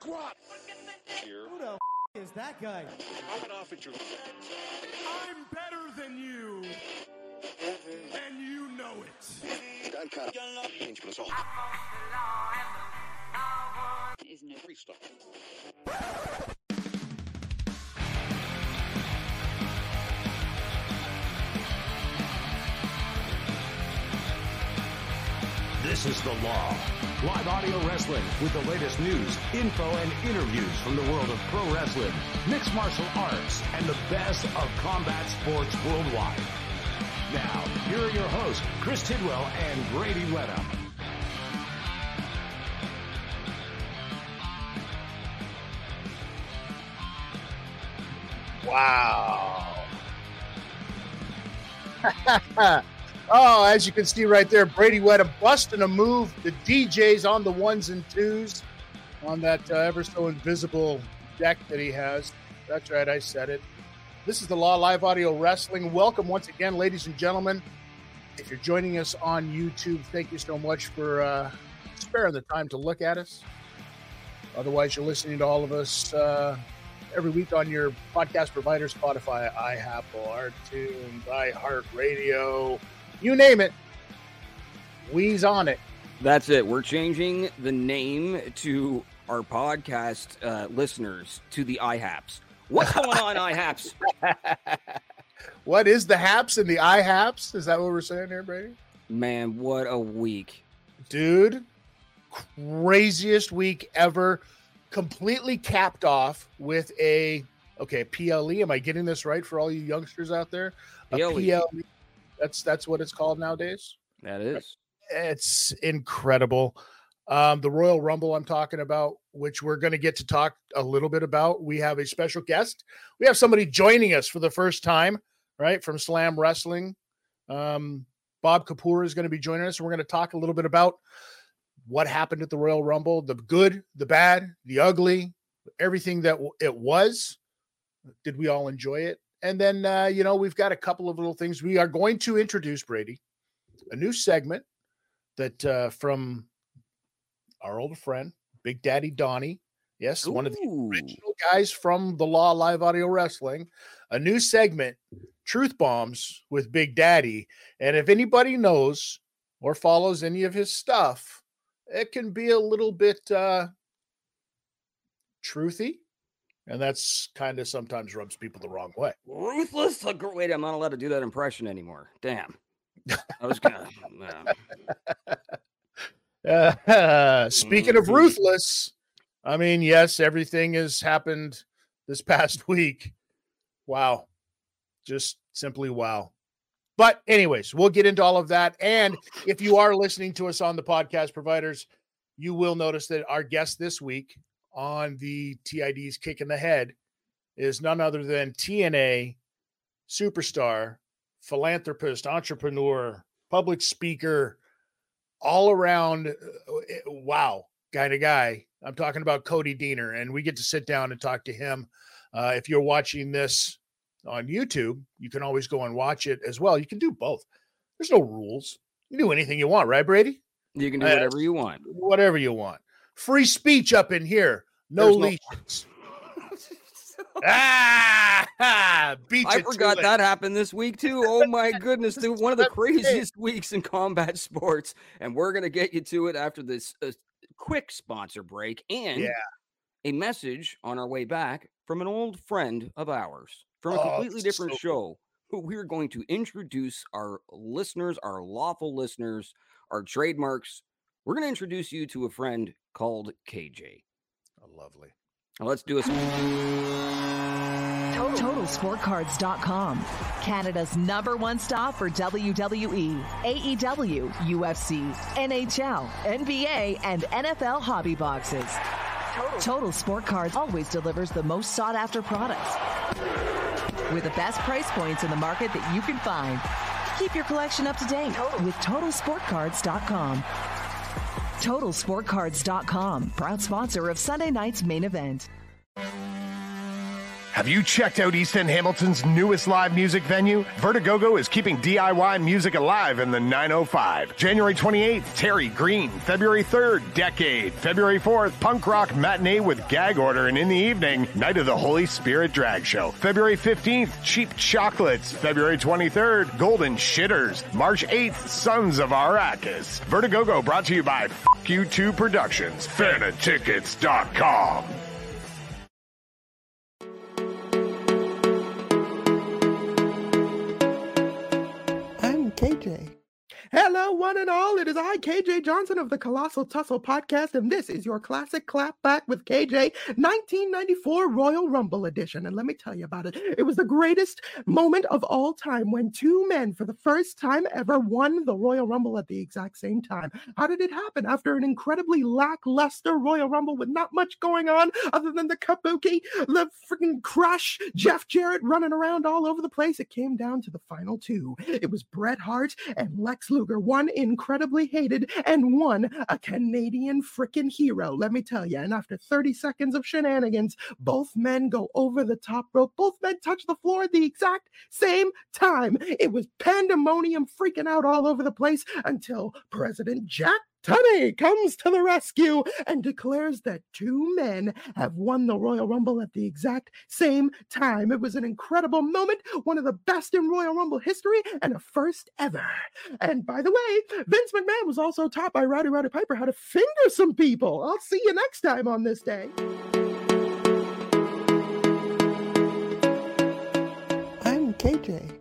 quoi? Here. Who the f*** is that guy? I'm gonna off at your... I'm better than you. And you know it. That kind of changed us all. Isn't it free stuff? This is The Law, live audio wrestling with the latest news, info, and interviews from the world of pro wrestling, mixed martial arts, and the best of combat sports worldwide. Now, here are your hosts, Chris Tidwell and Bradie Whetham. Wow. Oh, as you can see right there, Bradie Whetham busting a move. The DJ's on the ones and twos on that ever so invisible deck that he has. That's right, I said it. This is The Law Live Audio Wrestling. Welcome once again, ladies and gentlemen. If you're joining us on YouTube, thank you so much for sparing the time to look at us. Otherwise, you're listening to all of us every week on your podcast provider, Spotify, iHapple, R-Tunes, iHeartRadio. You name it, we's on it. That's it. We're changing the name to our podcast listeners to the IHAPs. What's going on, IHAPs? What is the haps and the IHAPs? Is that what we're saying here, Bradie? Man, what a week. Dude, craziest week ever. Completely capped off with a, okay, PLE. Am I getting this right for all you youngsters out there? A PLE. That's what it's called nowadays. That is. It's incredible. The Royal Rumble I'm talking about, which we're going to get to talk a little bit about. We have a special guest. We have somebody joining us for the first time, right, from Slam Wrestling. Bob Kapur is going to be joining us. We're going to talk a little bit about what happened at the Royal Rumble, the good, the bad, the ugly, everything that it was. Did we all enjoy it? And then, you know, we've got a couple of little things. We are going to introduce, Bradie, a new segment that from our old friend, Big Daddy Donnie. Yes, Ooh. One of the original guys from The Law Live Audio Wrestling. A new segment, Truth Bombs with Big Daddy. And if anybody knows or follows any of his stuff, it can be a little bit truthy. And that's kind of sometimes rubs people the wrong way. Ruthless. Wait, I'm not allowed to do that impression anymore. Damn. I was going Speaking of ruthless, I mean, yes, everything has happened this past week. Wow. Just simply wow. But anyways, we'll get into all of that. And if you are listening to us on the podcast providers, you will notice that our guest this week on the TID's Kick in the Head is none other than TNA superstar, philanthropist, entrepreneur, public speaker, all around, wow, kind of guy. I'm talking about Cody Deaner, and we get to sit down and talk to him. If you're watching this on YouTube, you can always go and watch it as well. You can do both. There's no rules. You can do anything you want, right, Bradie? You can do whatever you want. Whatever you want. Free speech up in here. No leashes. I forgot that happened this week, too. Oh, my goodness, dude. One of the craziest weeks in combat sports. And we're going to get you to it after this quick sponsor break and a message on our way back from an old friend of ours from a completely different show who we're going to introduce our listeners, our lawful listeners, our trademarks. We're going to introduce you to a friend called KJ. Oh, lovely. Now let's do a TotalScorecards.com. Canada's #1 stop for WWE, AEW, UFC, NHL, NBA, and NFL hobby boxes. Total Sport Cards always delivers the most sought-after products with the best price points in the market that you can find. Keep your collection up to date with TotalSportCards.com. TotalSportCards.com, proud sponsor of Sunday night's main event. Have you checked out East End Hamilton's newest live music venue? Vertigogo is keeping DIY music alive in the 905. January 28th, Terry Green. February 3rd, Decade. February 4th, Punk Rock Matinee with Gag Order. And in the evening, Night of the Holy Spirit Drag Show. February 15th, Cheap Chocolates. February 23rd, Golden Shitters. March 8th, Sons of Arrakis. Vertigogo brought to you by F*** You 2 Productions. Fanatickets.com. KJ. Hello, one and all. It is I, KJ Johnson of the Colossal Tussle podcast, and this is your classic clap back with KJ 1994 Royal Rumble edition. And let me tell you about it. It was the greatest moment of all time when two men for the first time ever won the Royal Rumble at the exact same time. How did it happen? After an incredibly lackluster Royal Rumble with not much going on other than the kabuki, the freaking crush, Jeff Jarrett running around all over the place, it came down to the final two. It was Bret Hart and Lex Luger, one incredibly hated and one a Canadian freaking hero, let me tell you. And after 30 seconds of shenanigans, both men go over the top rope. Both men touch the floor at the exact same time. It was pandemonium freaking out all over the place until President Jack Tunney comes to the rescue and declares that two men have won the Royal Rumble at the exact same time. It was an incredible moment, one of the best in Royal Rumble history, and a first ever. And by the way, Vince McMahon was also taught by Rowdy Roddy Piper how to finger some people. I'll see you next time on this day. I'm KJ.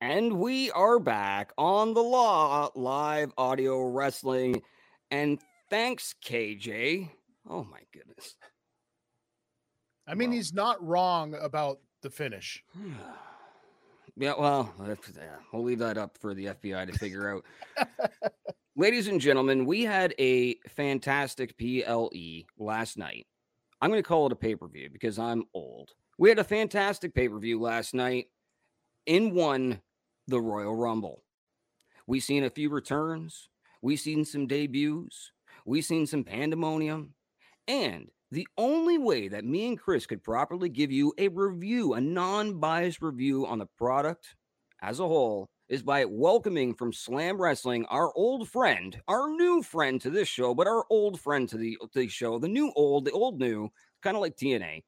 And we are back on the Law Live Audio Wrestling. And thanks, KJ. Oh, my goodness. I mean, he's not wrong about the finish. Yeah, well, we'll leave that up for the FBI to figure out. Ladies and gentlemen, we had a fantastic PLE last night. I'm going to call it a pay-per-view because I'm old. We had a fantastic pay-per-view last night in one. The Royal Rumble. We've seen a few returns. We've seen some debuts. We've seen some pandemonium. And the only way that me and Chris could properly give you a review, a non-biased review on the product as a whole, is by welcoming from Slam Wrestling our old friend, our new friend to this show, but our old friend to the show, the new old, the old new, kind of like TNA,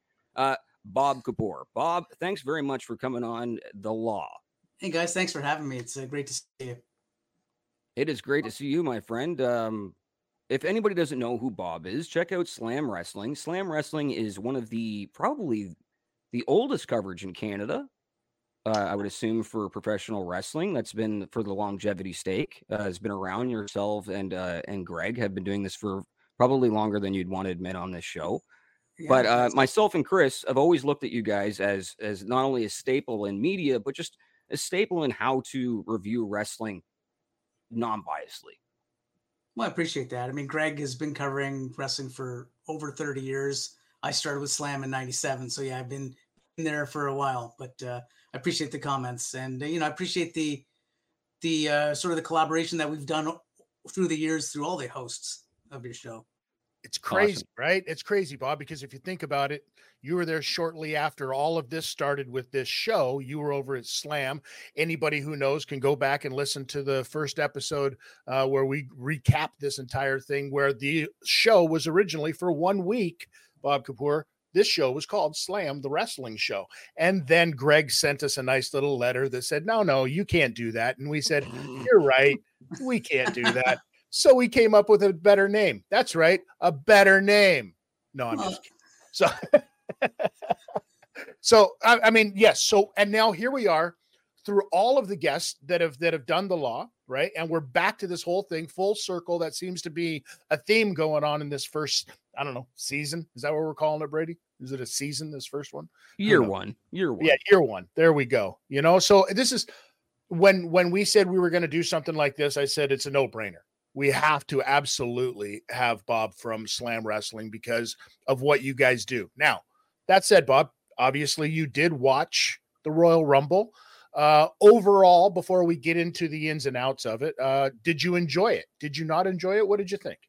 Bob Kapur. Bob, thanks very much for coming on The Law. Hey, guys, thanks for having me. It's great to see you. It is great to see you, my friend. If anybody doesn't know who Bob is, check out Slam Wrestling. Slam Wrestling is one of the probably the oldest coverage in Canada, I would assume, for professional wrestling. That's been for the longevity stake. Has been around. Yourself and Greg have been doing this for probably longer than you'd want to admit on this show. But myself and Chris have always looked at you guys as not only a staple in media, but just a staple in how to review wrestling non-biasedly. Well, I appreciate that. I mean, Greg has been covering wrestling for over 30 years. I started with Slam in 97. So yeah, I've been in there for a while, but I appreciate the comments and, you know, I appreciate the sort of the collaboration that we've done through the years, through all the hosts of your show. It's crazy, awesome. Right? It's crazy, Bob, because if you think about it, you were there shortly after all of this started with this show. You were over at Slam. Anybody who knows can go back and listen to the first episode where we recap this entire thing, where the show was originally for 1 week, Bob Kapur. This show was called Slam, the Wrestling Show. And then Greg sent us a nice little letter that said, no, you can't do that. And we said, you're right. We can't do that. So we came up with a better name. That's right. A better name. No, I'm just kidding. So I mean, yes. So, and now here we are through all of the guests that have done The Law, right? And we're back to this whole thing full circle. That seems to be a theme going on in this first, I don't know, season. Is that what we're calling it, Bradie? Is it a season? This first one? Year one. Yeah. Year one. There we go. You know, so this is when we said we were going to do something like this, I said, it's a no-brainer. We have to absolutely have Bob from Slam Wrestling because of what you guys do. Now, that said, Bob, obviously you did watch the Royal Rumble. Overall, before we get into the ins and outs of it, did you enjoy it? Did you not enjoy it? What did you think?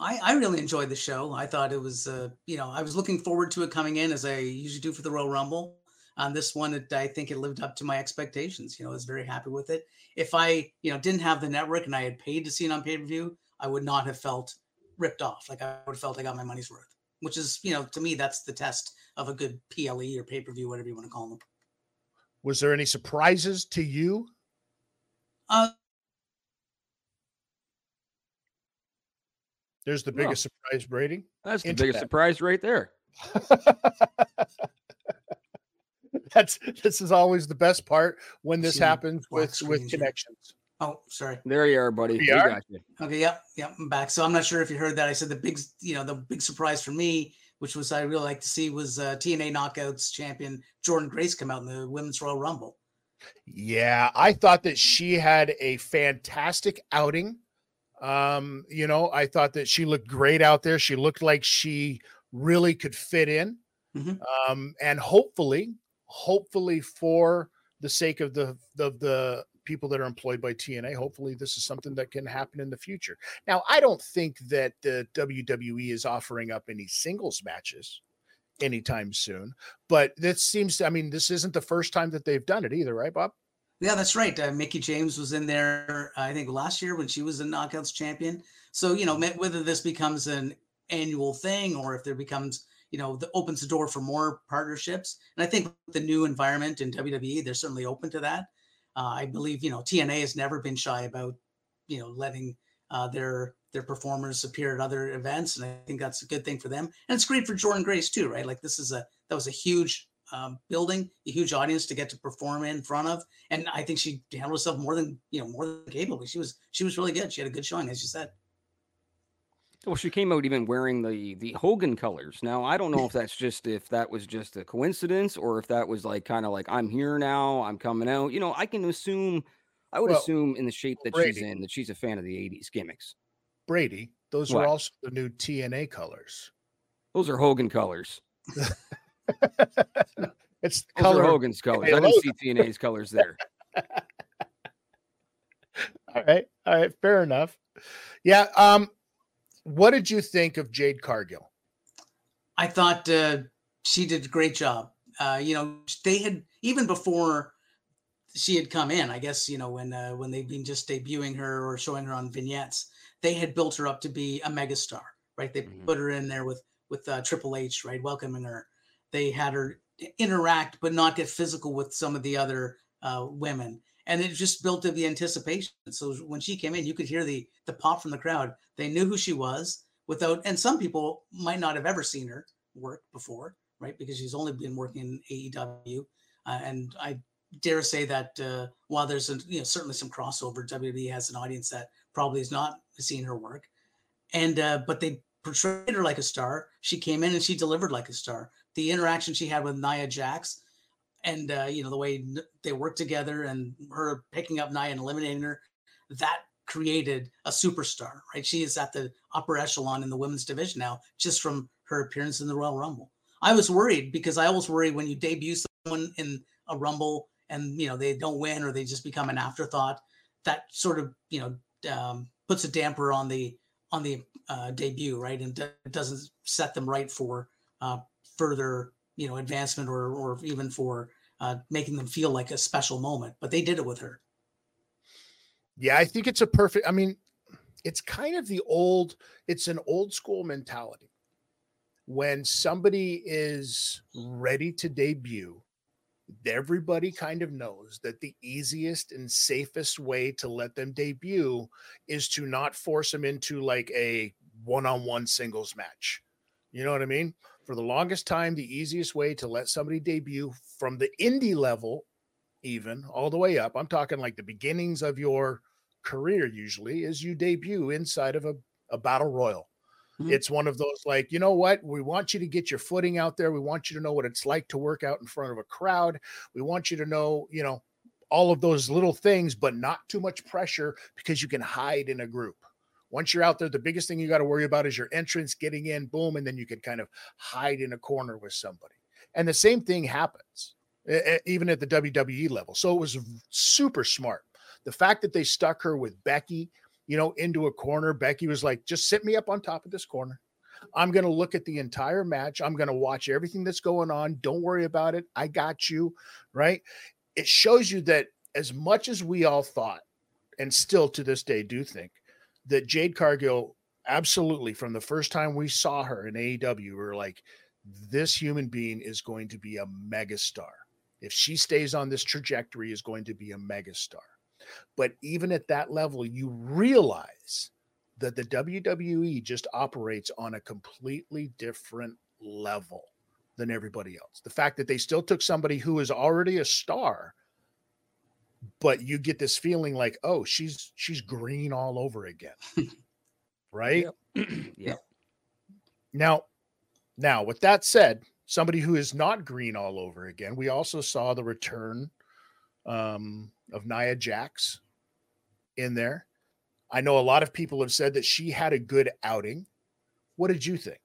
I really enjoyed the show. I thought it was, I was looking forward to it coming in as I usually do for the Royal Rumble. on this one, I think it lived up to my expectations. You know, I was very happy with it. If I, you know, didn't have the network and I had paid to see it on pay-per-view, I would not have felt ripped off. Like, I would have felt I got my money's worth, which is, you know, to me, that's the test of a good PLE or pay-per-view, whatever you want to call them. Was there any surprises to you? There's the biggest surprise, Bradie. That's the biggest surprise right there. This is always the best part when this happens with connections. Oh, sorry. There you are, buddy. We got you. Okay, yeah, I'm back. So I'm not sure if you heard that. I said the big, you know, the big surprise for me, which was I really like to see, was TNA Knockouts champion Jordynne Grace come out in the Women's Royal Rumble. Yeah, I thought that she had a fantastic outing. You know, I thought that she looked great out there. She looked like she really could fit in. Mm-hmm. And hopefully for the sake of the people that are employed by TNA, hopefully this is something that can happen in the future. Now, I don't think that the WWE is offering up any singles matches anytime soon, but this seems to, I mean, this isn't the first time that they've done it either, right, Bob? Yeah, that's right. Mickie James was in there, I think, last year when she was a Knockouts champion. So, you know, whether this becomes an annual thing or if there becomes, you know, that opens the door for more partnerships. And I think with the new environment in WWE, they're certainly open to that. I believe, you know, TNA has never been shy about, you know, letting their performers appear at other events. And I think that's a good thing for them. And it's great for Jordynne Grace too, right? Like, this is that was a huge building, a huge audience to get to perform in front of. And I think she handled herself more than capably. She was really good. She had a good showing, as you said. Well, she came out even wearing the Hogan colors. Now, I don't know if that was just a coincidence or if that was like, kind of like, I'm here now, I'm coming out. You know, I would assume in the shape that Bradie, she's in, that she's a fan of the 80s gimmicks. Bradie, those are also the new TNA colors. Those are Hogan colors. It's color Hogan's colors. I didn't see TNA's colors there. All right, fair enough. Yeah. What did you think of Jade Cargill? I thought she did a great job. You know, they had, even before she had come in, I guess, you know, when they've been just debuting her or showing her on vignettes, they had built her up to be a megastar, right? They put her in there with Triple H, right, welcoming her. They had her interact, but not get physical with some of the other women. And it just built up the anticipation. So when she came in, you could hear the pop from the crowd. They knew who she was without, and some people might not have ever seen her work before, right? Because she's only been working in AEW. And I dare say that while there's certainly some crossover, WWE has an audience that probably has not seen her work. And, but they portrayed her like a star. She came in and she delivered like a star. The interaction she had with Nia Jax and, you know, the way they worked together and her picking up Nia and eliminating her, that created a superstar, right? She is at the upper echelon in the women's division now, just from her appearance in the Royal Rumble. I was worried because I always worry when you debut someone in a Rumble and, you know, they don't win or they just become an afterthought. That sort of, you know, puts a damper on the debut, right? And it doesn't set them right for further, you know, advancement or even for making them feel like a special moment, but they did it with her. Yeah. I think it's it's kind of it's an old school mentality. When somebody is ready to debut, everybody kind of knows that the easiest and safest way to let them debut is to not force them into like a one-on-one singles match. You know what I mean? For the longest time, the easiest way to let somebody debut from the indie level, even all the way up, I'm talking like the beginnings of your career usually, is you debut inside of a battle royal. Mm-hmm. It's one of those like, you know what? We want you to get your footing out there. We want you to know what it's like to work out in front of a crowd. We want you to know, you know, all of those little things, but not too much pressure because you can hide in a group. Once you're out there, the biggest thing you got to worry about is your entrance, getting in, boom, and then you can kind of hide in a corner with somebody. And the same thing happens, even at the WWE level. So it was super smart. The fact that they stuck her with Becky, you know, into a corner, Becky was like, just sit me up on top of this corner. I'm going to look at the entire match. I'm going to watch everything that's going on. Don't worry about it. I got you, right? It shows you that as much as we all thought, and still to this day do think, that Jade Cargill, absolutely, from the first time we saw her in AEW, we were like, this human being is going to be a megastar. If she stays on this trajectory, is going to be a megastar. But even at that level, you realize that the WWE just operates on a completely different level than everybody else. The fact that they still took somebody who is already a star, but you get this feeling like, oh, she's green all over again. Right? Yep. Yep. Now, with that said, somebody who is not green all over again, we also saw the return of Nia Jax in there. I know a lot of people have said that she had a good outing. What did you think?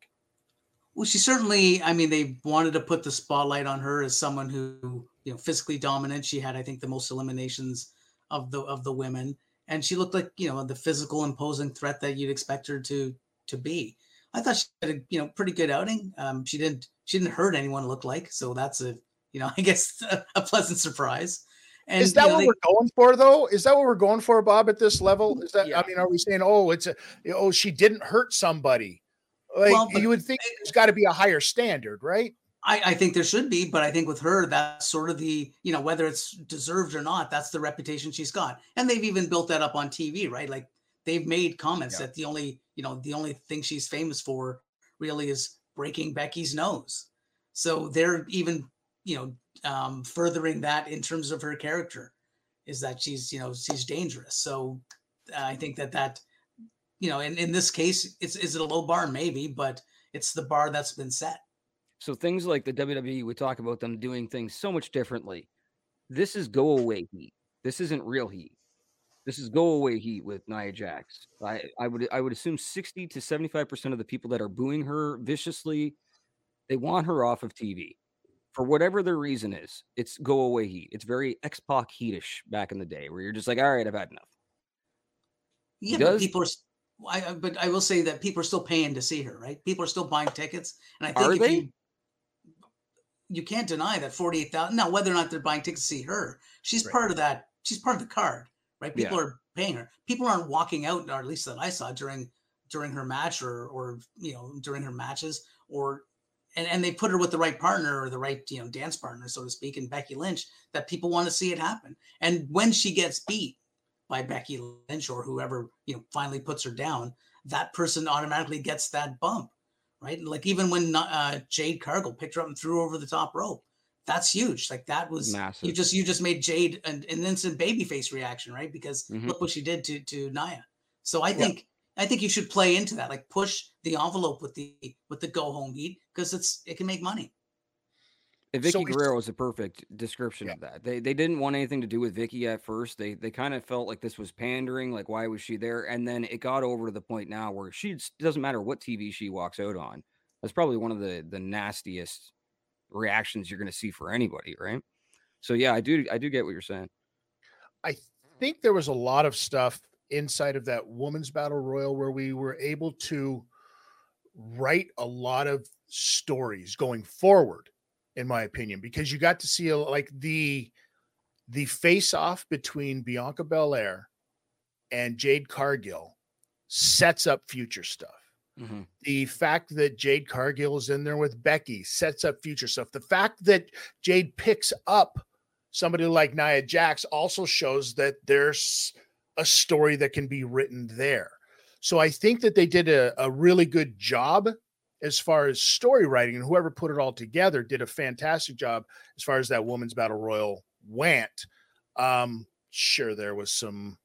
Well, she certainly, I mean, they wanted to put the spotlight on her as someone who, you know, physically dominant. She had, I think, the most eliminations of the women. And she looked like, you know, the physical imposing threat that you'd expect her to be. I thought she had a, you know, pretty good outing. She didn't hurt anyone, looked like. So that's a, you know, I guess a pleasant surprise. And, is that what we're going for, though? Is that what we're going for, Bob, at this level? Is that, yeah. I mean, are we saying, she didn't hurt somebody? Like, well, you would think there's got to be a higher standard, right? I think there should be, but I think with her, that's sort of the, you know, whether it's deserved or not, that's the reputation she's got. And they've even built that up on TV, right? Like, they've made comments that the only thing she's famous for really is breaking Becky's nose. So they're even, you know, furthering that in terms of her character, is that she's dangerous. So I think that, you know, in this case, is it a low bar? Maybe, but it's the bar that's been set. So things like the WWE, we talk about them doing things so much differently. This is go away heat. This isn't real heat. This is go away heat with Nia Jax. I would assume 60 to 75% of the people that are booing her viciously, they want her off of TV. For whatever their reason is, it's go away heat. It's very X-Pac heatish back in the day, where you're just like, all right, I've had enough. Yeah, but I will say that people are still paying to see her, right? People are still buying tickets, and I think you can't deny that 48,000. Now, whether or not they're buying tickets to see her, she's part of that. She's part of the card, right? People are paying her. People aren't walking out, or at least that I saw during her match, or you know, during her matches, or. And they put her with the right partner, or the right, you know, dance partner, so to speak, in Becky Lynch, that people want to see it happen. And when she gets beat by Becky Lynch, or whoever, you know, finally puts her down, that person automatically gets that bump, right? Like, even when Jade Cargill picked her up and threw her over the top rope, that's huge. Like, that was massive. You just made Jade an instant babyface reaction, right? Because look what she did to Nia. So I think you should play into that, like, push the envelope with the go home heat, because it can make money. And Vicky Guerrero is a perfect description of that. They didn't want anything to do with Vicky at first. They kind of felt like this was pandering, like, why was she there? And then it got over to the point now where she doesn't matter what TV she walks out on. That's probably one of the nastiest reactions you're going to see for anybody, right? So yeah, I do get what you're saying. I think there was a lot of stuff inside of that women's battle royal where we were able to write a lot of stories going forward, in my opinion, because you got to see like the face off between Bianca Belair and Jade Cargill sets up future stuff. Mm-hmm. The fact that Jade Cargill is in there with Becky sets up future stuff. The fact that Jade picks up somebody like Nia Jax also shows that there's a story that can be written there. So I think that they did a really good job as far as story writing, and whoever put it all together did a fantastic job as far as that women's battle royal went. Sure, there was some,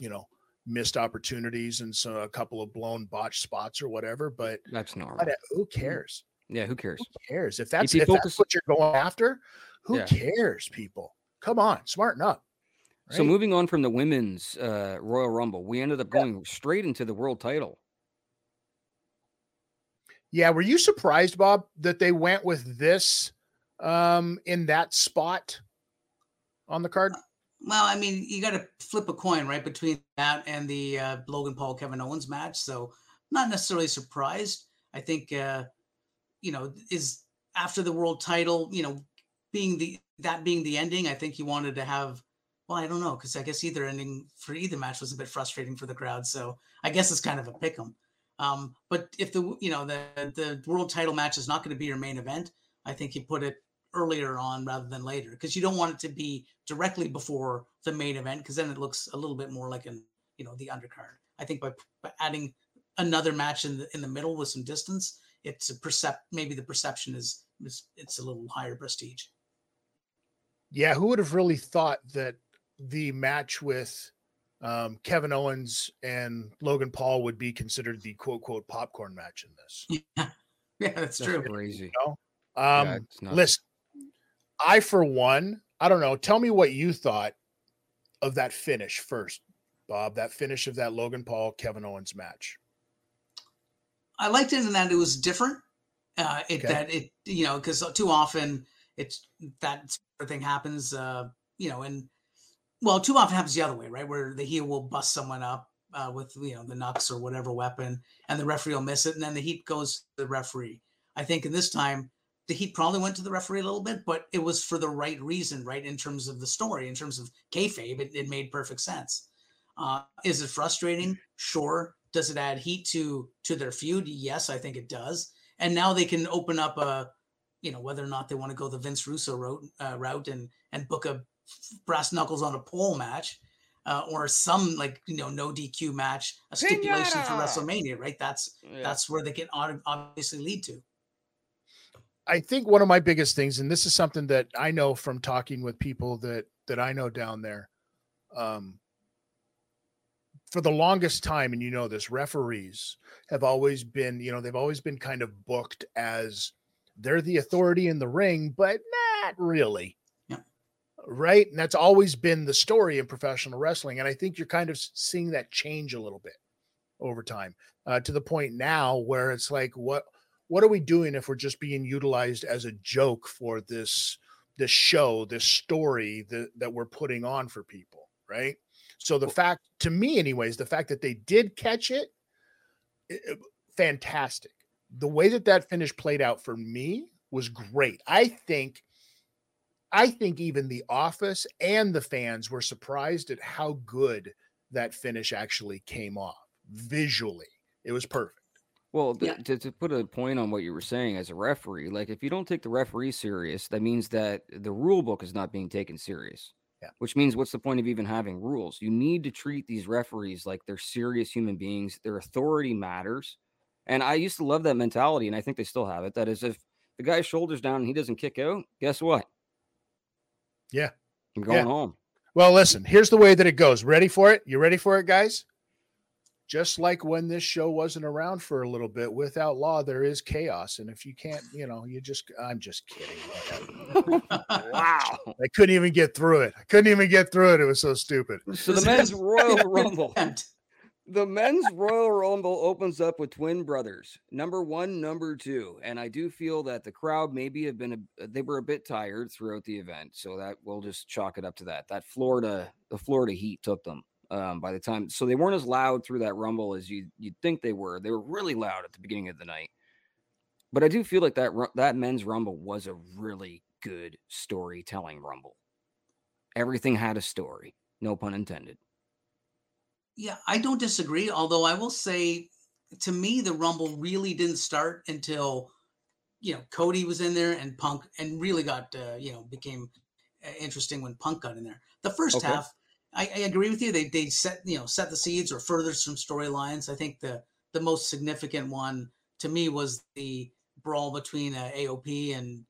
you know, missed opportunities and so a couple of blown botch spots or whatever, but that's normal. Who cares? Yeah, who cares? Who cares? If that's what you're going after, who cares, people? Come on, smarten up. Right. So moving on from the women's Royal Rumble, we ended up going straight into the world title. Yeah, were you surprised, Bob, that they went with this in that spot on the card? Well, I mean, you got to flip a coin, right, between that and the Logan Paul Kevin Owens match. So not necessarily surprised. I think, you know, is after the world title, you know, being the ending, I think he wanted to have, well, I don't know, because I guess either ending for either match was a bit frustrating for the crowd. So I guess it's kind of a pick 'em. But if the, you know, the world title match is not going to be your main event, I think he put it earlier on rather than later, because you don't want it to be directly before the main event, because then it looks a little bit more like an, you know, the undercard. I think by adding another match in the middle with some distance, it's maybe the perception is it's a little higher prestige. Yeah, who would have really thought that the match with Kevin Owens and Logan Paul would be considered the quote-unquote popcorn match in this? Yeah, yeah, that's true. Crazy. You know? Yeah, listen, I, for one, I don't know. Tell me what you thought of that finish first, Bob, that finish of that Logan Paul, Kevin Owens match. I liked it in that it was different. That you know, because too often it's that sort of thing happens, you know, and well, too often happens the other way, right? Where the heel will bust someone up with, you know, the knucks or whatever weapon, and the referee will miss it. And then the heat goes to the referee. I think in this time, the heat probably went to the referee a little bit, but it was for the right reason, right? In terms of the story, in terms of kayfabe, it made perfect sense. Is it frustrating? Sure. Does it add heat to their feud? Yes, I think it does. And now they can open up a, you know, whether or not they want to go the Vince Russo route and book a brass knuckles on a pole match or some, like, you know, no DQ match, a stipulation for WrestleMania, right? That's where they can obviously lead to. I think one of my biggest things, and this is something that I know from talking with people that I know down there, for the longest time, and you know this, referees have always been, you know, they've always been kind of booked as they're the authority in the ring, but not really. Yeah. Right? And that's always been the story in professional wrestling. And I think you're kind of seeing that change a little bit over time to the point now where it's like, what are we doing if we're just being utilized as a joke for this show, this story that we're putting on for people, right? So the fact, to me anyways, the fact that they did catch it, fantastic. The way that finish played out for me was great. I think even The Office and the fans were surprised at how good that finish actually came off. Visually, it was perfect. Well, to put a point on what you were saying as a referee, like if you don't take the referee serious, that means that the rule book is not being taken serious, which means what's the point of even having rules? You need to treat these referees like they're serious human beings. Their authority matters. And I used to love that mentality, and I think they still have it. That is, if the guy's shoulders down and he doesn't kick out, guess what? Yeah. I'm going home. Well, listen, here's the way that it goes. Ready for it? You ready for it, guys? Just like when this show wasn't around for a little bit, without law, there is chaos. And if you can't, you know, I'm just kidding. Wow. I couldn't even get through it. It was so stupid. So the men's Royal Rumble. The men's Royal Rumble opens up with twin brothers, number one, number two. And I do feel that the crowd maybe they were a bit tired throughout the event. So that we'll just chalk it up to that. The Florida heat took them. By the time, so they weren't as loud through that rumble as you'd think they were. They were really loud at the beginning of the night, but I do feel like that men's rumble was a really good storytelling rumble. Everything had a story, no pun intended. Yeah, I don't disagree. Although I will say, to me, the rumble really didn't start until, you know, Cody was in there and Punk, and really got you know, became interesting when Punk got in there. The first half. I agree with you. They set the seeds or further some storylines. I think the most significant one to me was the brawl between AOP and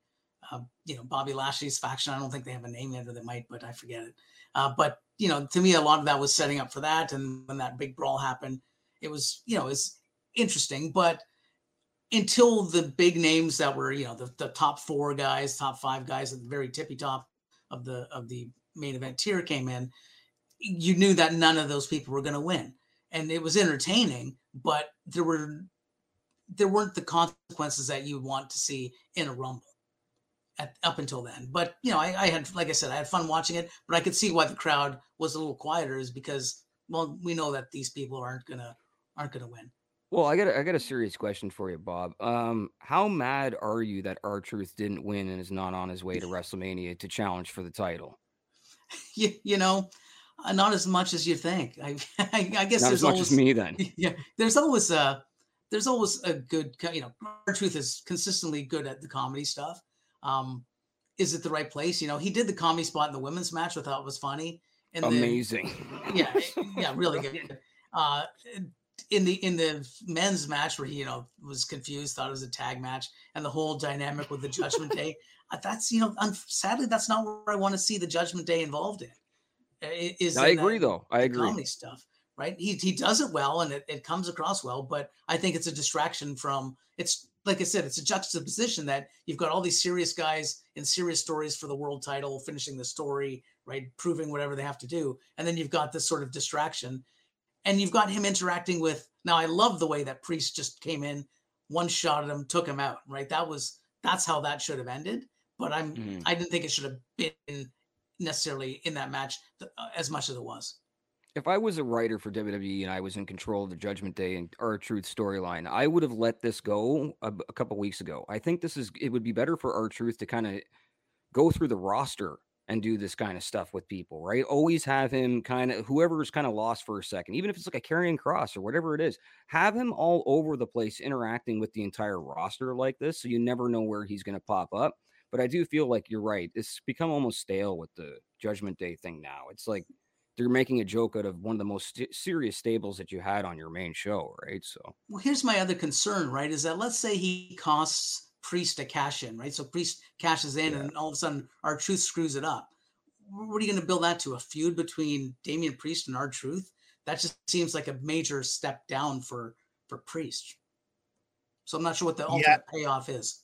you know, Bobby Lashley's faction. I don't think they have a name yet, or they might, but I forget it. But you know, to me, a lot of that was setting up for that. And when that big brawl happened, it was, you know, it's interesting. But until the big names that were, you know, the top four guys, top five guys at the very tippy top of the main event tier came in, you knew that none of those people were going to win. And it was entertaining, but there weren't the consequences that you would want to see in a rumble up until then. But, you know, I had, like I said, I had fun watching it, but I could see why the crowd was a little quieter, is because, well, we know that these people aren't going to win. Well, I got a serious question for you, Bob. How mad are you that R-Truth didn't win and is not on his way to WrestleMania to challenge for the title? You know, not as much as you think. I guess not there's as much always, as me then. Yeah, there's always a good, you know, R-Truth is consistently good at the comedy stuff. Is it the right place? You know, he did the comedy spot in the women's match, which I thought was funny. And amazing. Yeah, really good. In the men's match where he, you know, was confused, thought it was a tag match, and the whole dynamic with the Judgment Day, that's, you know, sadly, that's not where I want to see the Judgment Day involved in. I agree. Comedy stuff, right? He does it well, and it comes across well, but I think it's a distraction from, it's like I said, it's a juxtaposition that you've got all these serious guys in serious stories for the world title, finishing the story, right? Proving whatever they have to do. And then you've got this sort of distraction. And you've got him interacting with, now I love the way that Priest just came in, one shot at him, took him out, right? That's how that should have ended. But I didn't think it should have been necessarily in that match as much as it was. If I was a writer for WWE and I was in control of the Judgment Day and R-Truth storyline, I would have let this go a couple weeks ago. I think it would be better for R-Truth to kind of go through the roster and do this kind of stuff with people, right? Always have him kind of, whoever's kind of lost for a second, even if it's like a carrying cross or whatever it is, have him all over the place interacting with the entire roster like this. So you never know where he's going to pop up. But I do feel like you're right. It's become almost stale with the Judgment Day thing now. It's like they're making a joke out of one of the most serious stables that you had on your main show, right? So, well, here's my other concern, right? Is that let's say he costs Priest a cash in, right? So Priest cashes in, yeah, and all of a sudden R-Truth screws it up. What are you going to build that to? A feud between Damian Priest and R-Truth? That just seems like a major step down for Priest. So I'm not sure what the ultimate payoff is.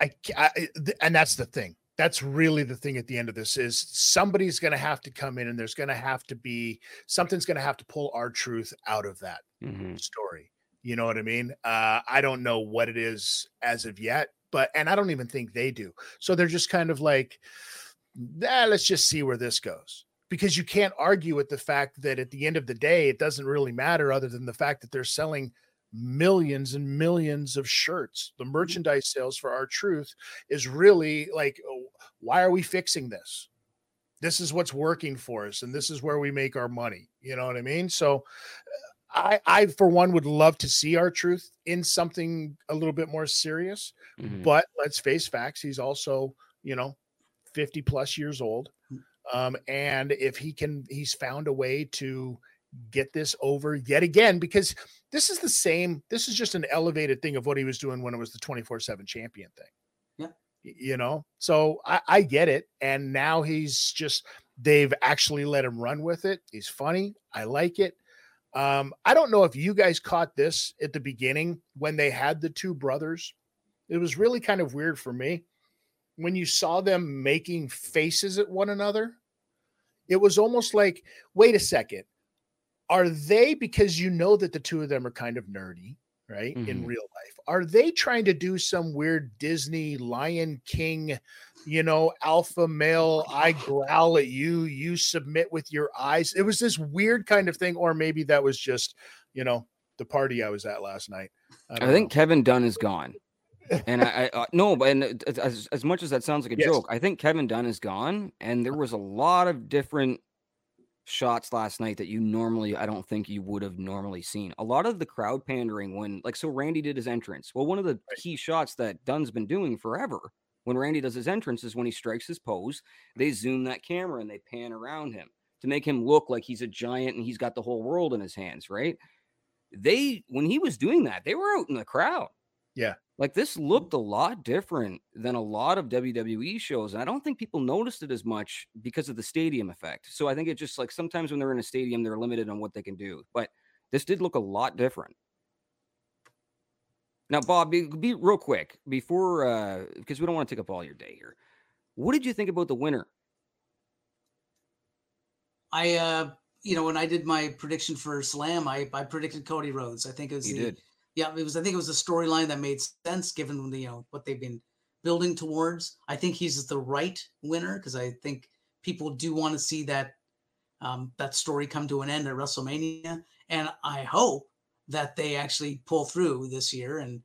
And that's the thing. That's really the thing at the end of this is somebody's going to have to come in, and there's going to have to be something's going to have to pull R-Truth out of that story. You know what I mean? I don't know what it is as of yet, and I don't even think they do. So they're just kind of like, let's just see where this goes, because you can't argue with the fact that at the end of the day, it doesn't really matter other than the fact that they're selling millions and millions of shirts. The merchandise sales for R-Truth is really like, oh, why are we fixing this? This is what's working for us, and this is where we make our money. You know what I mean? So I for one would love to see R-Truth in something a little bit more serious, but let's face facts. He's also, you know, 50 plus years old. And if he's found a way to get this over yet again, because this is the same, this is just an elevated thing of what he was doing when it was the 24/7 champion thing. Yeah. You know, so I get it. And now they've actually let him run with it. He's funny. I like it. I don't know if you guys caught this at the beginning when they had the two brothers. It was really kind of weird for me when you saw them making faces at one another. It was almost like, wait a second, are they, because you know that the two of them are kind of nerdy, right? In real life, are they trying to do some weird Disney Lion King, you know, alpha male, I growl at you, you submit with your eyes? It was this weird kind of thing, or maybe that was just, you know, the party I was at last night. I think Kevin Dunn is gone. And I no, but as much as that sounds like a joke, I think Kevin Dunn is gone. And there was a lot of different shots last night that you normally, I don't think you would have normally seen. A lot of the crowd pandering when, like, so Randy did his entrance. Well, one of the key shots that Dunn's been doing forever when Randy does his entrance is when he strikes his pose, they zoom that camera and they pan around him to make him look like he's a giant and he's got the whole world in his hands, right? When he was doing that, they were out in the crowd. Yeah. Like, this looked a lot different than a lot of WWE shows. And I don't think people noticed it as much because of the stadium effect. So I think it's just like sometimes when they're in a stadium, they're limited on what they can do. But this did look a lot different. Now, Bob, be real quick before, because we don't want to take up all your day here. What did you think about the winner? I you know, when I did my prediction for Slam, I predicted Cody Rhodes. I think it was I think it was a storyline that made sense given the, you know, what they've been building towards. I think he's the right winner because I think people do want to see that that story come to an end at WrestleMania, and I hope that they actually pull through this year and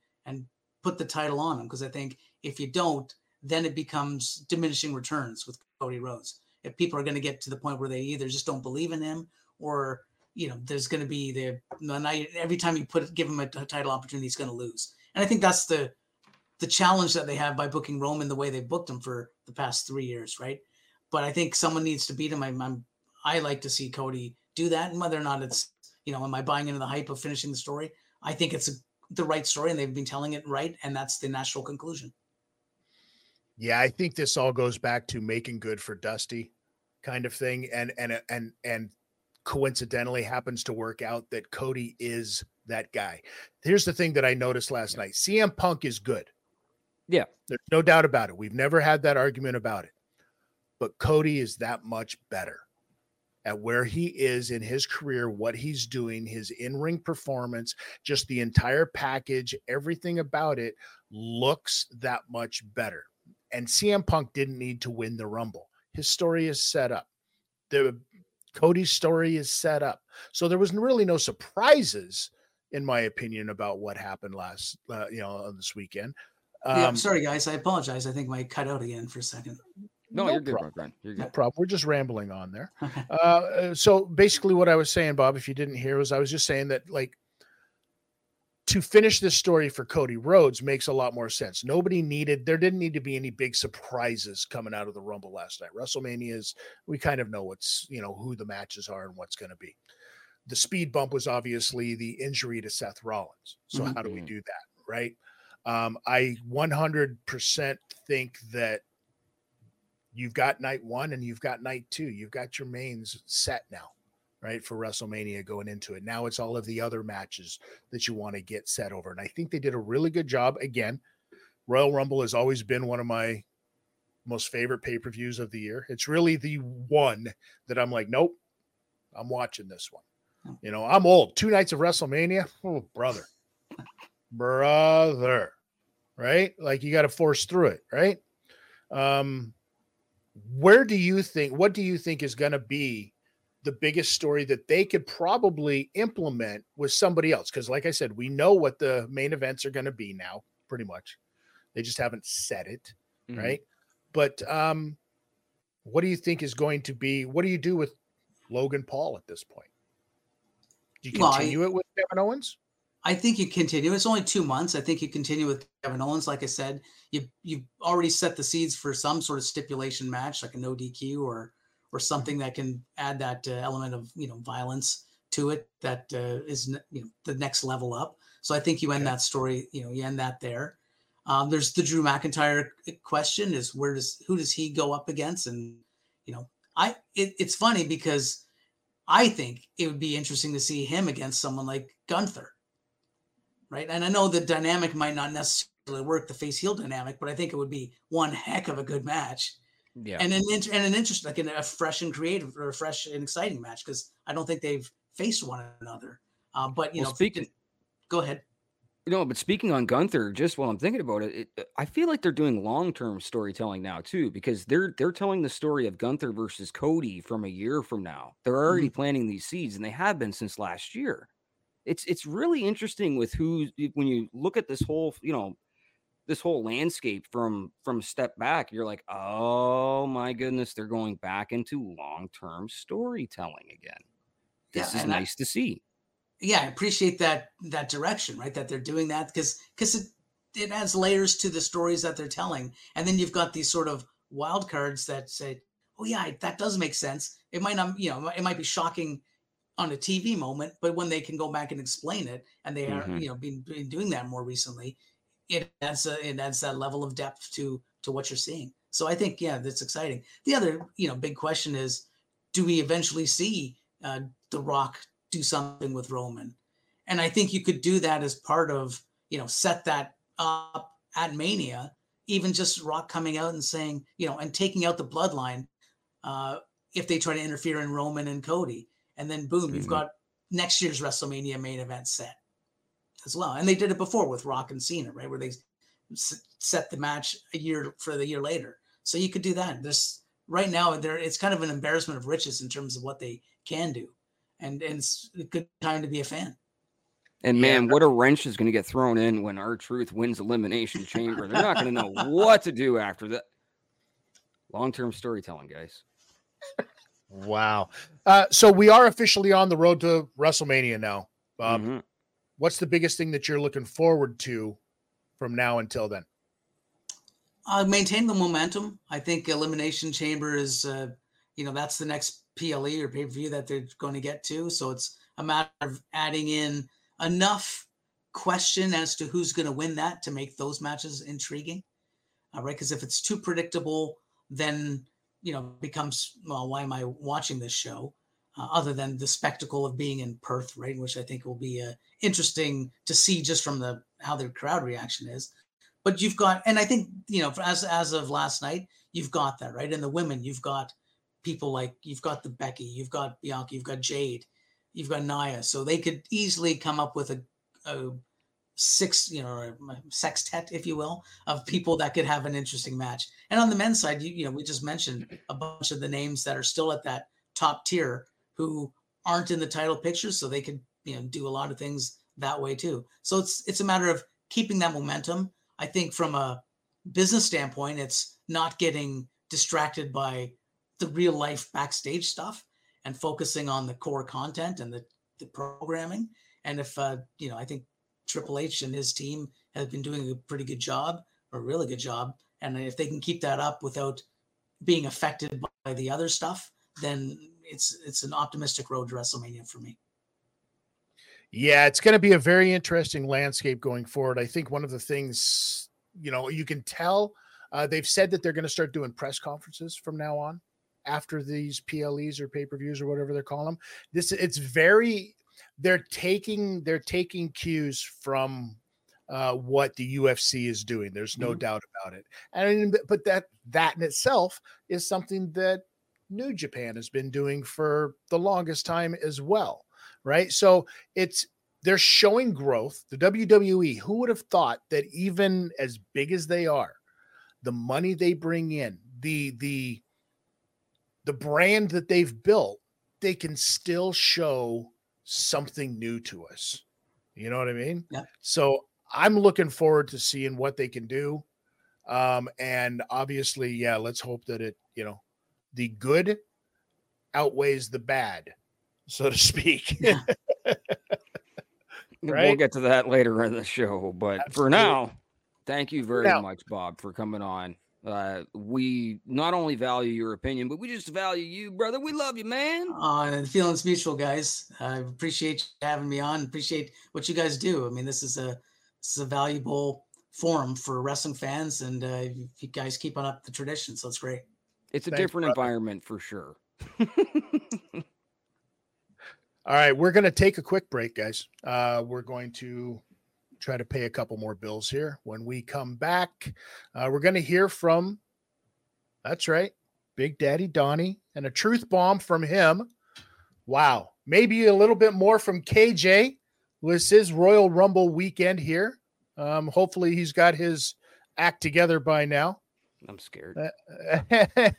put the title on him. Because I think if you don't, then it becomes diminishing returns with Cody Rhodes. If people are going to get to the point where they either just don't believe in him, or, you know, there's going to be every time you give him a title opportunity, he's going to lose. And I think that's the challenge that they have by booking Roman the way they booked him for the past 3 years, right? But I think someone needs to beat him. I like to see Cody do that, and whether or not it's, you know, am I buying into the hype of finishing the story? I think it's the right story, and they've been telling it right, and that's the natural conclusion. Yeah, I think this all goes back to making good for Dusty kind of thing, and coincidentally happens to work out that Cody is that guy. Here's the thing that I noticed last night. CM Punk is good. Yeah. There's no doubt about it. We've never had that argument about it. But Cody is that much better at where he is in his career, what he's doing, his in-ring performance, just the entire package, everything about it looks that much better. And CM Punk didn't need to win the Rumble. His story is set up. Cody's story is set up. So there was really no surprises, in my opinion, about what happened last, this weekend. Yeah, I'm sorry, guys. I apologize. I think my cut out again for a second. No, you're good, Brian. You're good. No problem. We're just rambling on there. So basically what I was saying, Bob, if you didn't hear, was I was just saying that, like, to finish this story for Cody Rhodes makes a lot more sense. There didn't need to be any big surprises coming out of the Rumble last night. WrestleMania is, we kind of know who the matches are and what's going to be. The speed bump was obviously the injury to Seth Rollins. So how do we do that? Right. I 100% think that you've got night one and you've got night two. You've got your mains set now, right, for WrestleMania going into it. Now it's all of the other matches that you want to get set over. And I think they did a really good job. Again, Royal Rumble has always been one of my most favorite pay-per-views of the year. It's really the one that I'm like, nope, I'm watching this one. You know, I'm old. 2 nights of WrestleMania. Oh, brother, right? Like, you got to force through it, right? What do you think is going to be the biggest story that they could probably implement with somebody else? Because, like I said, we know what the main events are going to be now, pretty much. They just haven't said it, right? But what do you think is going to be? What do you do with Logan Paul at this point? Do you continue it with Kevin Owens? I think you continue. It's only 2 months. I think you continue with Kevin Owens. Like I said, you've already set the seeds for some sort of stipulation match, like a no DQ or something that can add that element of, violence to it. That is, the next level up. So I think you end that story. You end that there. There's the Drew McIntyre question: is who does he go up against? And it's funny because I think it would be interesting to see him against someone like Gunther. Right. And I know the dynamic might not necessarily work, the face heel dynamic, but I think it would be one heck of a good match. Yeah. And an interesting, like a fresh and creative or a fresh and exciting match, because I don't think they've faced one another. Go ahead. But speaking on Gunther, just while I'm thinking about it, I feel like they're doing long-term storytelling now too, because they're telling the story of Gunther versus Cody from a year from now. They're already planting these seeds, and they have been since last year. It's really interesting when you look at this whole, this whole landscape from step back, you're like, oh my goodness, they're going back into long-term storytelling again. This is nice to see. Yeah. I appreciate that direction, right? That they're doing that because it adds layers to the stories that they're telling. And then you've got these sort of wild cards that say, oh yeah, that does make sense. It might not, it might be shocking on a TV moment, but when they can go back and explain it, and they are, been doing that more recently, it adds that level of depth to what you're seeing. So I think, that's exciting. The other, big question is, do we eventually see The Rock do something with Roman? And I think you could do that as part of, set that up at Mania, even just Rock coming out and saying, and taking out the bloodline if they try to interfere in Roman and Cody. And then boom, you've got next year's WrestleMania main event set as well. And they did it before with Rock and Cena, right? Where they set the match a year later. So you could do that. Right now, it's kind of an embarrassment of riches in terms of what they can do. And it's a good time to be a fan. And man, what a wrench is going to get thrown in when R-Truth wins Elimination Chamber. They're not going to know what to do after that. Long-term storytelling, guys. Wow. So we are officially on the road to WrestleMania now, Bob. Mm-hmm. What's the biggest thing that you're looking forward to from now until then? Maintain the momentum. I think Elimination Chamber is, that's the next PLE or pay-per-view that they're going to get to. So it's a matter of adding in enough question as to who's going to win that to make those matches intriguing. Right. Because if it's too predictable, then, becomes, well, why am I watching this show? Other than the spectacle of being in Perth, right? Which I think will be interesting to see just from how their crowd reaction is. But you've got, and I think, as of last night, you've got that, right? And the women, you've got people like, you've got the Becky, you've got Bianca, you've got Jade, you've got Nia. So they could easily come up with a sextet, if you will, of people that could have an interesting match. And on the men's side, we just mentioned a bunch of the names that are still at that top tier who aren't in the title picture. So they could, do a lot of things that way too. So it's a matter of keeping that momentum. I think from a business standpoint, it's not getting distracted by the real life backstage stuff and focusing on the core content and the programming. And if, I think Triple H and his team have been doing a really good job. And if they can keep that up without being affected by the other stuff, then it's an optimistic road to WrestleMania for me. Yeah, it's going to be a very interesting landscape going forward. I think one of the things, you can tell, they've said that they're going to start doing press conferences from now on after these PLEs or pay-per-views or whatever they're calling them. They're taking cues from what the UFC is doing. There's no doubt about it. But that in itself is something that New Japan has been doing for the longest time as well. Right. So they're showing growth. The WWE, who would have thought that even as big as they are, the money they bring in, the brand that they've built, they can still show something new to us. You know what I mean? Yeah. So I'm looking forward to seeing what they can do. And obviously, let's hope that it, the good outweighs the bad, so to speak. Yeah. Right? We'll get to that later in the show, but absolutely. For now, thank you very much, Bob, for coming on. We not only value your opinion, but we just value you, brother. We love you, man. The feeling's mutual, guys. I appreciate you having me on. Appreciate what you guys do. I mean, this is a valuable forum for wrestling fans, and you guys keep on up the tradition, so it's great. It's a different environment for sure. All right, we're going to take a quick break, guys. We're going to try to pay a couple more bills here. When we come back, we're going to hear from, that's right, Big Daddy Donnie, and a truth bomb from him. Wow. Maybe a little bit more from KJ. This is Royal Rumble weekend here. Hopefully he's got his act together by now. I'm scared.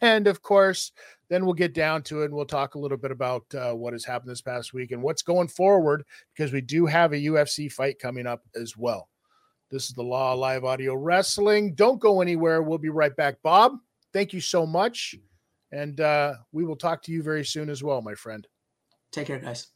And of course, then we'll get down to it and we'll talk a little bit about what has happened this past week and what's going forward, because we do have a UFC fight coming up as well. This is the Law of Live Audio Wrestling. Don't go anywhere. We'll be right back. Bob, thank you so much. And we will talk to you very soon as well, my friend. Take care, guys.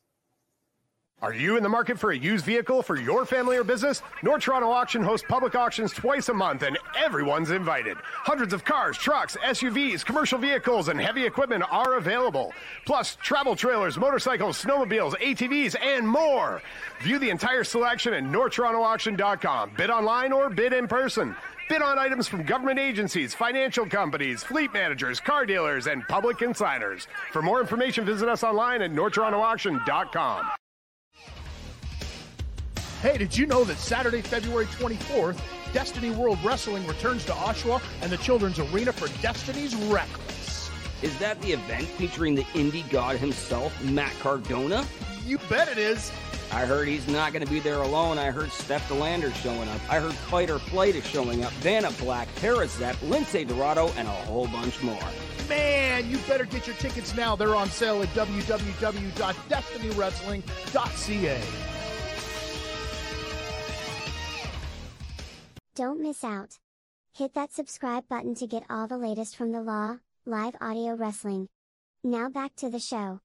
Are you in the market for a used vehicle for your family or business? North Toronto Auction hosts public auctions twice a month, and everyone's invited. Hundreds of cars, trucks, SUVs, commercial vehicles, and heavy equipment are available. Plus, travel trailers, motorcycles, snowmobiles, ATVs, and more. View the entire selection at northtorontoauction.com. Bid online or bid in person. Bid on items from government agencies, financial companies, fleet managers, car dealers, and public consignors. For more information, visit us online at northtorontoauction.com. Hey, did you know that Saturday, February 24th, Destiny World Wrestling returns to Oshawa and the Children's Arena for Destiny's Reckless? Is that the event featuring the indie god himself, Matt Cardona? You bet it is. I heard he's not going to be there alone. I heard Steph Delander showing up. I heard Fight or Flight is showing up. Vanna Black, Tara Zep, Lindsay Dorado, and a whole bunch more. Man, you better get your tickets now. They're on sale at www.destinywrestling.ca. Don't miss out. Hit that subscribe button to get all the latest from the Law, live audio wrestling. Now back to the show.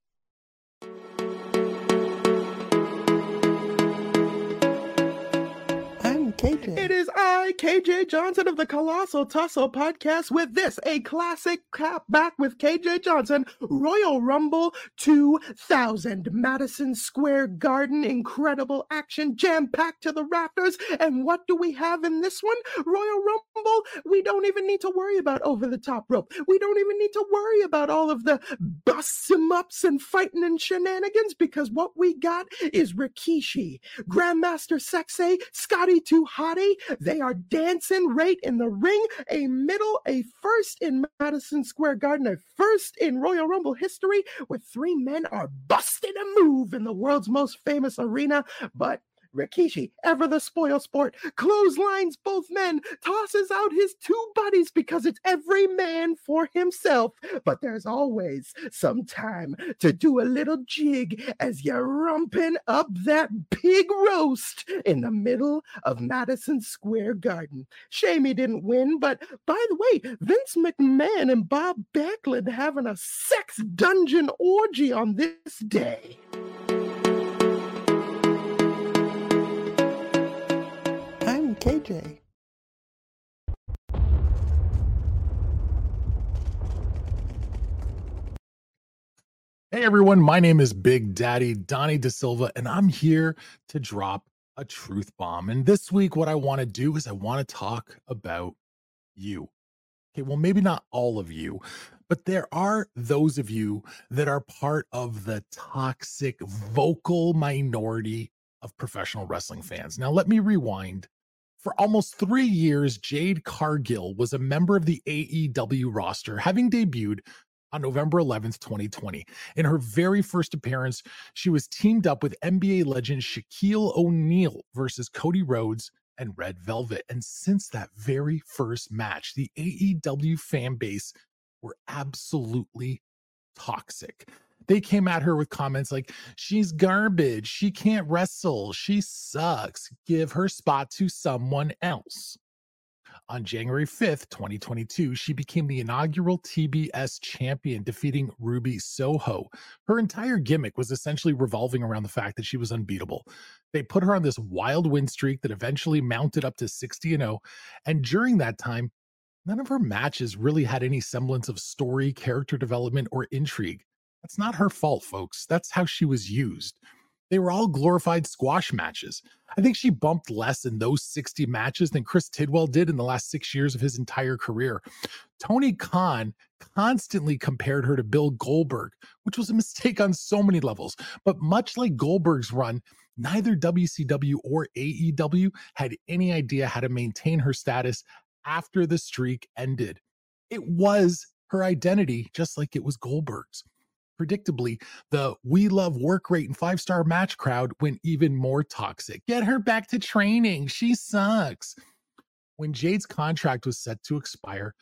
I'm KJ. It is I, KJ Johnson of the Colossal Tussle Podcast, with this, a classic cap back with KJ Johnson, Royal Rumble 2000, Madison Square Garden, incredible action, jam-packed to the rafters, and what do we have in this one? Royal Rumble, we don't even need to worry about over the top rope, we don't even need to worry about all of the bust-em-ups and fighting and shenanigans, because what we got is Rikishi, Grandmaster Sexay, Scotty Too Hotty. They are dancing right in the ring. A first in Madison Square Garden, a first in Royal Rumble history, where three men are busting a move in the world's most famous arena. But Rikishi, ever the spoil sport, clotheslines both men, tosses out his two buddies, because it's every man for himself. But there's always some time to do a little jig as you're romping up that pig roast in the middle of Madison Square Garden. Shame he didn't win, but by the way, Vince McMahon and Bob Backlund having a sex dungeon orgy on this day. KJ. Hey everyone, my name is Big Daddy Donnie Da Silva, and I'm here to drop a truth bomb. And this week, what I want to do is I want to talk about you. Okay, well, maybe not all of you, but there are those of you that are part of the toxic vocal minority of professional wrestling fans. Now, let me rewind. For almost 3 years, Jade Cargill was a member of the AEW roster, having debuted on November 11th, 2020. In her very first appearance, she was teamed up with NBA legend Shaquille O'Neal versus Cody Rhodes and Red Velvet. And since that very first match, the AEW fan base were absolutely toxic. They came at her with comments like, she's garbage, she can't wrestle, she sucks, give her spot to someone else. On January 5th, 2022, she became the inaugural TBS champion, defeating Ruby Soho. Her entire gimmick was essentially revolving around the fact that she was unbeatable. They put her on this wild win streak that eventually mounted up to 60-0, and during that time, none of her matches really had any semblance of story, character development, or intrigue. That's not her fault, folks. That's how she was used. They were all glorified squash matches. I think she bumped less in those 60 matches than Chris Tidwell did in the last 6 years of his entire career. Tony Khan constantly compared her to Bill Goldberg, which was a mistake on so many levels. But much like Goldberg's run, neither WCW or AEW had any idea how to maintain her status after the streak ended. It was her identity, just like it was Goldberg's. Predictably, the we love work rate and five-star match crowd went even more toxic. Get her back to training. She sucks. When Jade's contract was set to expire,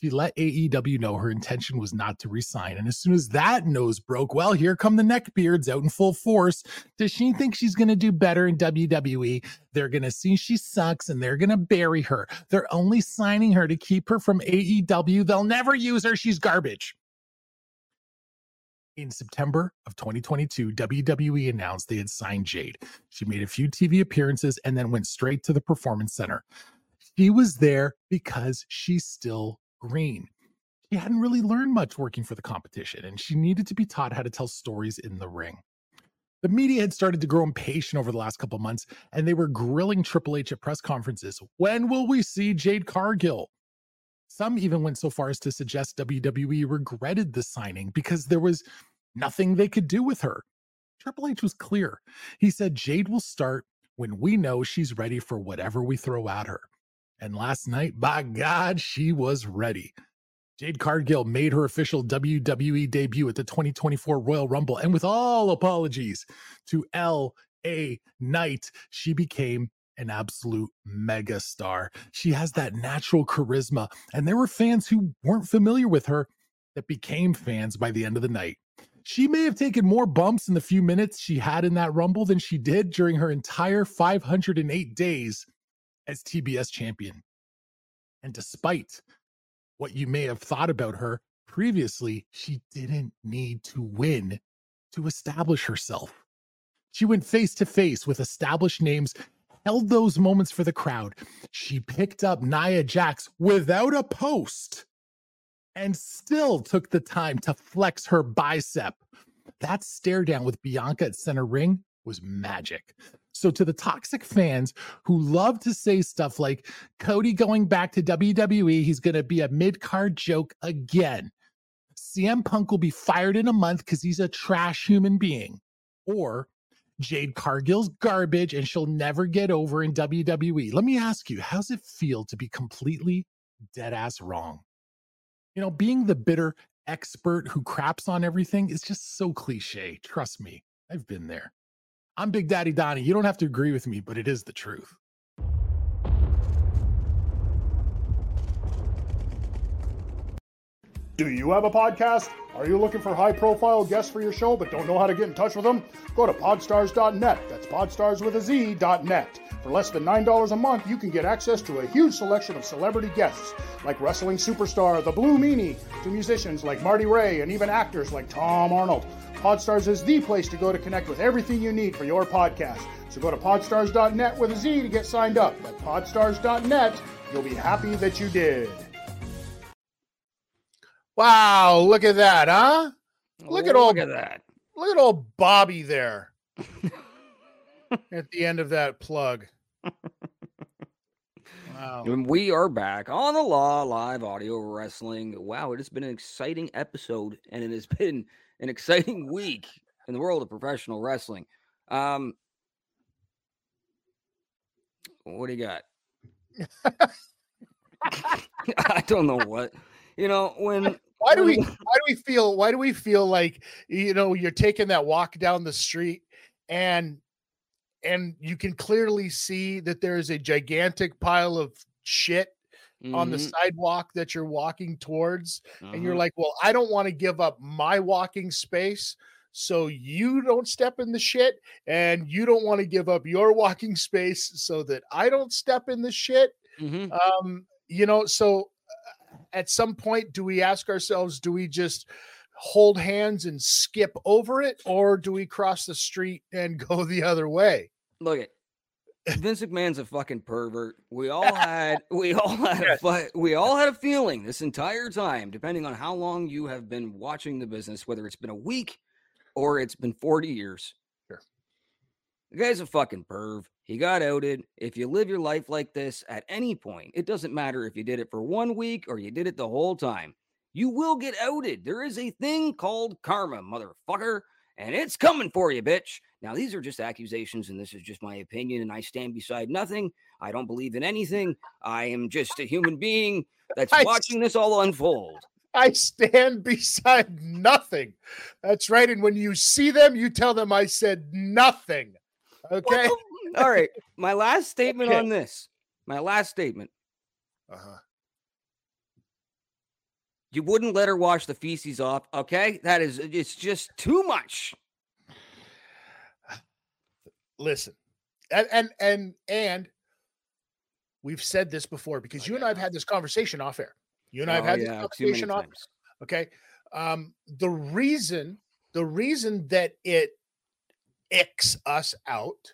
she let AEW know her intention was not to resign. And as soon as that news broke, well, here come the neckbeards out in full force. Does she think she's going to do better in WWE? They're going to see she sucks and they're going to bury her. They're only signing her to keep her from AEW. They'll never use her. She's garbage. In September of 2022, WWE announced they had signed Jade. She made a few TV appearances and then went straight to the Performance Center. She was there because she's still green. She hadn't really learned much working for the competition, and she needed to be taught how to tell stories in the ring. The media had started to grow impatient over the last couple months, and they were grilling Triple H at press conferences. When will we see Jade Cargill? Some even went so far as to suggest WWE regretted the signing because there was nothing they could do with her. Triple H was clear. He said, Jade will start when we know she's ready for whatever we throw at her. And last night, by God, she was ready. Jade Cargill made her official WWE debut at the 2024 Royal Rumble. And with all apologies to L.A. Knight, she became an absolute mega star. She has that natural charisma, and there were fans who weren't familiar with her that became fans by the end of the night. She may have taken more bumps in the few minutes she had in that Rumble than she did during her entire 508 days as TBS champion. And despite what you may have thought about her previously, she didn't need to win to establish herself. She went face to face with established names, held those moments for the crowd. She picked up Nia Jax without a post and still took the time to flex her bicep. That stare down with Bianca at center ring was magic. So to the toxic fans who love to say stuff like, Cody going back to WWE, he's going to be a mid-card joke again. CM Punk will be fired in a month because he's a trash human being. Or Jade Cargill's garbage and she'll never get over in WWE. Let me ask you, how's it feel to be completely dead-ass wrong? You know, being the bitter expert who craps on everything is just so cliche. Trust me, I've been there. I'm Big Daddy Donnie. You don't have to agree with me, but it is the truth. Do you have a podcast? Are you looking for high-profile guests for your show but don't know how to get in touch with them? Go to podstars.net. That's podstars.net. For less than $9 a month, you can get access to a huge selection of celebrity guests like wrestling superstar The Blue Meanie, to musicians like Marty Ray, and even actors like Tom Arnold. Podstars is the place to go to connect with everything you need for your podcast. So go to podstars.net with a Z to get signed up. At podstars.net, you'll be happy that you did. Wow, look at that, huh? Look at that. Look at old Bobby there at the end of that plug. Wow. And we are back on the Law Live Audio Wrestling. Wow, it has been an exciting episode, and it has been an exciting week in the world of professional wrestling. What do you got? I don't know what. You know, when why do we feel like, you know, you're taking that walk down the street and you can clearly see that there is a gigantic pile of shit on the sidewalk that you're walking towards, and you're like, well, I don't want to give up my walking space, so you don't step in the shit, and you don't want to give up your walking space so that I don't step in the shit. You know, so at some point, do we ask ourselves, do we just hold hands and skip over it, or do we cross the street and go the other way? Look at Vince McMahon's a fucking pervert. We all had a feeling this entire time, depending on how long you have been watching the business, whether it's been a week or it's been 40 years. Sure. The guy's a fucking perv. He got outed. If you live your life like this at any point, it doesn't matter if you did it for 1 week or you did it the whole time. You will get outed. There is a thing called karma, motherfucker, and it's coming for you, bitch. Now, these are just accusations, and this is just my opinion, and I stand beside nothing. I don't believe in anything. I am just a human being that's watching this all unfold. I stand beside nothing. That's right, and when you see them, you tell them I said nothing. Okay? All right, my last statement on this. My last statement. You wouldn't let her wash the feces off, okay? That is, it's just too much. Listen, and we've said this before because you and I have had this conversation off air. You and I have had this conversation off air. Okay. The reason that it icks us out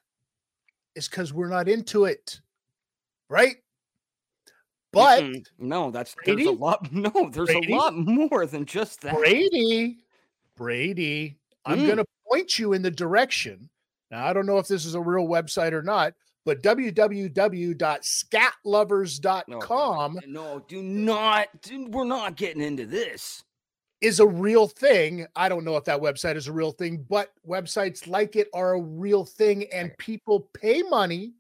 is because we're not into it. Right. But no, that's Brady? There's a lot. No, there's Brady? A lot more than just that. Brady, I'm going to point you in the direction. Now, I don't know if this is a real website or not, but www.scatlovers.com. No, do not. We're not getting into this. Is a real thing. I don't know if that website is a real thing, but websites like it are a real thing, and people pay money.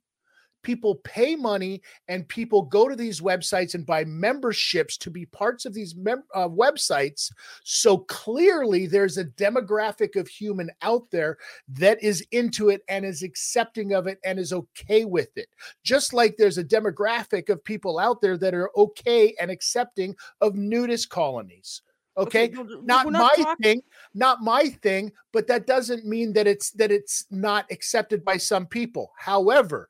People pay money, and people go to these websites and buy memberships to be parts of these websites. So clearly there's a demographic of human out there that is into it and is accepting of it and is okay with it. Just like there's a demographic of people out there that are okay and accepting of nudist colonies. Okay, not my thing, but that doesn't mean that it's not accepted by some people. However,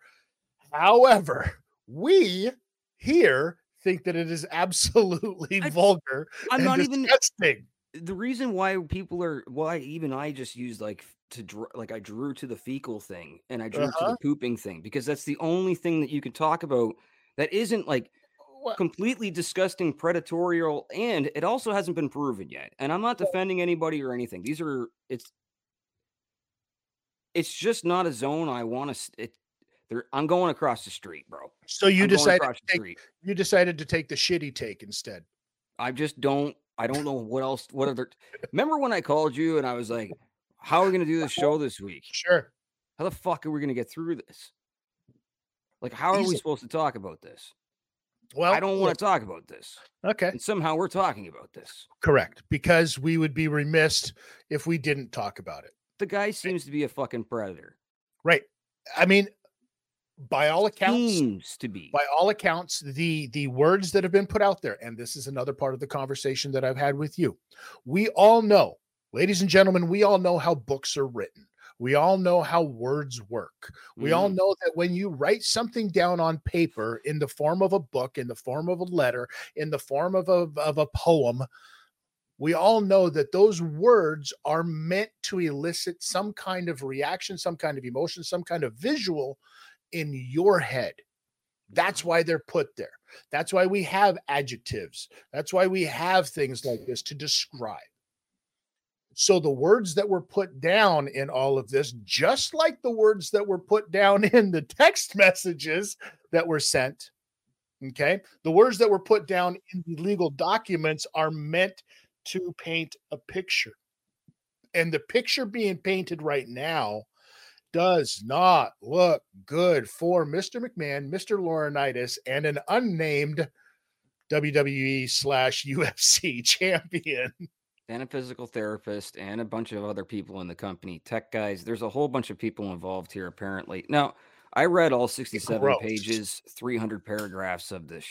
We here think that it is absolutely vulgar. I'm not disgusting. Even the reason why people are I just used I drew to the fecal thing and I drew to the pooping thing because that's the only thing that you can talk about that isn't like completely disgusting, predatorial, and it also hasn't been proven yet. And I'm not defending anybody or anything. These are it's just not a zone I want to. I'm going across the street, bro. So you decided to take the shitty take instead. I don't know what else, what other. Remember when I called you and I was like, how are we going to do this show this week? Sure. How the fuck are we going to get through this? Like, how are we supposed to talk about this? Well, I don't want to talk about this. Okay. And somehow we're talking about this. Correct. Because we would be remiss if we didn't talk about it. The guy seems to be a fucking predator. Right. I mean, by all accounts, the words that have been put out there, and this is another part of the conversation that I've had with you. We all know, ladies and gentlemen, we all know how books are written. We all know how words work. We all know that when you write something down on paper in the form of a book, in the form of a letter, in the form of a poem, we all know that those words are meant to elicit some kind of reaction, some kind of emotion, some kind of visual in your head. That's why they're put there. That's why we have adjectives. That's why we have things like this to describe. So the words that were put down in all of this, just like the words that were put down in the text messages that were sent, okay, the words that were put down in the legal documents are meant to paint a picture. And the picture being painted right now does not look good for Mr. McMahon, Mr. Laurinaitis, and an unnamed WWE/UFC champion. And a physical therapist and a bunch of other people in the company, tech guys. There's a whole bunch of people involved here, apparently. Now, I read all 67 pages, 300 paragraphs of this.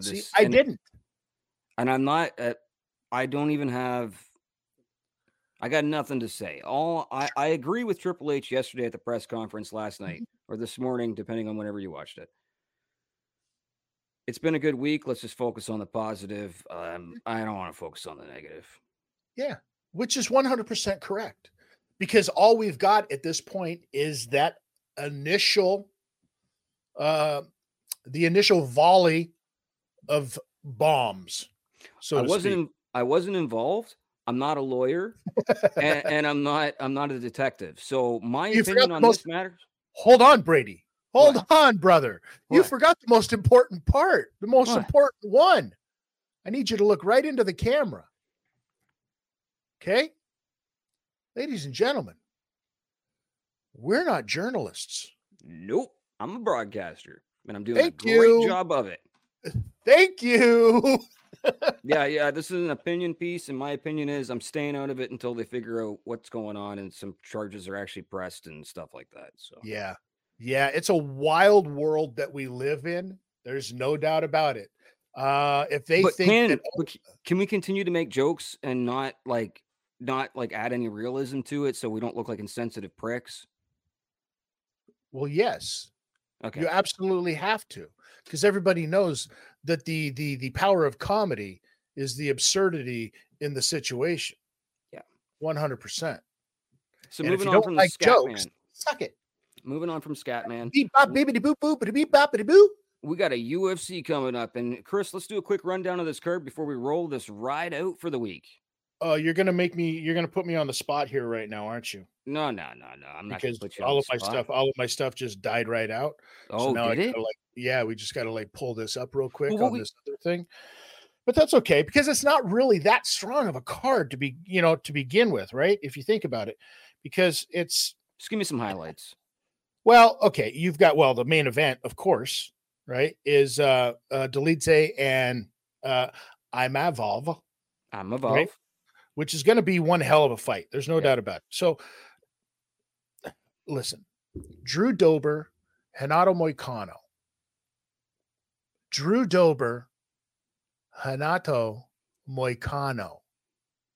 See, I didn't. And I'm not, I don't even have, I got nothing to say. I agree with Triple H yesterday at the press conference last night or this morning, depending on whenever you watched it. It's been a good week. Let's just focus on the positive. I don't want to focus on the negative. Yeah, which is 100% correct, because all we've got at this point is that initial, the initial volley of bombs. So I wasn't involved. I'm not a lawyer, and I'm not a detective. So my opinion on this matters. Hold on, Bradie. Hold on, brother. What? You forgot the most important part. The most important one. I need you to look right into the camera. Okay, ladies and gentlemen, we're not journalists. Nope, I'm a broadcaster, and I'm doing a great job of it. Thank you. Yeah, this is an opinion piece, and my opinion is I'm staying out of it until they figure out what's going on and some charges are actually pressed and stuff like that. So yeah, it's a wild world that we live in. There's no doubt about it. Can we continue to make jokes and not add any realism to it so we don't look like insensitive pricks? Well, yes. Okay. You absolutely have to, because everybody knows that the power of comedy is the absurdity in the situation. Yeah. 100%. So and moving on from the scat jokes, man. Suck it. Moving on from Scatman. Beep bop bibbidi boop boop bidi beep bop bidi boo. We got a UFC coming up. And Chris, let's do a quick rundown of this card before we roll this ride out for the week. You're going to put me on the spot here right now, aren't you? No. I'm not going to put you on the spot. All of my stuff just died right out. Oh, so now did it? We just got to pull this up real quick on this other thing. But that's okay, because it's not really that strong of a card to begin with, right? If you think about it, because it's. Just give me some highlights. Well, okay. You've got, the main event, of course. Right, is Delize and I'm Avov, right? Which is going to be one hell of a fight. There's no doubt about it. So, listen, Drew Dober, Renato Moicano.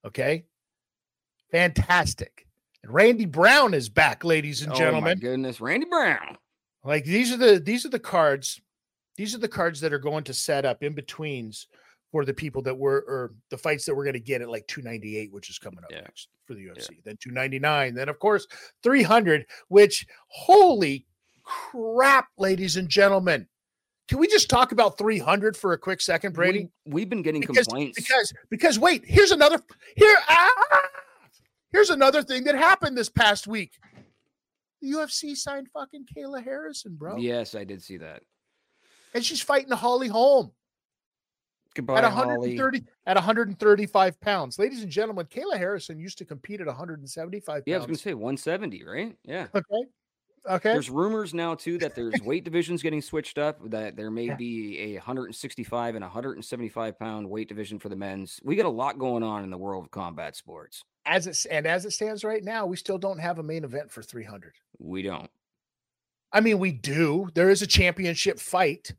Okay, fantastic. And Randy Brown is back, ladies and gentlemen. Oh my goodness, Randy Brown! These are the cards These are the cards that are going to set up in betweens for the people that were, or the fights that we're going to get at like 298, which is coming up next for the UFC. Then 299. Then of course 300, which holy crap, ladies and gentlemen. Can we just talk about 300 for a quick second, Bradie? We've been getting complaints. Because wait, here's another thing that happened this past week. The UFC signed fucking Kayla Harrison, bro. Yes, I did see that. And she's fighting Holly Holm. Goodbye, Holly. At 135 pounds. Ladies and gentlemen, Kayla Harrison used to compete at 175 pounds. Yeah, I was going to say 170, right? Yeah. Okay. There's rumors now, too, that there's weight divisions getting switched up, that there may be a 165 and 175-pound weight division for the men's. We got a lot going on in the world of combat sports. As it stands right now, we still don't have a main event for 300. We don't. I mean, we do. There is a championship fight.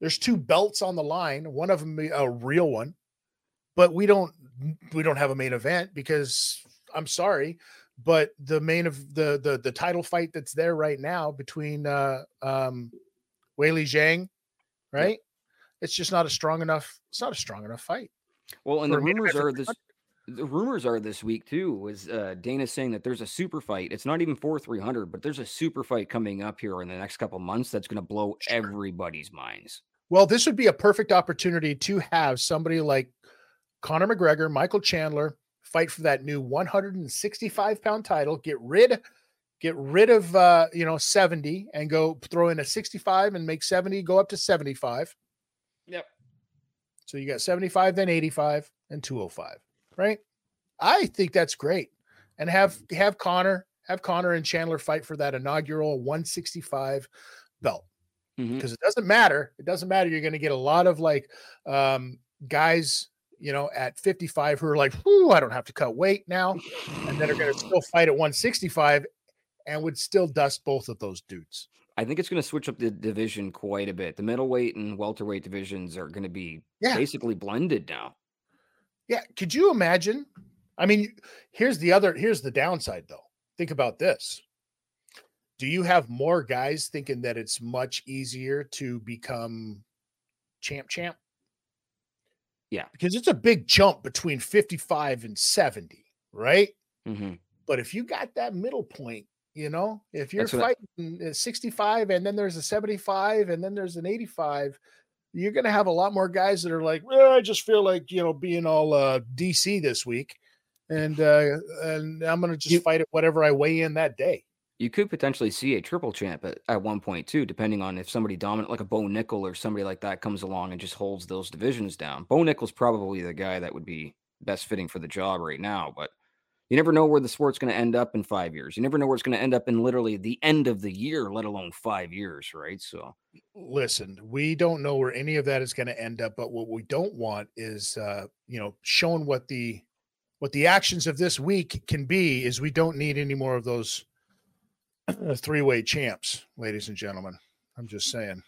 There's two belts on the line. One of them a real one, but we don't have a main event because I'm sorry, but the main of the title fight that's there right now between Weili Zhang, right? Yeah. It's not a strong enough fight. Well, and the rumors are this week too was Dana saying that there's a super fight. It's not even for 300, but there's a super fight coming up here in the next couple of months that's going to blow everybody's minds. Well, this would be a perfect opportunity to have somebody like Conor McGregor, Michael Chandler fight for that new 165-pound title. Get rid of 70 and go throw in a 65 and make 70 go up to 75. Yep. So you got 75, then 85, and 205. Right, I think that's great, and have Connor and Chandler fight for that inaugural 165 belt because it doesn't matter. You're going to get a lot of like guys, at 55 who are like, "Ooh, I don't have to cut weight now," and then are going to still fight at 165 and would still dust both of those dudes. I think it's going to switch up the division quite a bit. The middleweight and welterweight divisions are going to be basically blended now. Yeah, could you imagine? I mean, here's the downside though. Think about this. Do you have more guys thinking that it's much easier to become champ? Yeah, because it's a big jump between 55 and 70, right? Mm-hmm. But if you got that middle point, if you're fighting 65 and then there's a 75 and then there's an 85. You're going to have a lot more guys that are like, well, I just feel like, being all DC this week. And I'm going to just fight at whatever I weigh in that day. You could potentially see a triple champ at one point, too, depending on if somebody dominant, like a Bo Nickel or somebody like that comes along and just holds those divisions down. Bo Nickel's probably the guy that would be best fitting for the job right now. But you never know where the sport's going to end up in 5 years. You never know where it's going to end up in literally the end of the year, let alone 5 years, right? So listen, we don't know where any of that is going to end up, but what we don't want is, showing what the actions of this week can be is we don't need any more of those three-way champs, ladies and gentlemen. I'm just saying.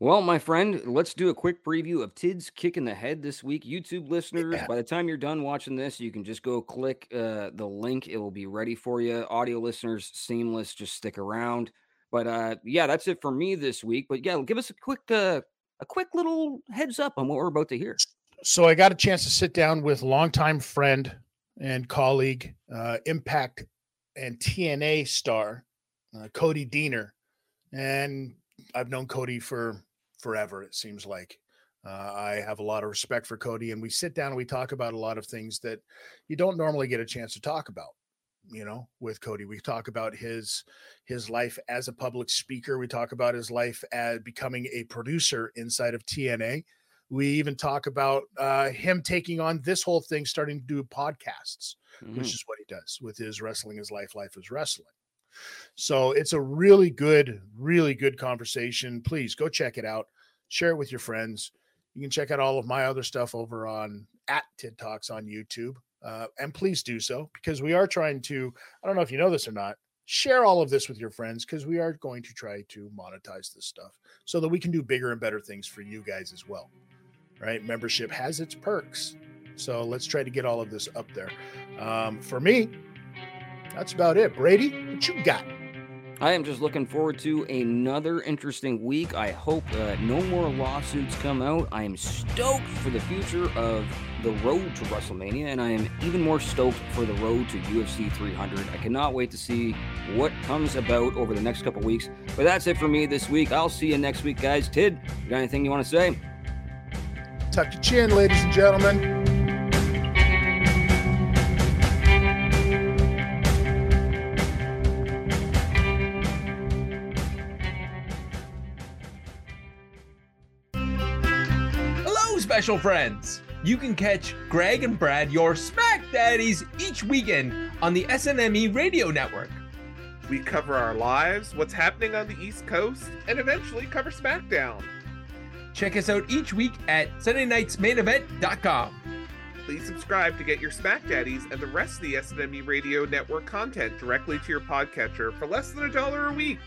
Well, my friend, let's do a quick preview of Tid's Kick in the Head this week. YouTube listeners, by the time you're done watching this, you can just go click the link. It will be ready for you. Audio listeners, seamless, just stick around. But, that's it for me this week. But, give us a quick little heads up on what we're about to hear. So I got a chance to sit down with longtime friend and colleague, Impact and TNA star, Cody Deaner. And I've known Cody for forever, it seems like. I have a lot of respect for Cody, and we sit down and we talk about a lot of things that you don't normally get a chance to talk about, with Cody. We talk about his life as a public speaker. We talk about his life as becoming a producer inside of TNA. We even talk about him taking on this whole thing, starting to do podcasts, which is what he does with his Wrestling His Life Is Wrestling. So it's a really good, really good conversation. Please go check it out. Share it with your friends. You can check out all of my other stuff over on @TidTalks on YouTube. And please do so because we are trying to, I don't know if you know this or not, share all of this with your friends because we are going to try to monetize this stuff so that we can do bigger and better things for you guys as well. Right? Membership has its perks. So let's try to get all of this up there. For me, that's about it. Bradie, what you got? I am just looking forward to another interesting week. I hope no more lawsuits come out. I am stoked for the future of the road to WrestleMania, and I am even more stoked for the road to UFC 300. I cannot wait to see what comes about over the next couple weeks. But that's it for me this week. I'll see you next week, guys. Tid, you got anything you want to say? Tuck your chin, ladies and gentlemen. Special friends, you can catch Greg and Brad, your Smack Daddies, each weekend on the SNME Radio Network. We cover our lives, what's happening on the East Coast, and eventually cover SmackDown. Check us out each week at SundayNightsMainEvent.com. Please subscribe to get your Smack Daddies and the rest of the SNME Radio Network content directly to your podcatcher for less than $1 a week.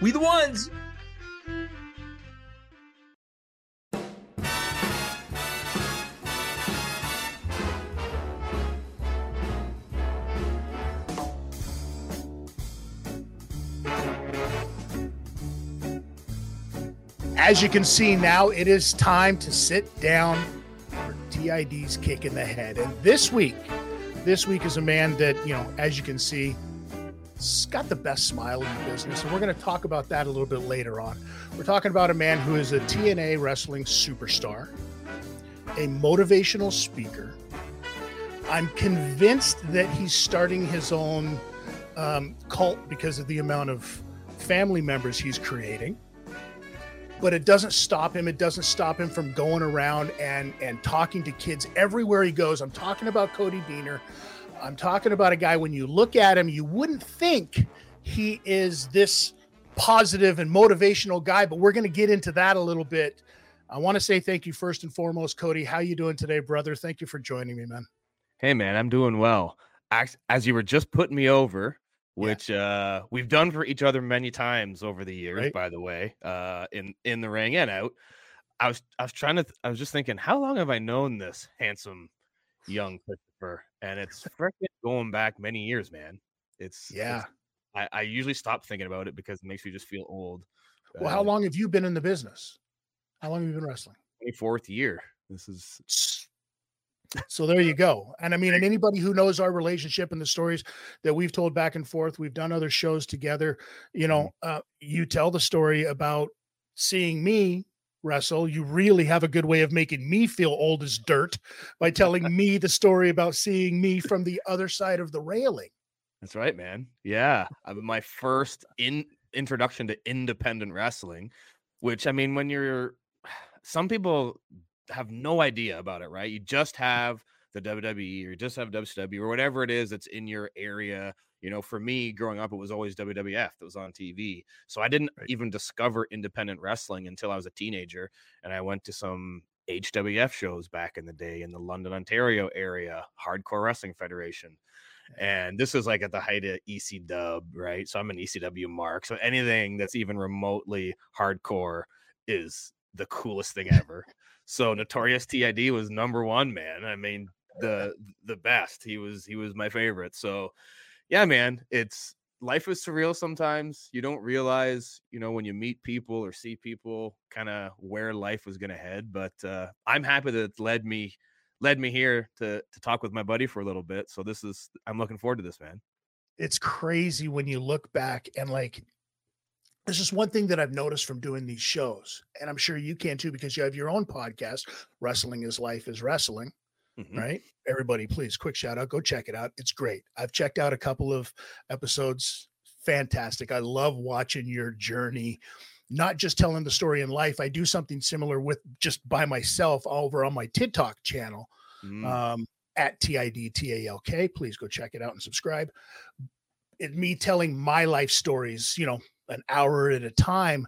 We the ones! As you can see now, it is time to sit down for TID's kick in the head. And this week is a man that, you know, as you can see, has got the best smile in the business. And we're going to talk about that a little bit later on. We're talking about a man who is a TNA wrestling superstar, a motivational speaker. I'm convinced that he's starting his own cult because of the amount of family members he's creating. But it doesn't stop him. It doesn't stop him from going around and talking to kids everywhere he goes. I'm talking about Cody Deaner. I'm talking about a guy, when you look at him, you wouldn't think he is this positive and motivational guy, but we're going to get into that a little bit. I want to say thank you first and foremost, Cody. How you doing today, brother? Thank you for joining me, man. Hey, man, I'm doing well. As you were just putting me over, which we've done for each other many times over the years, right? By the way, in the ring and out. I was just thinking, how long have I known this handsome young Christopher? And it's freaking going back many years, man. I usually stop thinking about it because it makes me just feel old. Well, how long have you been in the business? How long have you been wrestling? 24th year. This is. So there you go. And I mean, and anybody who knows our relationship and the stories that we've told back and forth, we've done other shows together. You know, you tell the story about seeing me wrestle. You really have a good way of making me feel old as dirt by telling me the story about seeing me from the other side of the railing. That's right, man. Yeah. I mean, my first introduction to independent wrestling, which, I mean, when you're, some people have no idea about it, right? You just have the WWE, or you just have WCW, or whatever it is that's in your area. You know, for me growing up, it was always WWF that was on TV. So I didn't even discover independent wrestling until I was a teenager, and I went to some HWF shows back in the day in the London, Ontario area, Hardcore Wrestling Federation. And this is like at the height of ECW, right? So I'm an ECW mark. So anything that's even remotely hardcore is the coolest thing ever. So Notorious TID was number one, man. I mean, the best. He was my favorite. So yeah, man, it's, life is surreal sometimes. You don't realize, you know, when you meet people or see people, kind of where life was going to head. But I'm happy that it led me here to talk with my buddy for a little bit. So I'm looking forward to this, man. It's crazy when you look back and like, this is one thing that I've noticed from doing these shows, and I'm sure you can too, because you have your own podcast, Wrestling is Life is Wrestling, right? Everybody, please, quick shout out, go check it out. It's great. I've checked out a couple of episodes. Fantastic. I love watching your journey, not just telling the story in life. I do something similar with just by myself over on my TikTok channel, at TIDTALK. Please go check it out and subscribe. It's me telling my life stories, you know, an hour at a time.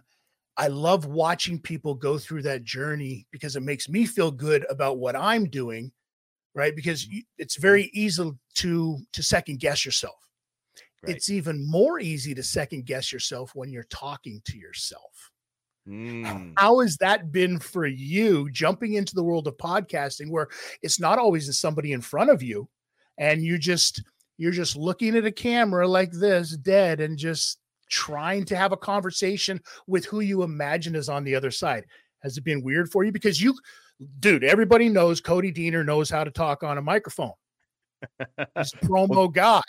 I love watching people go through that journey because it makes me feel good about what I'm doing, right? Because it's very easy to second guess yourself. Right. It's even more easy to second guess yourself when you're talking to yourself. How has that been for you jumping into the world of podcasting, where it's not always somebody in front of you and you're just looking at a camera like this, dead, and just trying to have a conversation with who you imagine is on the other side. Has it been weird for you? Because you, dude, everybody knows Cody Deaner knows how to talk on a microphone. He's a promo god.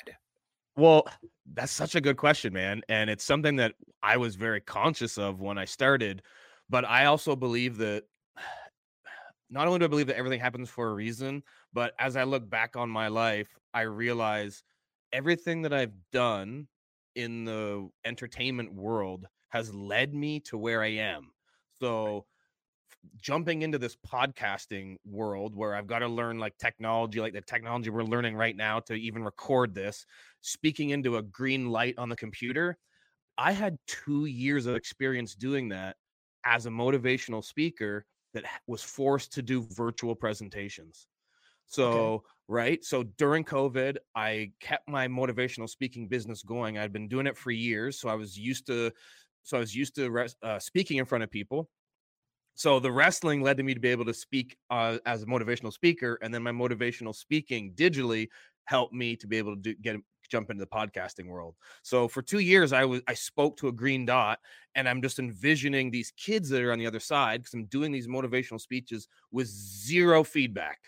Well, that's such a good question, man. And it's something that I was very conscious of when I started, but I also believe that not only do I believe that everything happens for a reason, but as I look back on my life, I realize everything that I've done in the entertainment world has led me to where I am. So jumping into this podcasting world where I've got to learn like technology, like the technology we're learning right now to even record this, speaking into a green light on the computer, I had 2 years of experience doing that as a motivational speaker that was forced to do virtual presentations. So, right. So during COVID, I kept my motivational speaking business going. I'd been doing it for years. So I was used to, speaking in front of people. So the wrestling led to me to be able to speak as a motivational speaker. And then my motivational speaking digitally helped me to be able to jump into the podcasting world. So for 2 years, I spoke to a green dot, and I'm just envisioning these kids that are on the other side because I'm doing these motivational speeches with zero feedback,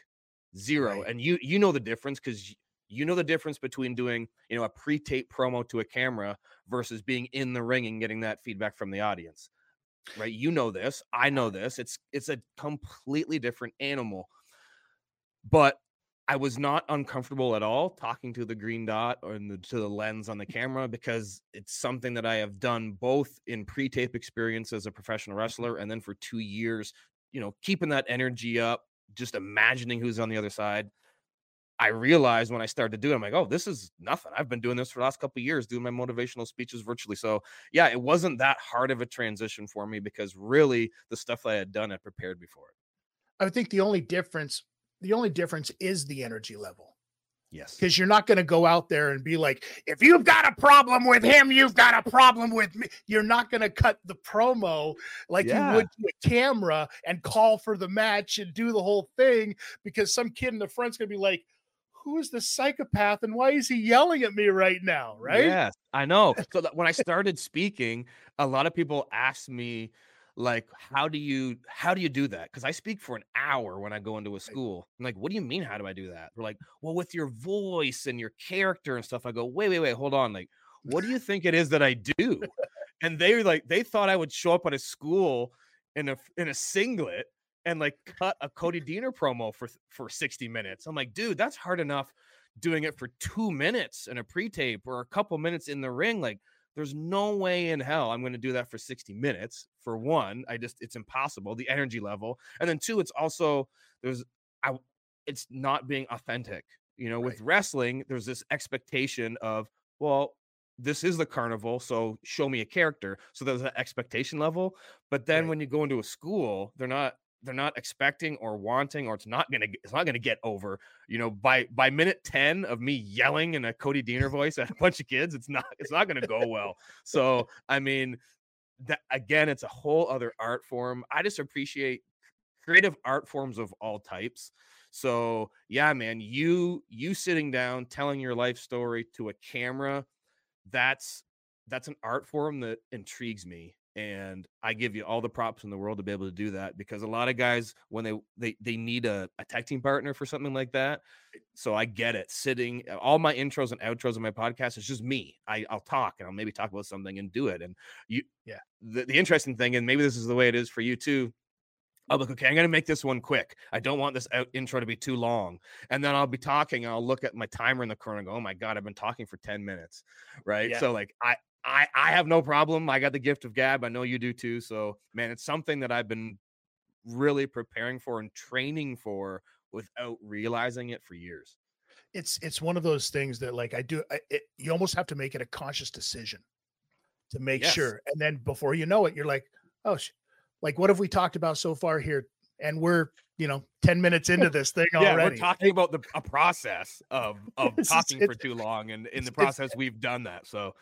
zero. Right. And you know the difference because you know the difference between doing, you know, a pre-tape promo to a camera versus being in the ring and getting that feedback from the audience. Right. You know this. I know this. It's a completely different animal. But I was not uncomfortable at all talking to the green dot or to the lens on the camera because it's something that I have done both in pre-tape experience as a professional wrestler and then for 2 years, you know, keeping that energy up, just imagining who's on the other side. I realized when I started to do it, I'm like, oh, this is nothing. I've been doing this for the last couple of years, doing my motivational speeches virtually. So yeah, it wasn't that hard of a transition for me because really the stuff that I had done, I prepared before it. I think the only difference is the energy level. Yes. Because you're not going to go out there and be like, if you've got a problem with him, you've got a problem with me. You're not going to cut the promo like you would to a camera and call for the match and do the whole thing because some kid in the front's going to be like, who is this psychopath and why is he yelling at me right now? Right. Yes, I know. So when I started speaking, a lot of people asked me like, how do you do that? Cause I speak for an hour when I go into a school. I'm like, what do you mean? How do I do that? They're like, well, with your voice and your character and stuff. I go, wait, hold on. Like, what do you think it is that I do? And they were like, they thought I would show up at a school in a singlet and like cut a Cody Deaner promo for 60 minutes. I'm like, dude, that's hard enough doing it for 2 minutes in a pre-tape or a couple minutes in the ring. Like there's no way in hell I'm going to do that for 60 minutes. For one, it's impossible, the energy level. And then two, it's also, it's not being authentic, you know, right. With wrestling, there's this expectation of, well, this is the carnival, so show me a character. So there's an expectation level, but then when you go into a school, they're not expecting or wanting, or it's not going to get over, you know, by minute 10 of me yelling in a Cody Deaner voice at a bunch of kids, it's not going to go well. So, I mean, that again, it's a whole other art form. I just appreciate creative art forms of all types. So yeah, man, you sitting down, telling your life story to a camera, that's an art form that intrigues me. And I give you all the props in the world to be able to do that because a lot of guys, when they need a tag team partner for something like that. So I get it. Sitting, all my intros and outros on my podcast, it's just me. I'll talk and I'll maybe talk about something and do it. And the interesting thing, and maybe this is the way it is for you too. I'm like, okay, I'm going to make this one quick. I don't want this intro to be too long. And then I'll be talking and I'll look at my timer in the corner and go, oh my God, I've been talking for 10 minutes. Right. Yeah. So like, I have no problem. I got the gift of gab. I know you do too. So, man, it's something that I've been really preparing for and training for without realizing it for years. It's one of those things that like you almost have to make it a conscious decision to make sure. And then before you know it, you're like, oh, like what have we talked about so far here? And we're, you know, 10 minutes into this thing already. We're talking about a process of talking for too long. And in the process, we've done that. So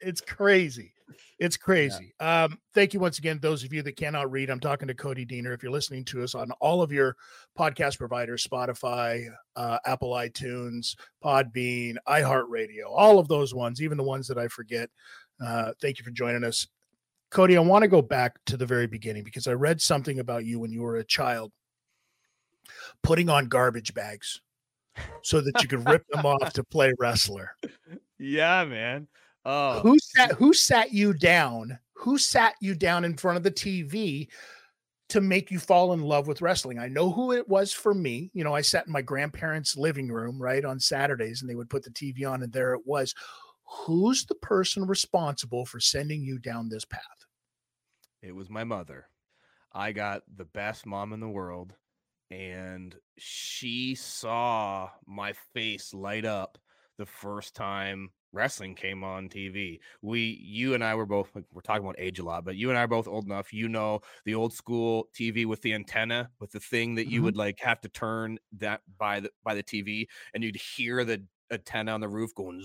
it's crazy. It's crazy. Yeah. Thank you once again, those of you that cannot read. I'm talking to Cody Deaner. If you're listening to us on all of your podcast providers, Spotify, Apple iTunes, Podbean, iHeartRadio, all of those ones, even the ones that I forget. Thank you for joining us. Cody, I want to go back to the very beginning because I read something about you when you were a child putting on garbage bags so that you could rip them off to play wrestler. Yeah, man. Oh. Who sat you down? Who sat you down in front of the TV to make you fall in love with wrestling? I know who it was for me. You know, I sat in my grandparents' living room, right, on Saturdays, and they would put the TV on, and there it was. Who's the person responsible for sending you down this path? It was my mother. I got the best mom in the world, and she saw my face light up the first time wrestling came on TV. You and I were both, we're talking about age a lot, but you and I are both old enough. You know, the old school TV with the antenna, with the thing that you would like have to turn that by the TV, and you'd hear the antenna on the roof going.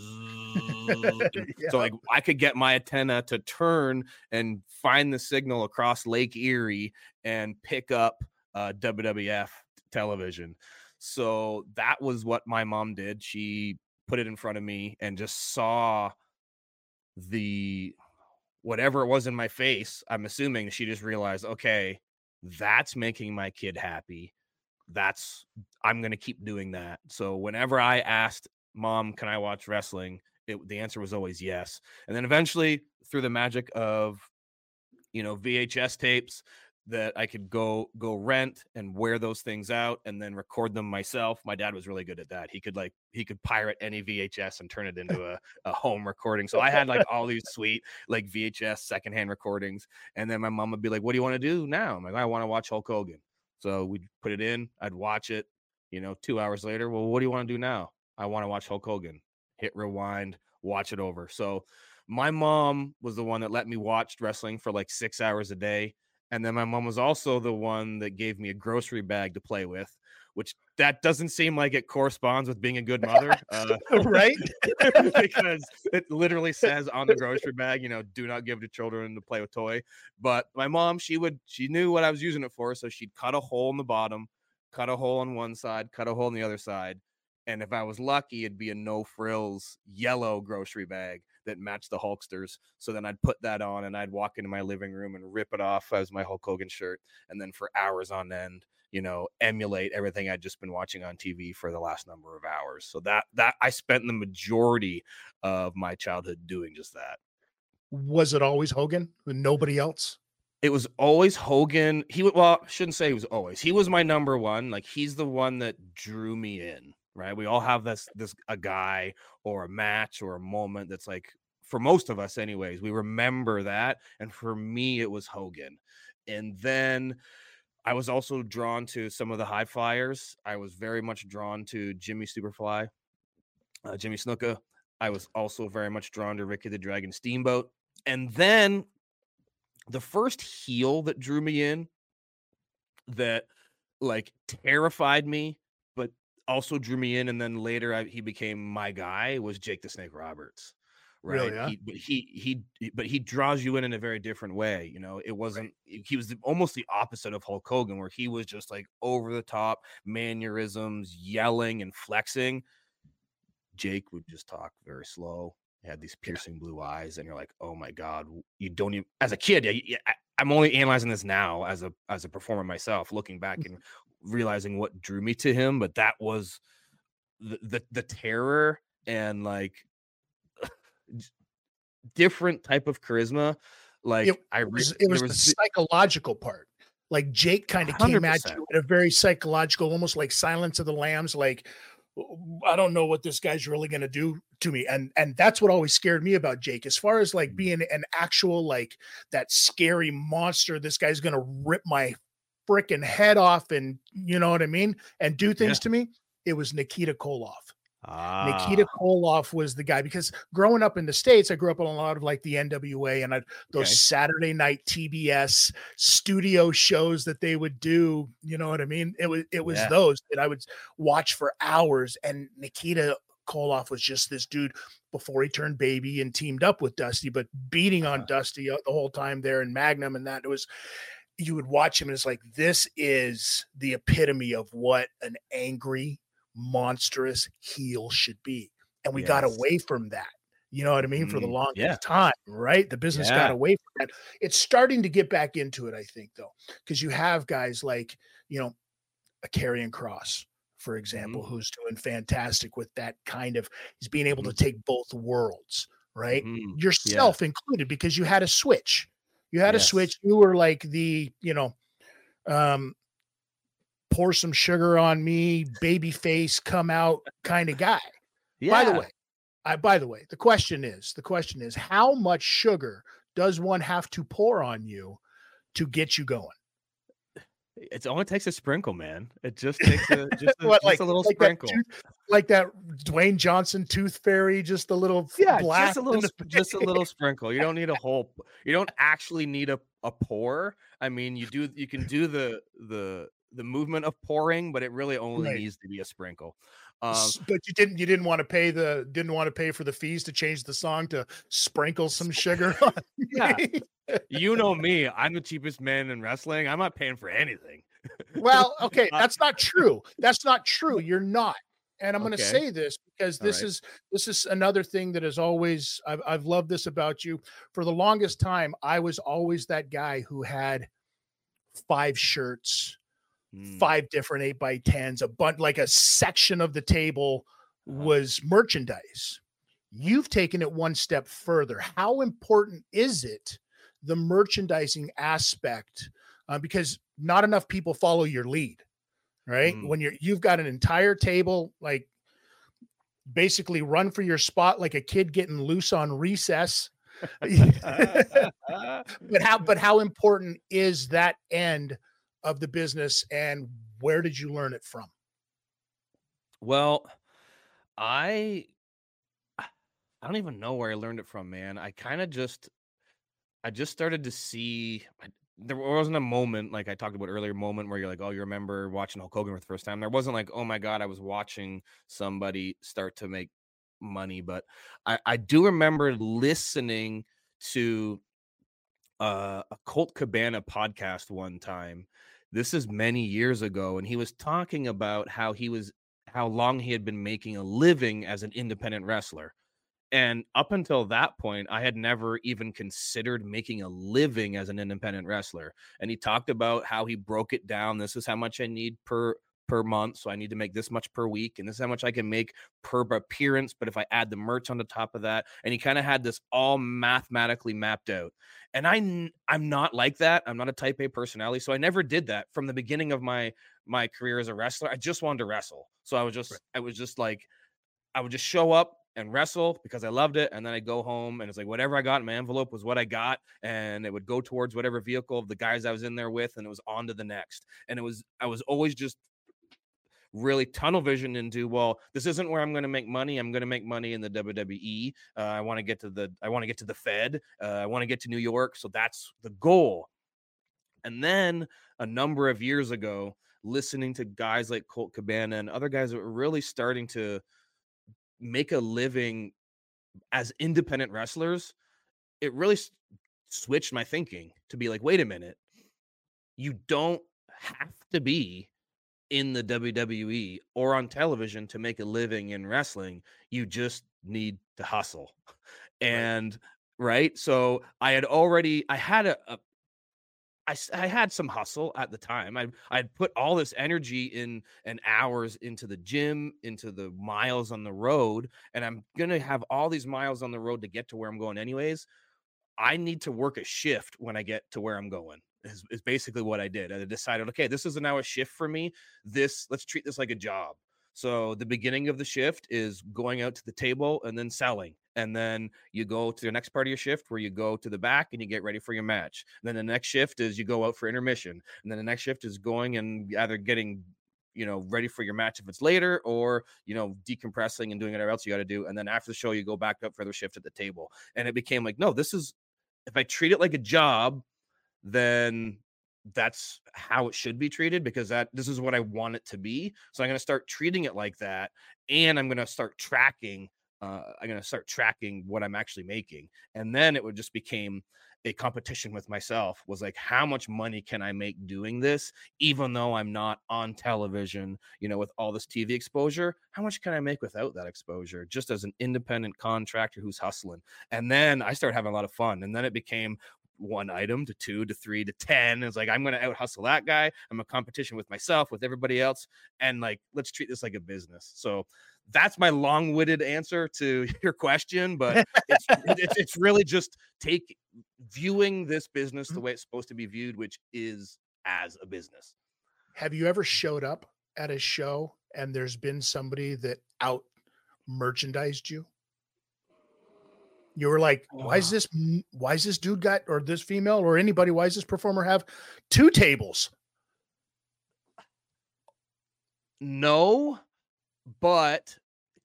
Yeah. So like I could get my antenna to turn and find the signal across Lake Erie and pick up WWF television. So that was what my mom did. She put it in front of me and just saw the whatever it was in my face. I'm assuming she just realized, okay, that's making my kid happy. I'm going to keep doing that. So whenever I asked Mom, can I watch wrestling? The answer was always yes. And then eventually through the magic of, you know, VHS tapes that I could go rent and wear those things out and then record them myself. My dad was really good at that. He could pirate any VHS and turn it into a home recording. So I had like all these sweet like VHS secondhand recordings. And then my mom would be like, what do you want to do now? I'm like, I want to watch Hulk Hogan. So we'd put it in, I'd watch it, you know, 2 hours later. Well, what do you want to do now? I want to watch Hulk Hogan. Hit rewind, watch it over. So my mom was the one that let me watch wrestling for like 6 hours a day. And then my mom was also the one that gave me a grocery bag to play with, which that doesn't seem like it corresponds with being a good mother. Right? Because it literally says on the grocery bag, you know, do not give to children to play with toy. But my mom, she knew what I was using it for. So she'd cut a hole in the bottom, cut a hole on one side, cut a hole on the other side. And if I was lucky, it'd be a no frills yellow grocery bag that matched the Hulksters. So then I'd put that on and I'd walk into my living room and rip it off as my Hulk Hogan shirt. And then for hours on end, you know, emulate everything I'd just been watching on TV for the last number of hours. So that I spent the majority of my childhood doing just that. Was it always Hogan and nobody else? It was always Hogan. I shouldn't say he was always. He was my number one. Like he's the one that drew me in. Right. We all have this a guy or a match or a moment that's like, for most of us anyways, we remember that. And for me, it was Hogan. And then I was also drawn to some of the high flyers. I was very much drawn to Jimmy Superfly, Jimmy Snuka. I was also very much drawn to Ricky the Dragon Steamboat. And then the first heel that drew me in that like terrified me, but also drew me in, and then later he became my guy, was Jake the Snake Roberts, right? Really, yeah. He draws you in a very different way, you know. It wasn't right. He was almost the opposite of Hulk Hogan, where he was just like over the top mannerisms, yelling and flexing. Jake would just talk very slow. He had these piercing blue eyes, and you're like, oh my God, you don't even. As a kid, I'm only analyzing this now as a performer myself, looking back and realizing what drew me to him. But that was the terror and like different type of charisma. Like it was the psychological part. Like Jake kind of came at you at a very psychological, almost like Silence of the Lambs. Like, I don't know what this guy's really going to do to me. And that's what always scared me about Jake, as far as like being an actual, like that scary monster, this guy's going to rip my freaking head off, and you know what I mean, and do things to me. It was Nikita Koloff. Nikita Koloff was the guy, because growing up in the States, I grew up on a lot of like the NWA and Saturday night TBS studio shows that they would do, you know what I mean? It was those that I would watch for hours. And Nikita Koloff was just this dude before he turned baby and teamed up with Dusty, but beating on Dusty the whole time there in Magnum. And that was, you would watch him and it's like, this is the epitome of what an angry, monstrous heel should be. And we got away from that. You know what I mean? For the longest time, right? The business got away from that. It's starting to get back into it, I think, though, because you have guys like, you know, a Karrion Kross, for example, who's doing fantastic with that kind of, he's being able to take both worlds, right? Yourself included, because you had a switch. You had a switch. You were like the, you know, pour some sugar on me, baby face, come out kind of guy. Yeah. By the way, the question is how much sugar does one have to pour on you to get you going? It only takes a sprinkle, man. It just takes a little sprinkle. That Dwayne Johnson tooth fairy, just a little blast. Just a little sprinkle. You don't need a whole, you don't actually need a pour. I mean, you can do the movement of pouring, but it really only needs to be a sprinkle. But you didn't want to pay for the fees to change the song to Sprinkle Some Sugar on Me. Yeah. You know me, I'm the cheapest man in wrestling. I'm not paying for anything. Well, okay, that's not true. That's not true. You're not. And I'm going to say this because this is another thing that is always, I've loved this about you. For the longest time, I was always that guy who had 5 shirts, 5 different 8x10s, a bunch, like a section of the table was merchandise. You've taken it one step further. How important is it, the merchandising aspect? Because not enough people follow your lead, right? When you've got an entire table, like basically run for your spot, like a kid getting loose on recess. But how important is that end of the business, and where did you learn it from? Well, I don't even know where I learned it from, man. I just started to see, there wasn't a moment, like I talked about earlier, moment where you're like, oh, you remember watching Hulk Hogan for the first time. There wasn't like, oh my God, I was watching somebody start to make money. But I do remember listening to a Colt Cabana podcast one time. This is many years ago, and he was talking about how long he had been making a living as an independent wrestler. And up until that point, I had never even considered making a living as an independent wrestler. And he talked about how he broke it down. This is how much I need per month, so I need to make this much per week, and this is how much I can make per appearance, but if I add the merch on the top of that, and he kind of had this all mathematically mapped out. And I'm not like that. I'm not a type A personality, so I never did that from the beginning of my career as a wrestler. I just wanted to wrestle, so I would just show up and wrestle because I loved it, and then I go home, and it's like whatever I got in my envelope was what I got, and it would go towards whatever vehicle of the guys I was in there with, and it was on to the next. And I was always just really tunnel vision into, well, this isn't where I'm going to make money. I'm going to make money in the WWE. I want to get to the Fed. I want to get to New York. So that's the goal. And then a number of years ago, listening to guys like Colt Cabana and other guys that were really starting to make a living as independent wrestlers, it really switched my thinking to be like, wait a minute, you don't have to be in the WWE or on television to make a living in wrestling. You just need to hustle. And right. So I had some hustle at the time. I'd put all this energy in and hours into the gym, into the miles on the road. And I'm going to have all these miles on the road to get to where I'm going anyways. I need to work a shift when I get to where I'm going. Is basically what I did. I decided, okay, this is an hour shift for me. Let's treat this like a job. So the beginning of the shift is going out to the table and then selling. And then you go to the next part of your shift where you go to the back and you get ready for your match. And then the next shift is you go out for intermission. And then the next shift is going and either getting, you know, ready for your match if it's later, or, you know, decompressing and doing whatever else you got to do. And then after the show, you go back up for the shift at the table. And it became like, no, this is, if I treat it like a job, then that's how it should be treated, because this is what I want it to be. So I'm going to start treating it like that. And I'm going to start tracking I'm going to start tracking what I'm actually making. And then it would just became a competition with myself, was like, how much money can I make doing this? Even though I'm not on television, you know, with all this TV exposure, how much can I make without that exposure, just as an independent contractor who's hustling? And then I started having a lot of fun. And then it became one item to two to three to 10. It's like, I'm going to out hustle that guy. I'm a competition with myself, with everybody else. And like, let's treat this like a business. So that's my long-winded answer to your question, but it's really just viewing this business the way it's supposed to be viewed, which is as a business. Have you ever showed up at a show and there's been somebody that out merchandised you? You were like, why is this dude got, or this female or anybody, why does this performer have two tables? No. But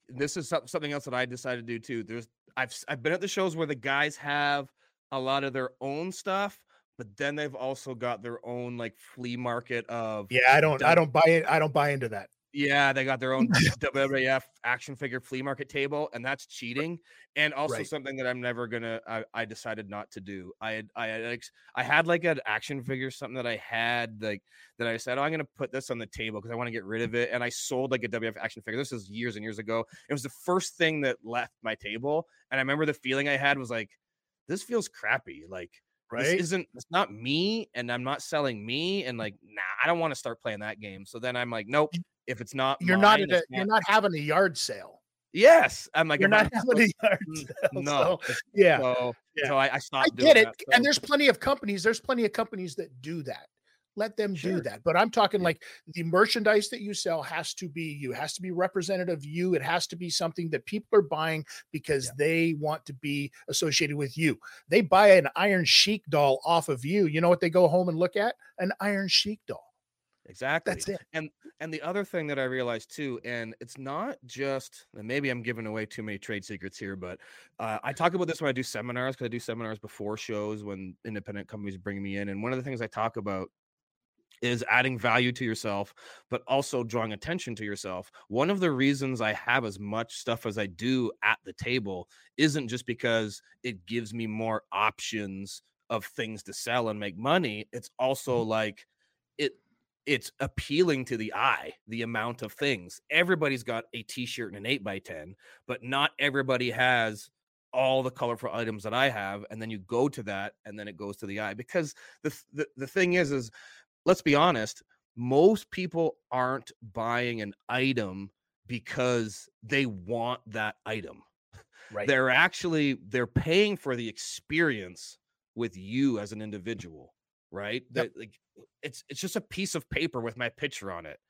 this is something else that I decided to do too. I've been at the shows where the guys have a lot of their own stuff, but then they've also got their own like flea market of I don't buy into that. Yeah, they got their own WWF action figure flea market table, and that's cheating. And also something that I'm never gonna. I decided not to do. I had like an action figure, something that I had like that I said, oh, I'm gonna put this on the table because I want to get rid of it. And I sold like a WWF action figure. This is years and years ago. It was the first thing that left my table, and I remember the feeling I had was like, this feels crappy. Like, it's not me, and I'm not selling me, and like, nah, I don't want to start playing that game. So then I'm like, nope. If it's not, you're not having a yard sale. Yes, I'm like, you're not having a yard sale. No, so, yeah. So I stopped. I get it. That, so. And there's plenty of companies that do that. Let them do that. But I'm talking like the merchandise that you sell has to be you, has to be representative of you. It has to be something that people are buying because they want to be associated with you. They buy an Iron Sheik doll off of you. You know what they go home and look at? An Iron Sheik doll. Exactly. That's it. And the other thing that I realized too, and it's not just, and maybe I'm giving away too many trade secrets here, but I talk about this when I do seminars, because I do seminars before shows when independent companies bring me in. And one of the things I talk about is adding value to yourself, but also drawing attention to yourself. One of the reasons I have as much stuff as I do at the table isn't just because it gives me more options of things to sell and make money. It's also like it's appealing to the eye, the amount of things. Everybody's got a t-shirt and an 8x10, but not everybody has all the colorful items that I have. And then you go to that, and then it goes to the eye, because the thing is let's be honest, most people aren't buying an item because they want that item. Right. They're paying for the experience with you as an individual, right? Yep. It's just a piece of paper with my picture on it.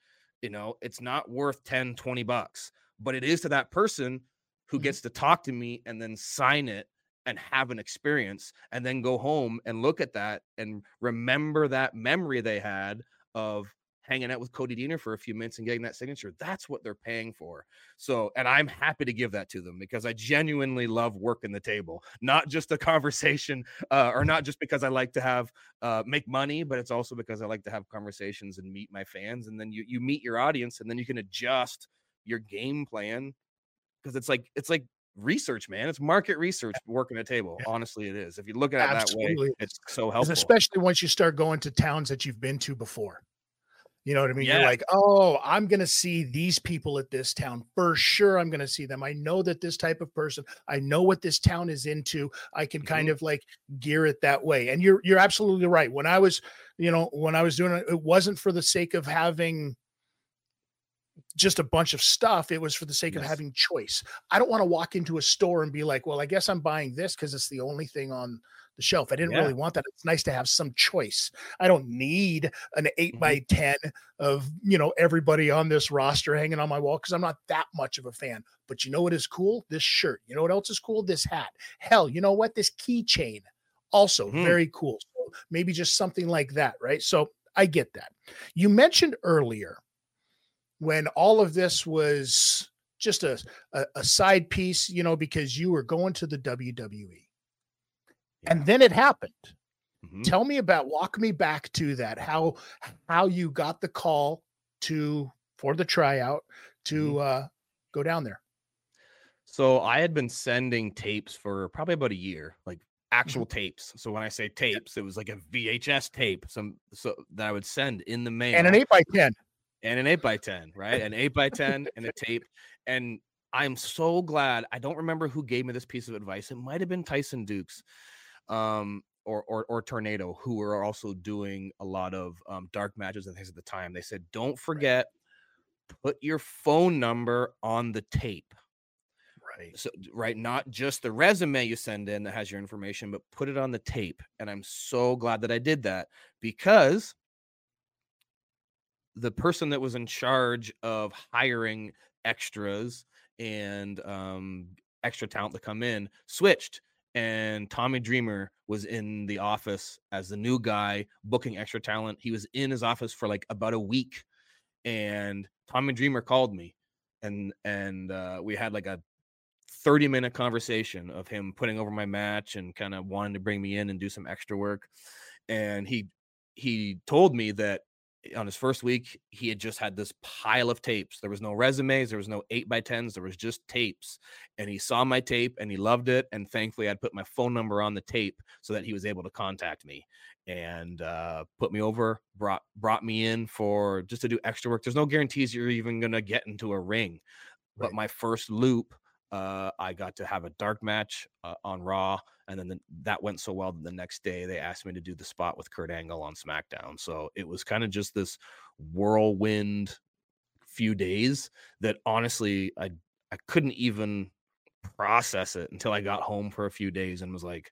You know, it's not worth $10-$20, but it is to that person who gets to talk to me and then sign it and have an experience, and then go home and look at that and remember that memory they had of hanging out with Cody Deaner for a few minutes and getting that signature. That's what they're paying for. So, and I'm happy to give that to them because I genuinely love working the table, not just a conversation or not just because I like to have make money, but it's also because I like to have conversations and meet my fans. And then you meet your audience, and then you can adjust your game plan, because it's like research, man. It's market research working a table. Yeah. Honestly, it is. If you look at it that way, it's so helpful. Especially once you start going to towns that you've been to before. You know what I mean? Yeah. You're like, oh, I'm going to see these people at this town. For sure, I'm going to see them. I know that this type of person, I know what this town is into. I can kind of like gear it that way. And you're absolutely right. When I was, doing it, it wasn't for the sake of having just a bunch of stuff. It was for the sake of having choice. I don't want to walk into a store and be like, well, I guess I'm buying this because it's the only thing on the shelf. I didn't really want that. It's nice to have some choice. I don't need an 8x10 of, everybody on this roster hanging on my wall, because I'm not that much of a fan. But you know what is cool? This shirt. You know what else is cool? This hat. Hell, you know what? This keychain. Also very cool. So maybe just something like that, right? So I get that. You mentioned earlier, when all of this was just a side piece, because you were going to the WWE. Yeah. And then it happened. Tell me walk me back to that, how you got the call for the tryout to go down there. So I had been sending tapes for probably about a year, like actual tapes. So when I say tapes, it was like a VHS tape, so that I would send in the mail. And an 8x10. And an 8x10, right? An 8x10 and a tape. And I'm so glad. I don't remember who gave me this piece of advice. It might have been Tyson Dukes or Tornado, who were also doing a lot of dark matches and things at the time. They said, don't forget, put your phone number on the tape. Right. So, right, not just the resume you send in that has your information, but put it on the tape. And I'm so glad that I did that, because the person that was in charge of hiring extras and extra talent to come in switched, and Tommy Dreamer was in the office as the new guy booking extra talent. He was in his office for like about a week, and Tommy Dreamer called me, and we had like a 30-minute conversation of him putting over my match and kind of wanting to bring me in and do some extra work. And he told me that on his first week, he had just had this pile of tapes. There was no resumes. There was no 8x10s. There was just tapes. And he saw my tape and he loved it. And thankfully, I'd put my phone number on the tape so that he was able to contact me and put me over, brought me in for just to do extra work. There's no guarantees you're even going to get into a ring. Right. But my first loop, I got to have a dark match on Raw, and then that went so well that the next day they asked me to do the spot with Kurt Angle on SmackDown. So it was kind of just this whirlwind few days that honestly I couldn't even process it until I got home for a few days and was like,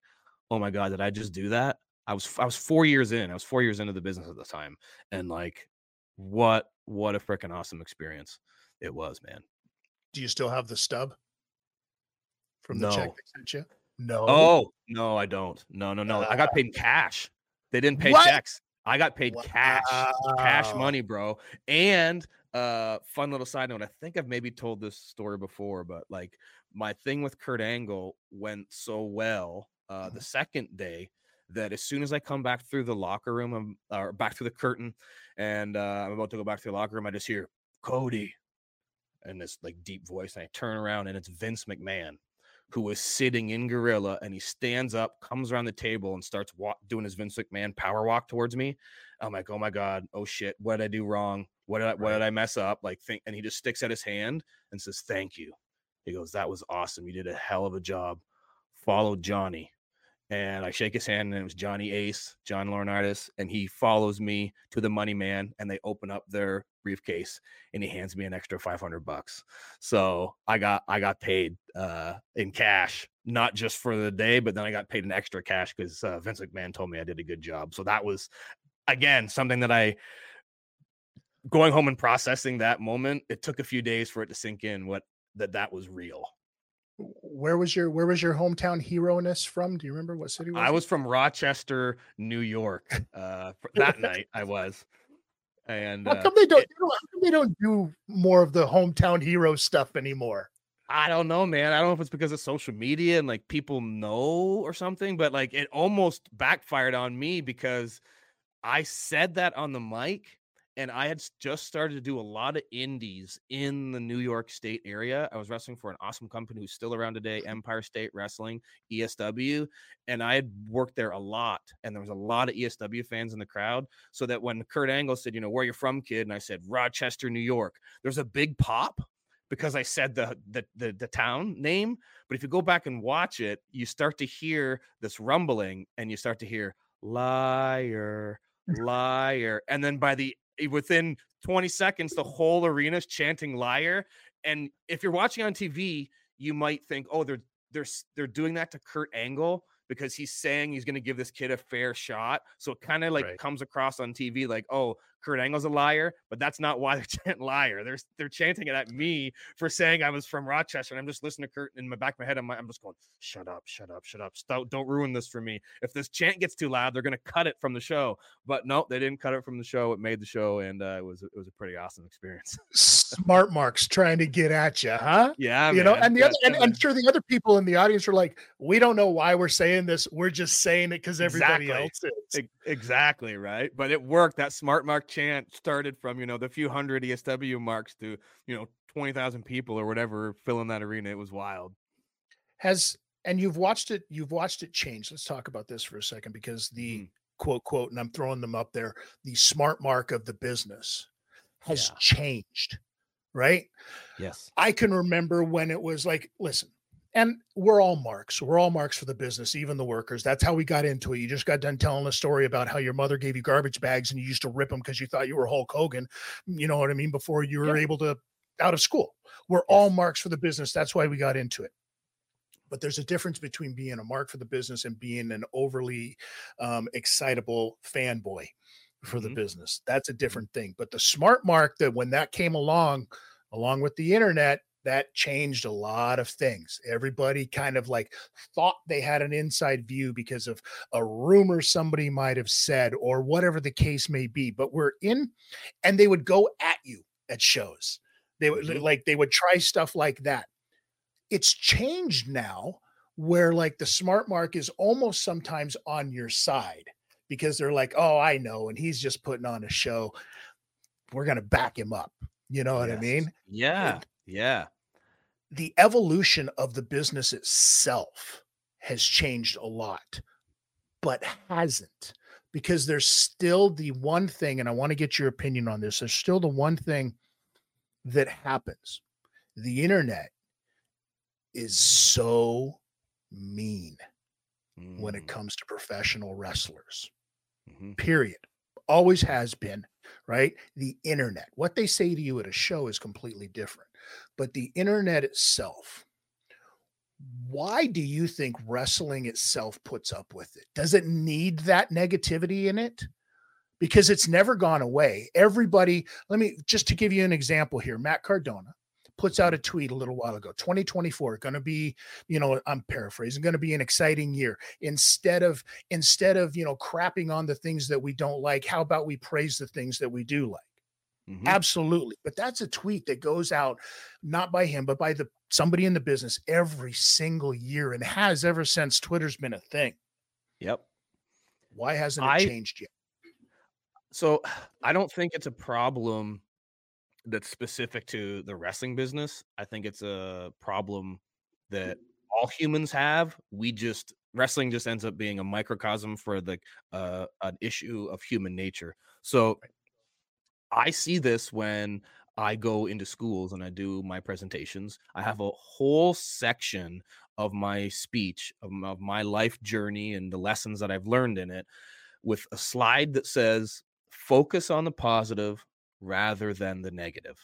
oh my God, did I just do that? I was 4 years in. I was 4 years into the business at the time, and like what a freaking awesome experience it was, man. Do you still have the stub? From the check they sent you? No. Oh, no, I don't. No. I got paid in cash. They didn't pay checks. I got paid cash money, bro. And fun little side note, I think I've maybe told this story before, but like my thing with Kurt Angle went so well the second day that as soon as I come back through the locker room, or back through the curtain, and I'm about to go back to the locker room, I just hear Cody and this like deep voice, and I turn around and it's Vince McMahon, who was sitting in Gorilla, and he stands up, comes around the table, and starts doing his Vince McMahon power walk towards me. I'm like, oh my God, oh shit, what did I do wrong? What did I mess up? And he just sticks out his hand and says, thank you. He goes, that was awesome. You did a hell of a job. Follow Johnny. And I shake his hand, and it was Johnny Ace, John Laurinaitis, and he follows me to the Money Man, and they open up their briefcase, and he hands me an extra $500. So I got paid in cash, not just for the day, but then I got paid in extra cash because Vince McMahon told me I did a good job. So that was, again, something that I, going home and processing that moment, it took a few days for it to sink in that was real. Where was your hometown hero-ness from? Do you remember what city was I it? Was from Rochester, New York. That night I was. And how come they don't do more of the hometown hero stuff anymore? I don't know, man. I don't know if it's because of social media and like people know or something, but like it almost backfired on me because I said that on the mic. And I had just started to do a lot of indies in the New York State area. I was wrestling for an awesome company who's still around today, Empire State Wrestling, ESW. And I had worked there a lot. And there was a lot of ESW fans in the crowd. So that when Kurt Angle said, you know, where are you from, kid? And I said, Rochester, New York. There's a big pop because I said the town name. But if you go back and watch it, you start to hear this rumbling and you start to hear liar, liar. And then within 20 seconds, the whole arena's chanting liar. And if you're watching on TV, you might think, oh, they're doing that to Kurt Angle because he's saying he's going to give this kid a fair shot. So it kind of like comes across on TV like, oh, Kurt Angle's a liar, but that's not why they're chanting liar. They're chanting it at me for saying I was from Rochester, and I'm just listening to Kurt in the back of my head. I'm just going, shut up, shut up, shut up. Don't ruin this for me. If this chant gets too loud, they're going to cut it from the show. But no, they didn't cut it from the show. It made the show, and it was a pretty awesome experience. smart marks trying to get at you, huh? Yeah, you know. And the other, and I'm sure the other people in the audience are like, we don't know why we're saying this. We're just saying it because everybody else is. Exactly right. But it worked. That smart mark chant started from, you know, the few hundred ESW marks to, you know, 20,000 people or whatever filling that arena. It was wild. And you've watched it change. Let's talk about this for a second, because the quote, and I'm throwing them up there, the smart mark of the business has changed, right? Yes. I can remember when it was like, listen, and we're all marks for the business, even the workers. That's how we got into it. You just got done telling a story about how your mother gave you garbage bags and you used to rip them because you thought you were Hulk Hogan. You know what I mean? Before you were able to out of school. We're all marks for the business. That's why we got into it. But there's a difference between being a mark for the business and being an overly excitable fanboy for the business. That's a different thing. But the smart mark, that when that came along with the internet, that changed a lot of things. Everybody kind of like thought they had an inside view because of a rumor somebody might have said or whatever the case may be. But we're in, and they would go at you at shows. They would they would try stuff like that. It's changed now where like the smart mark is almost sometimes on your side, because they're like, oh, I know. And he's just putting on a show. We're going to back him up. You know what I mean? Yeah. And the evolution of the business itself has changed a lot, but hasn't, because there's still the one thing. And I want to get your opinion on this. There's still the one thing that happens. The internet is so mean when it comes to professional wrestlers, period. Always has been, right? The internet, what they say to you at a show is completely different, but the internet itself, why do you think wrestling itself puts up with it? Does it need that negativity in it? Because it's never gone away. Everybody, just to give you an example here, Matt Cardona puts out a tweet a little while ago, 2024, going to be, you know, I'm paraphrasing, going to be an exciting year. Instead of, you know, crapping on the things that we don't like, how about we praise the things that we do like? Absolutely. But that's a tweet that goes out, not by him, but by somebody in the business every single year, and has ever since Twitter's been a thing. Yep. Why hasn't it changed yet? So I don't think it's a problem that's specific to the wrestling business. I think it's a problem that all humans have. Wrestling just ends up being a microcosm for an issue of human nature. So I see this when I go into schools and I do my presentations. I have a whole section of my speech, of my life journey and the lessons that I've learned in it, with a slide that says, focus on the positive rather than the negative.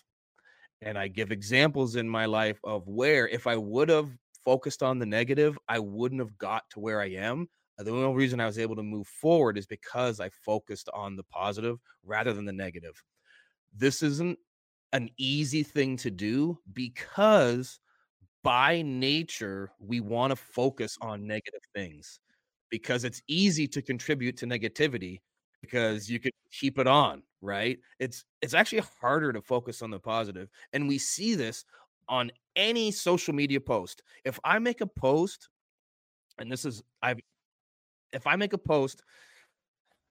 And I give examples in my life of where, if I would have focused on the negative, I wouldn't have got to where I am. The only reason I was able to move forward is because I focused on the positive rather than the negative. This isn't an easy thing to do, because by nature, we want to focus on negative things, because it's easy to contribute to negativity, because you could keep it on, right? It's actually harder to focus on the positive. And we see this on any social media post. If I make a post, shouldn't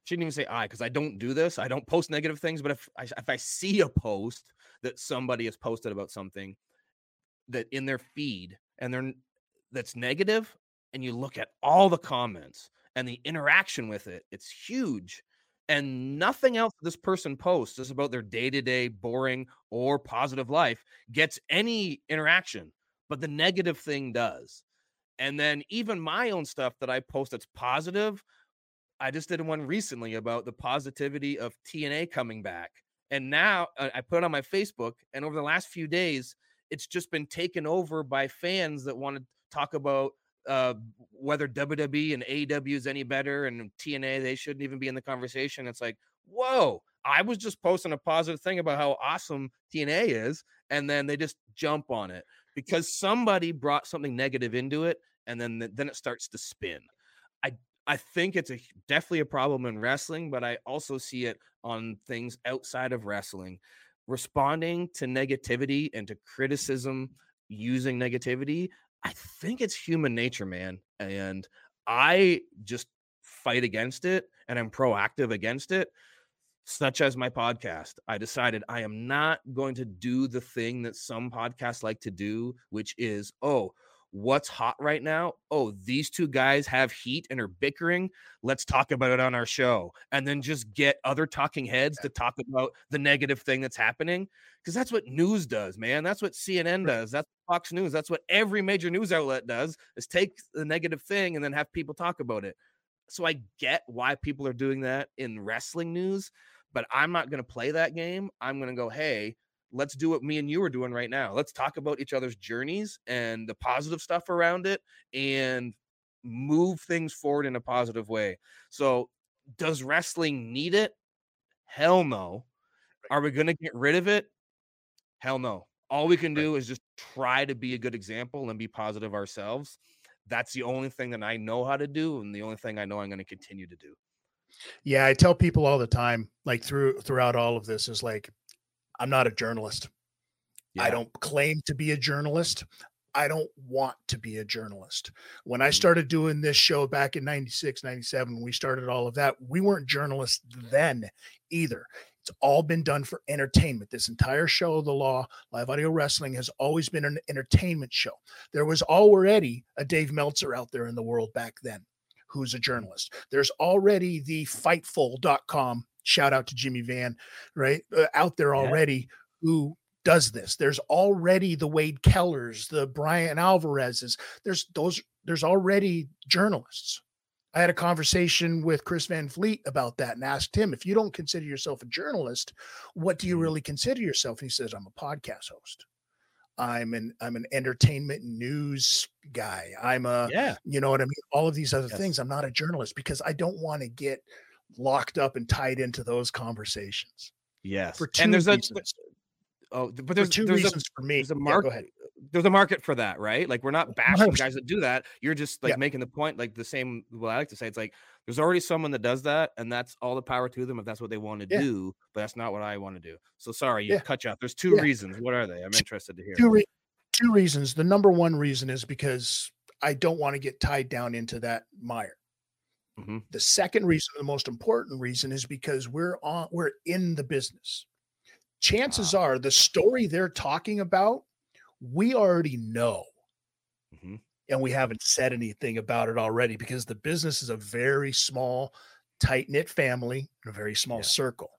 even say I, because I don't do this. I don't post negative things. But if I see a post that somebody has posted about something that in their feed that's negative, and you look at all the comments and the interaction with it, it's huge. And nothing else this person posts is about their day-to-day boring or positive life gets any interaction, but the negative thing does. And then even my own stuff that I post that's positive, I just did one recently about the positivity of TNA coming back. And now I put it on my Facebook, and over the last few days, it's just been taken over by fans that want to talk about whether WWE and AEW is any better, and TNA, they shouldn't even be in the conversation. It's like, whoa, I was just posting a positive thing about how awesome TNA is, and then they just jump on it because somebody brought something negative into it, and then it starts to spin. I think it's definitely a problem in wrestling, but I also see it on things outside of wrestling. responding to negativity and to criticism using negativity, I think it's human nature, man. And I just fight against it, and I'm proactive against it, such as my podcast. I decided I am not going to do the thing that some podcasts like to do, which is, oh, what's hot right now? Oh, these two guys have heat and are bickering. Let's talk about it on our show. And then just get other talking heads to talk about the negative thing that's happening. Because that's what news does, man. That's what CNN does. That's Fox News. That's what every major news outlet does, is take the negative thing and then have people talk about it. So I get why people are doing that in wrestling news, but I'm not going to play that game. I'm going to go, hey, let's do what me and you are doing right now. Let's talk about each other's journeys and the positive stuff around it and move things forward in a positive way. So does wrestling need it? Hell no. Are we going to get rid of it? Hell no. All we can do is just try to be a good example and be positive ourselves. That's the only thing that I know how to do, and the only thing I know I'm going to continue to do. Yeah, I tell people all the time, like throughout all of this, is like, I'm not a journalist. Yeah. I don't claim to be a journalist. I don't want to be a journalist. When I started doing this show back in 96, 97, we started all of that. We weren't journalists then either. It's all been done for entertainment. This entire show of the law, live audio wrestling, has always been an entertainment show. There was already a Dave Meltzer out there in the world back then, who's a journalist. There's already the Fightful.com, shout out to Jimmy Van, right? Out there already, who does this. There's already the Wade Kellers, the Brian Alvarez's. There's already journalists. I had a conversation with Chris Van Fleet about that and asked him, if you don't consider yourself a journalist, what do you really consider yourself? And he says, I'm a podcast host. I'm an entertainment news guy. I'm a, you know what I mean? All of these other things. I'm not a journalist because I don't want to get locked up and tied into those conversations. Yes. For two reasons. But there's two reasons for me. There's a market. Yeah, go ahead. There's a market for that, right? Like, we're not bashing guys that do that. You're just like making the point, like the same. Well, I like to say, it's like there's already someone that does that, and that's all the power to them if that's what they want to do. But that's not what I want to do. So sorry, you cut you off. There's two reasons. What are they? I'm interested to hear. Two reasons. The number one reason is because I don't want to get tied down into that mire. Mm-hmm. The second reason, the most important reason, is because we're in the business. Chances are the story they're talking about, we already know. Mm-hmm. And we haven't said anything about it already because the business is a very small, tight-knit family in a very small circle.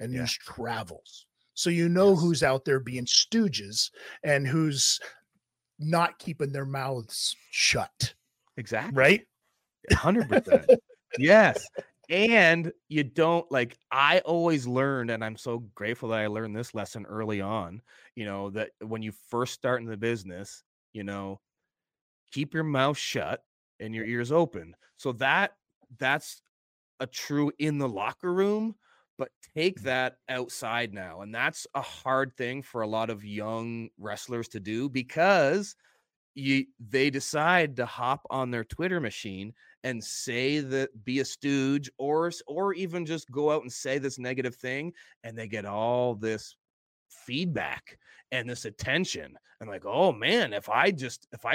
And news travels. So you know who's out there being stooges and who's not keeping their mouths shut. Exactly. Right? 100%. Yes. And you don't, like, I always learned, and I'm so grateful that I learned this lesson early on, you know, that when you first start in the business, you know, keep your mouth shut and your ears open. So that's a true in the locker room, but take that outside now. And that's a hard thing for a lot of young wrestlers to do because they decide to hop on their Twitter machine and say that, be a stooge, or even just go out and say this negative thing, and they get all this feedback and this attention. And like, oh man, if I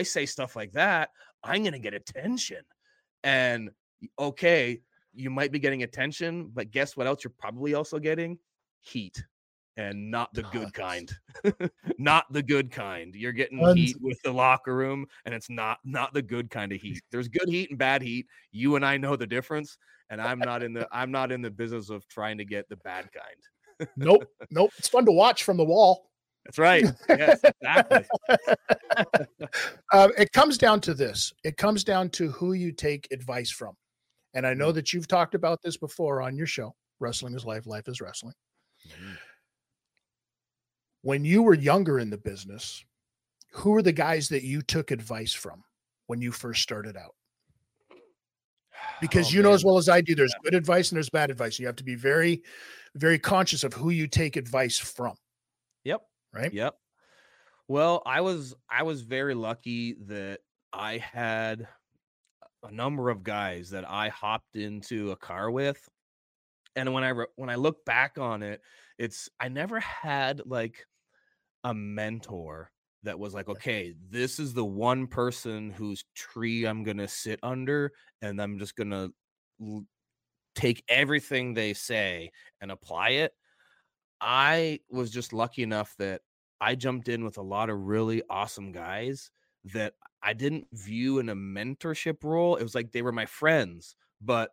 say stuff like that, I'm gonna get attention. And okay, you might be getting attention, but guess what else you're probably also getting? Heat. And not the good kind. Not the good kind. You're getting heat with the locker room, and it's not the good kind of heat. There's good heat and bad heat. You and I know the difference, and I'm not in the business of trying to get the bad kind. Nope. It's fun to watch from the wall. That's right. Yes, exactly. It comes down to this. It comes down to who you take advice from. And I know that you've talked about this before on your show, Wrestling is Life, Life is Wrestling. Mm-hmm. When you were younger in the business, who were the guys that you took advice from when you first started out? Because know as well as I do, there's good advice and there's bad advice. You have to be very, very conscious of who you take advice from. Yep. Right? Yep. Well, I was very lucky that I had a number of guys that I hopped into a car with And when I look back on it, it's, I never had like a mentor that was like, okay, this is the one person whose tree I'm going to sit under, and I'm just going to take everything they say and apply it. I was just lucky enough that I jumped in with a lot of really awesome guys that I didn't view in a mentorship role. It was like they were my friends, but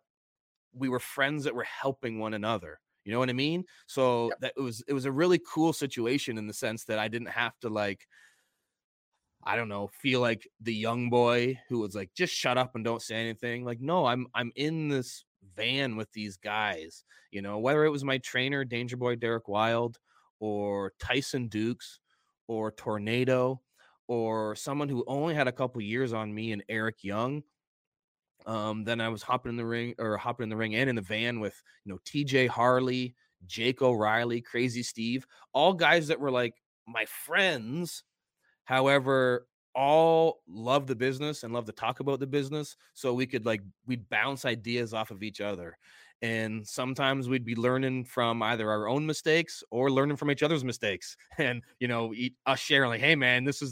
we were friends that were helping one another. You know what I mean? So yep. That it was a really cool situation in the sense that I didn't have to, like, I don't know, feel like the young boy who was like, just shut up and don't say anything. Like, no, I'm in this van with these guys, you know, whether it was my trainer, Danger Boy Derek Wild, or Tyson Dukes, or Tornado, or someone who only had a couple years on me, and Eric Young. Then I was hopping in the ring and in the van with, you know, TJ Harley, Jake O'Reilly, Crazy Steve, all guys that were like my friends. However, all love the business and love to talk about the business. So we'd bounce ideas off of each other. And sometimes we'd be learning from either our own mistakes or learning from each other's mistakes. And, you know, us sharing like, hey man, this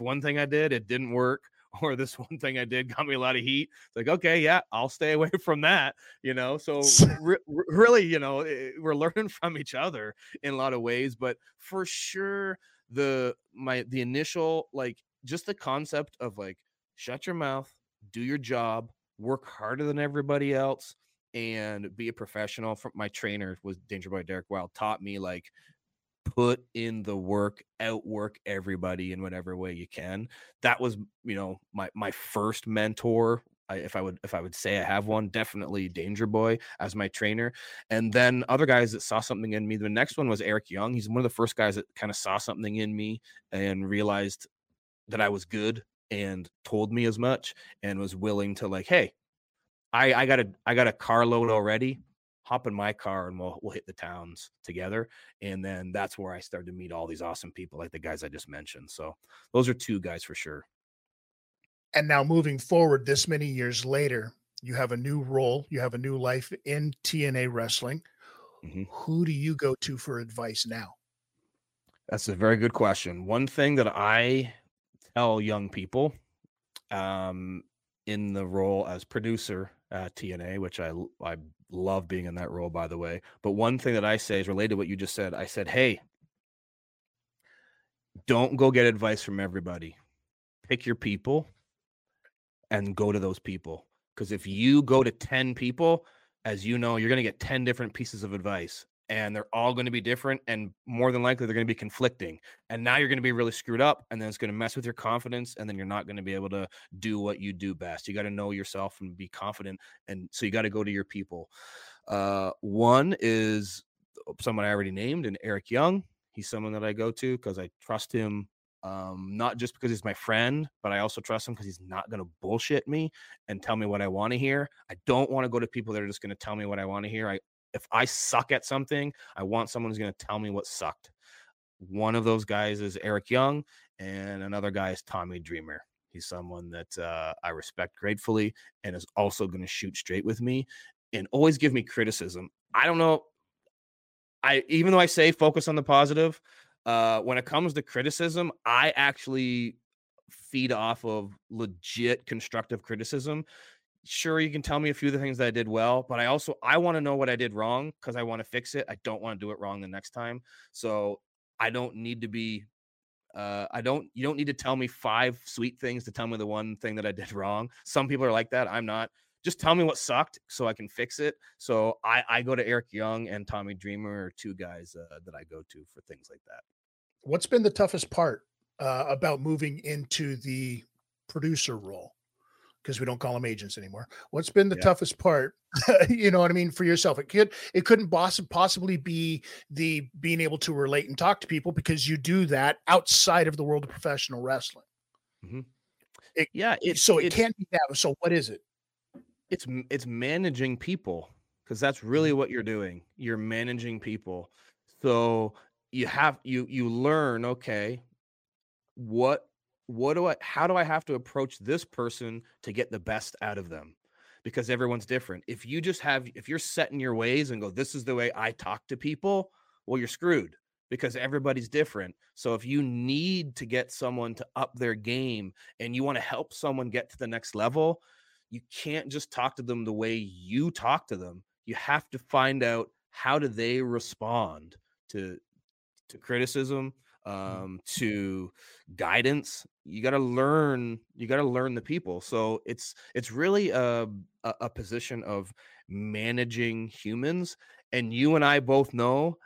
one thing I did, it didn't work. Or this one thing I did got me a lot of heat. It's like, okay, yeah, I'll stay away from that, you know? So really, you know, we're learning from each other in a lot of ways, but for sure the initial, like, just the concept of like, shut your mouth, do your job, work harder than everybody else, and be a professional. From my trainer was Danger Boy Derek Wild, taught me like, put in the work, outwork everybody in whatever way you can. That was, you know, my first mentor. If I would say I have one, definitely Danger Boy as my trainer. And then other guys that saw something in me. The next one was Eric Young. He's one of the first guys that kind of saw something in me and realized that I was good and told me as much and was willing to like, hey, I got a carload already. Hop in my car and we'll hit the towns together. And then that's where I started to meet all these awesome people like the guys I just mentioned. So those are two guys for sure. And now moving forward, this many years later, you have a new role, you have a new life in TNA wrestling. Mm-hmm. Who do you go to for advice now? That's a very good question. One thing that I tell young people in the role as producer at TNA, which I love being in that role, by the way. But one thing that I say is related to what you just said. I said, hey, don't go get advice from everybody. Pick your people and go to those people. Because if you go to 10 people, as you know, you're going to get 10 different pieces of advice. And they're all going to be different. And more than likely, they're going to be conflicting. And now you're going to be really screwed up. And then it's going to mess with your confidence. And then you're not going to be able to do what you do best. You got to know yourself and be confident. And so you got to go to your people. One is someone I already named, and Eric Young. He's someone that I go to because I trust him. Not just because he's my friend, but I also trust him because he's not going to bullshit me and tell me what I want to hear. I don't want to go to people that are just going to tell me what I want to hear. If I suck at something, I want someone who's going to tell me what sucked. One of those guys is Eric Young, and another guy is Tommy Dreamer. He's someone that I respect gratefully and is also going to shoot straight with me and always give me criticism. I don't know. Even though I say focus on the positive, when it comes to criticism, I actually feed off of legit constructive criticism. Sure, you can tell me a few of the things that I did well, but I want to know what I did wrong because I want to fix it. I don't want to do it wrong the next time. So I don't need to be, you don't need to tell me five sweet things to tell me the one thing that I did wrong. Some people are like that. I'm not. Just tell me what sucked so I can fix it. So I go to Eric Young and Tommy Dreamer, are two guys that I go to for things like that. What's been the toughest part about moving into the producer role? Because we don't call them agents anymore. What's been the toughest part, you know what I mean, for yourself? It couldn't possibly be the being able to relate and talk to people because you do that outside of the world of professional wrestling. Mm-hmm. It can't be that. So what is it? It's managing people because that's really what you're doing. You're managing people. So you learn, okay, how do I have to approach this person to get the best out of them? because everyone's different. If you just have, if you're set in your ways and go, this is the way I talk to people, well, you're screwed because everybody's different. So if you need to get someone to up their game and you want to help someone get to the next level, you can't just talk to them the way you talk to them. You have to find out how do they respond to criticism, to guidance. You got to learn the people. So it's really a position of managing humans. And you and I both know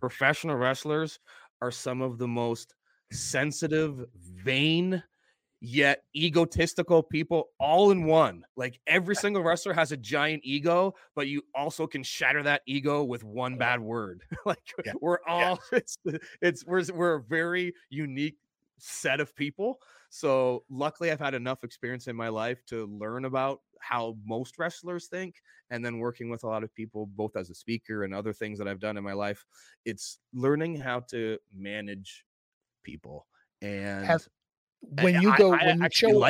professional wrestlers are some of the most sensitive, vain, yet egotistical people all in one. Like every single wrestler has a giant ego, but you also can shatter that ego with one bad word. We're a very unique set of people. So luckily I've had enough experience in my life to learn about how most wrestlers think, and then working with a lot of people, both as a speaker and other things that I've done in my life, it's learning how to manage people. And I enjoy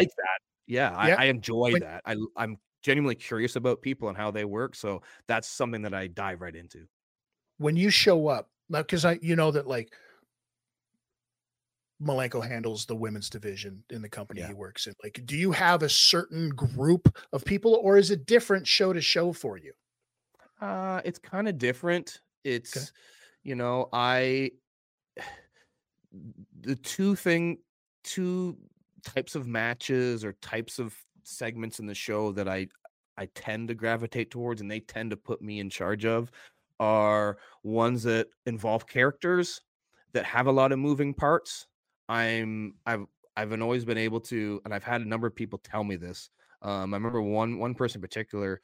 that. I'm genuinely curious about people and how they work. So that's something that I dive right into. When you show up, because I Malenko handles the women's division in the company he works in. Like, do you have a certain group of people, or is it different show to show for you? It's kind of different. It's, two types of matches or types of segments in the show that I tend to gravitate towards, and they tend to put me in charge of, are ones that involve characters that have a lot of moving parts. I've always been able to, and I've had a number of people tell me this. I remember one person in particular,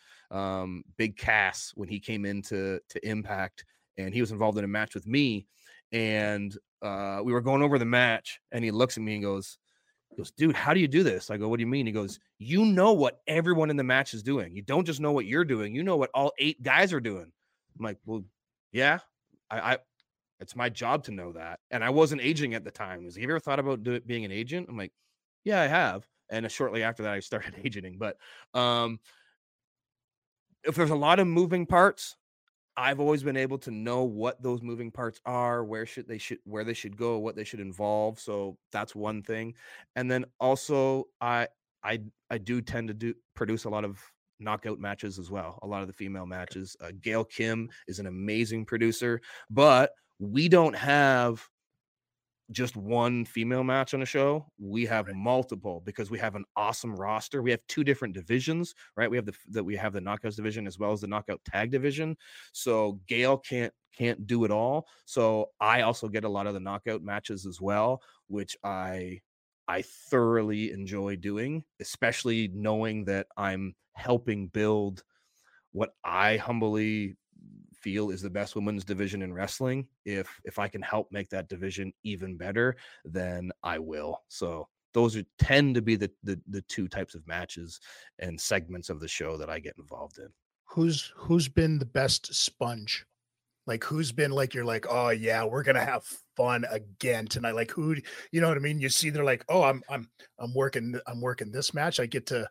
Big Cass, when he came into Impact, and he was involved in a match with me, and we were going over the match, and he looks at me and goes, dude, how do you do this? I go, what do you mean? He goes, you know what everyone in the match is doing. You don't just know what you're doing. You know what all 8 guys are doing. I'm like, well, yeah, I it's my job to know that. And I wasn't aging at the time. He was, have you ever thought about being an agent? I'm like, yeah, I have. And shortly after that, I started agenting. But if there's a lot of moving parts, I've always been able to know what those moving parts are, where they should go, what they should involve. So that's one thing. And then also I do tend to produce a lot of knockout matches as well. A lot of the female matches. Gail Kim is an amazing producer, but we don't have just one female match on a show. We have multiple, because we have an awesome roster. We have 2 different divisions, right? We have the knockouts division as well as the knockout tag division. So Gail can't do it all. So I also get a lot of the knockout matches as well, which I thoroughly enjoy doing, especially knowing that I'm helping build what I humbly feel is the best women's division in wrestling. If I can help make that division even better, then I will. So those tend to be the 2 types of matches and segments of the show that I get involved in. Who's been the best sponge? Like, who's been like, you're like, oh yeah, we're going to have fun again tonight. Like, who, you know what I mean? You see, they're like, oh, I'm working this match. I get to,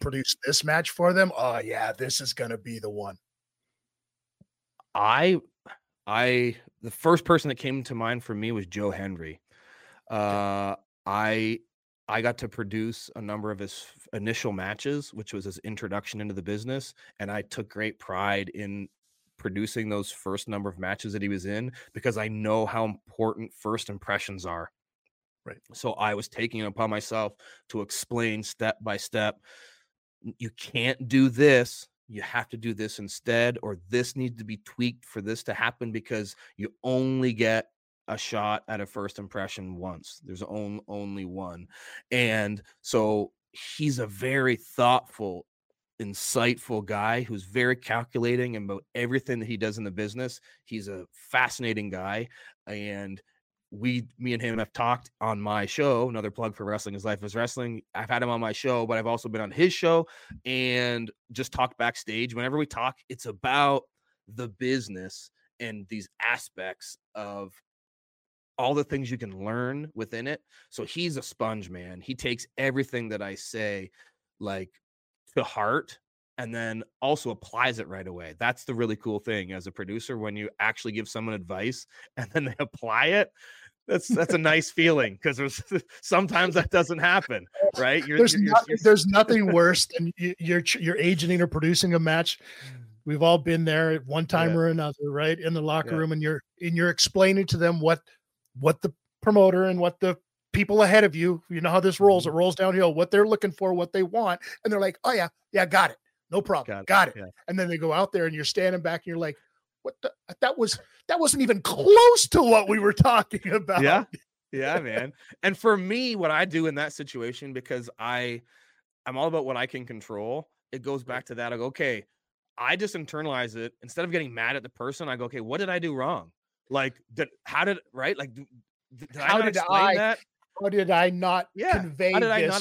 produce this match for them. Oh yeah, this is going to be the one. The first person that came to mind for me was Joe Hendry. I got to produce a number of his initial matches, which was his introduction into the business. And I took great pride in producing those first number of matches that he was in, because I know how important first impressions are. Right. So I was taking it upon myself to explain step by step, you can't do this. You have to do this instead, or this needs to be tweaked for this to happen, because you only get a shot at a first impression once. There's only one. And so he's a very thoughtful, insightful guy who's very calculating about everything that he does in the business. He's a fascinating guy. And me and him have talked on my show, another plug for Wrestling is Life is Wrestling. I've had him on my show, but I've also been on his show and just talked backstage. Whenever we talk, it's about the business and these aspects of all the things you can learn within it. So he's a sponge, man. He takes everything that I say, like, to heart and then also applies it right away. That's the really cool thing as a producer, when you actually give someone advice and then they apply it. That's a nice feeling, because sometimes that doesn't happen, right? There's nothing worse than you're agenting or producing a match. We've all been there at one time or another, right? In the locker room, and you're explaining to them what the promoter and what the people ahead of you, you know how this rolls, it rolls downhill, what they're looking for, what they want. And they're like, oh yeah, got it. No problem. Got it. Yeah. And then they go out there and you're standing back and you're like, what the, that wasn't even close to what we were talking about. Yeah. Yeah, man. And for me, what I do in that situation, because I'm all about what I can control, it goes back to that. I go, okay, I just internalize it. Instead of getting mad at the person, I go, okay, what did I do wrong? Like, how did I not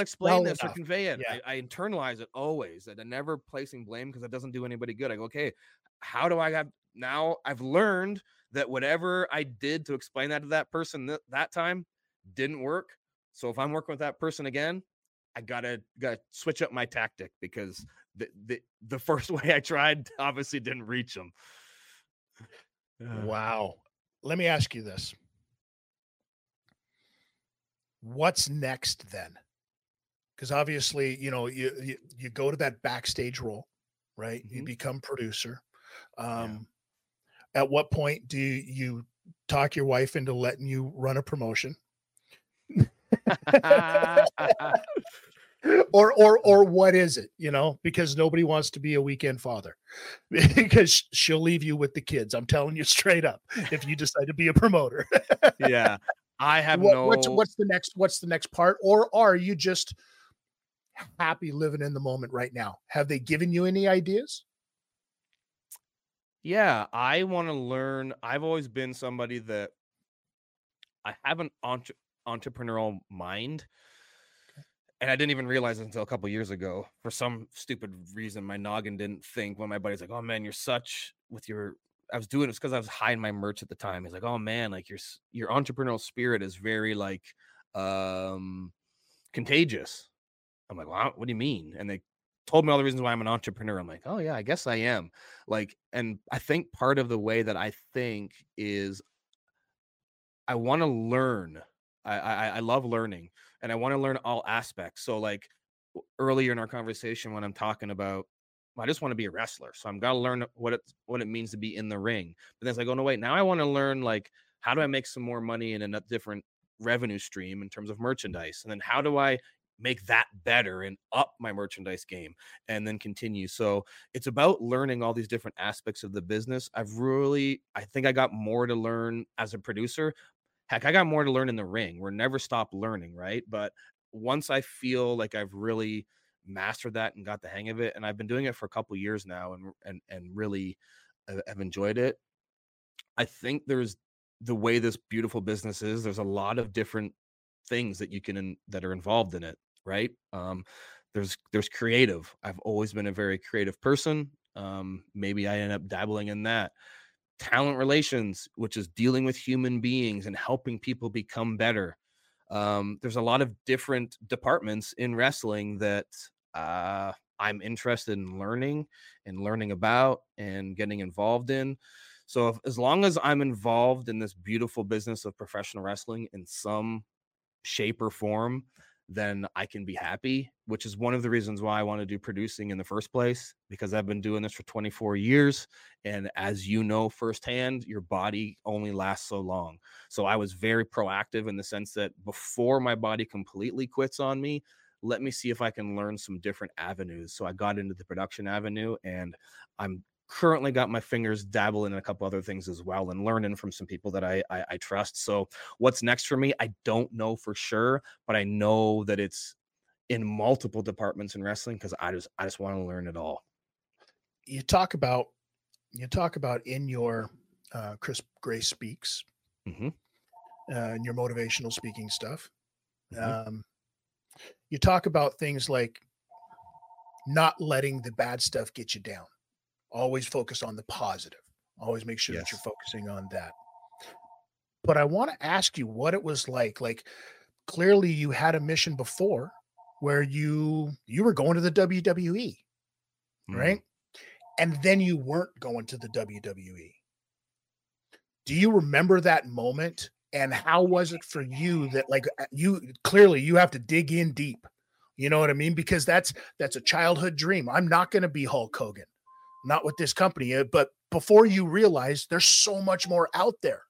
explain this or convey it? Yeah. I internalize it always, that I'm never placing blame, because that doesn't do anybody good. I go, okay, how do I have, now I've learned that whatever I did to explain that to that person that time didn't work. So if I'm working with that person again, I gotta switch up my tactic, because the first way I tried obviously didn't reach them. Wow. Let me ask you this. What's next then? Because obviously, you know, you go to that backstage role, right? Mm-hmm. You become producer. At what point do you talk your wife into letting you run a promotion? Or what is it, you know, because nobody wants to be a weekend father, because she'll leave you with the kids. I'm telling you straight up, if you decide to be a promoter. Yeah. I have what's the next part? Or are you just happy living in the moment right now? Have they given you any ideas? Yeah, I want to learn. I've always been somebody that I have an entrepreneurial mind. And I didn't even realize it until a couple of years ago. For some stupid reason, my noggin didn't think, when my buddy's like, oh man, you're such with your, I was doing it because I was high in my merch at the time. He's like, oh man, like your entrepreneurial spirit is very like contagious. I'm like, well, what do you mean? And they told me all the reasons why I'm an entrepreneur. I'm like, oh yeah, I guess I am. Like, and I think part of the way that I think is I want to learn. I love learning, and I want to learn all aspects. So like earlier in our conversation, when I'm talking about, I just want to be a wrestler. So I'm got to learn what it means to be in the ring. But then it's like, oh no, wait, now I want to learn, like, how do I make some more money in a different revenue stream in terms of merchandise? And then how do I make that better and up my merchandise game, and then continue? So it's about learning all these different aspects of the business. I think I got more to learn as a producer. Heck, I got more to learn in the ring. We're never stop learning, right? But once I feel like I've really mastered that and got the hang of it, and I've been doing it for a couple of years now, and really have enjoyed it. I think there's the way this beautiful business is. There's a lot of different things that you can that are involved in it, right? There's creative. I've always been a very creative person. Maybe I end up dabbling in that. Talent relations, which is dealing with human beings and helping people become better. There's a lot of different departments in wrestling that I'm interested in learning and learning about and getting involved in. So as long as I'm involved in this beautiful business of professional wrestling in some shape or form, then I can be happy, which is one of the reasons why I want to do producing in the first place, because I've been doing this for 24 years. And as you know, firsthand, your body only lasts so long. So I was very proactive in the sense that before my body completely quits on me, let me see if I can learn some different avenues. So I got into the production avenue, and I'm currently got my fingers dabbling in a couple other things as well, and learning from some people that I trust. So what's next for me? I don't know for sure, but I know that it's in multiple departments in wrestling, because I just want to learn it all. You talk about in your Chris Gray Speaks, mm-hmm. And your motivational speaking stuff. Mm-hmm. You talk about things like not letting the bad stuff get you down. Always focus on the positive. Always make sure that you're focusing on that. But I want to ask you what it was like. Like, clearly you had a mission before where you were going to the WWE. right? And then you weren't going to the WWE. Do you remember that moment? And how was it for you that, like, you clearly you have to dig in deep, you know what I mean? Because that's a childhood dream. I'm not going to be Hulk Hogan, not with this company, but before you realize there's so much more out there.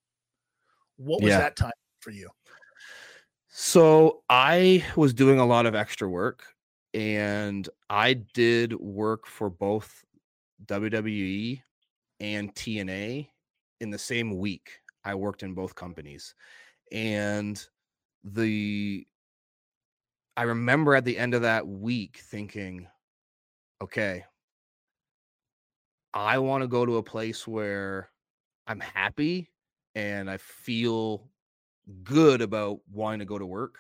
What was that time for you? So I was doing a lot of extra work, and I did work for both WWE and TNA in the same week. I worked in both companies, and I remember at the end of that week thinking, okay, I want to go to a place where I'm happy and I feel good about wanting to go to work.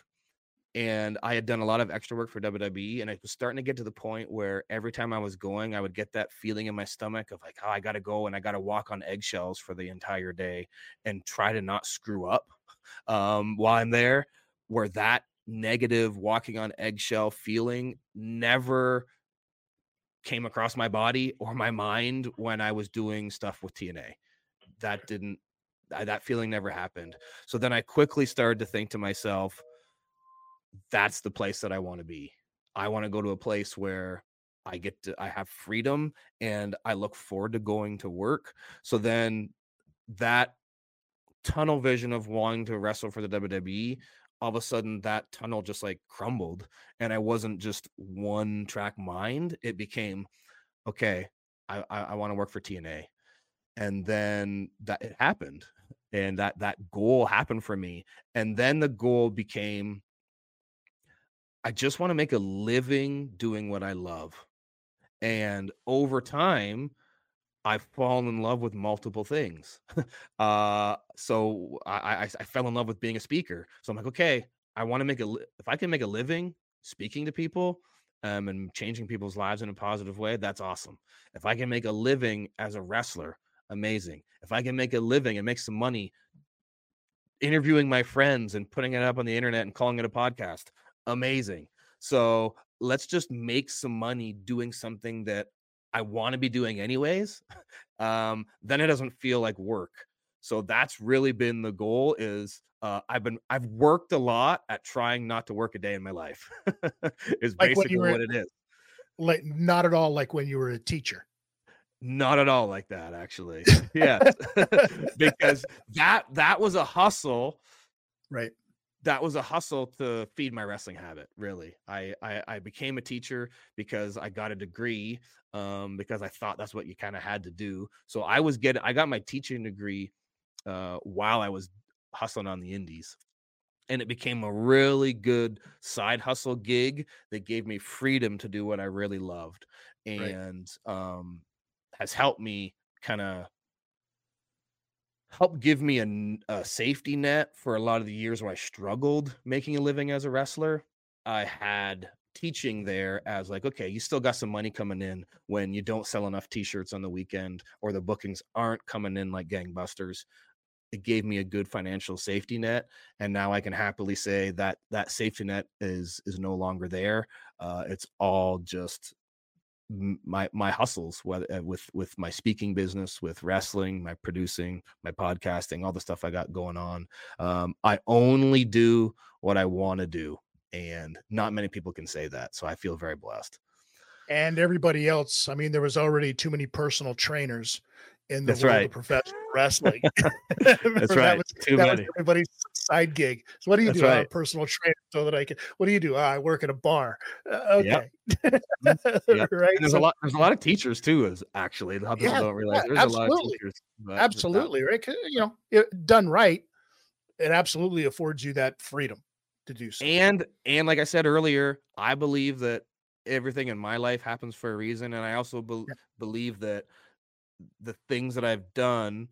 And I had done a lot of extra work for WWE, and I was starting to get to the point where every time I was going, I would get that feeling in my stomach of like, oh, I got to go and I got to walk on eggshells for the entire day and try to not screw up while I'm there, where that negative walking on eggshell feeling never came across my body or my mind when I was doing stuff with TNA. That feeling never happened. So then I quickly started to think to myself, that's the place that I want to be. I want to go to a place where I have freedom and I look forward to going to work. So then that tunnel vision of wanting to wrestle for the WWE, all of a sudden that tunnel just like crumbled, and I wasn't just one track mind. It became, okay, I want to work for TNA. And then that it happened, and that goal happened for me. And then the goal became, I just want to make a living doing what I love. And over time, I've fallen in love with multiple things. So I fell in love with being a speaker. So I'm like, okay, I want to if I can make a living speaking to people and changing people's lives in a positive way, that's awesome. If I can make a living as a wrestler, amazing. If I can make a living and make some money interviewing my friends and putting it up on the internet and calling it a podcast, amazing. So let's just make some money doing something that I want to be doing anyways. Then it doesn't feel like work. So that's really been the goal, is I've worked a lot at trying not to work a day in my life is like basically what it is. Like, not at all like when you were a teacher. Not at all like that, actually. Yes. Because that was a hustle. Right. That was a hustle to feed my wrestling habit, really. I became a teacher because I got a degree, because I thought that's what you kind of had to do. So I got my teaching degree while I was hustling on the indies. And it became a really good side hustle gig that gave me freedom to do what I really loved, and has helped me kind of helped give me a safety net for a lot of the years where I struggled making a living as a wrestler. I had teaching there as like, okay, you still got some money coming in when you don't sell enough t-shirts on the weekend or the bookings aren't coming in like gangbusters. It gave me a good financial safety net. And now I can happily say that that safety net is no longer there. It's all just my hustles, whether with my speaking business, with wrestling, my producing, my podcasting, all the stuff I got going on. I only do what I want to do, and not many people can say that. So I feel very blessed. And everybody else, I mean, there was already too many personal trainers in the world of professional wrestling. That's right. That was everybody's side gig. So what do you do? I'm a personal trainer, so that I can. What do you do? I work at a bar. Okay. Yep. Yep. Right. And there's a lot of teachers too. Is actually, a lot of people don't realize there's a lot of teachers. Absolutely. Right. You know, done right, it absolutely affords you that freedom to do so. And like I said earlier, I believe that everything in my life happens for a reason, and I also believe that the things that I've done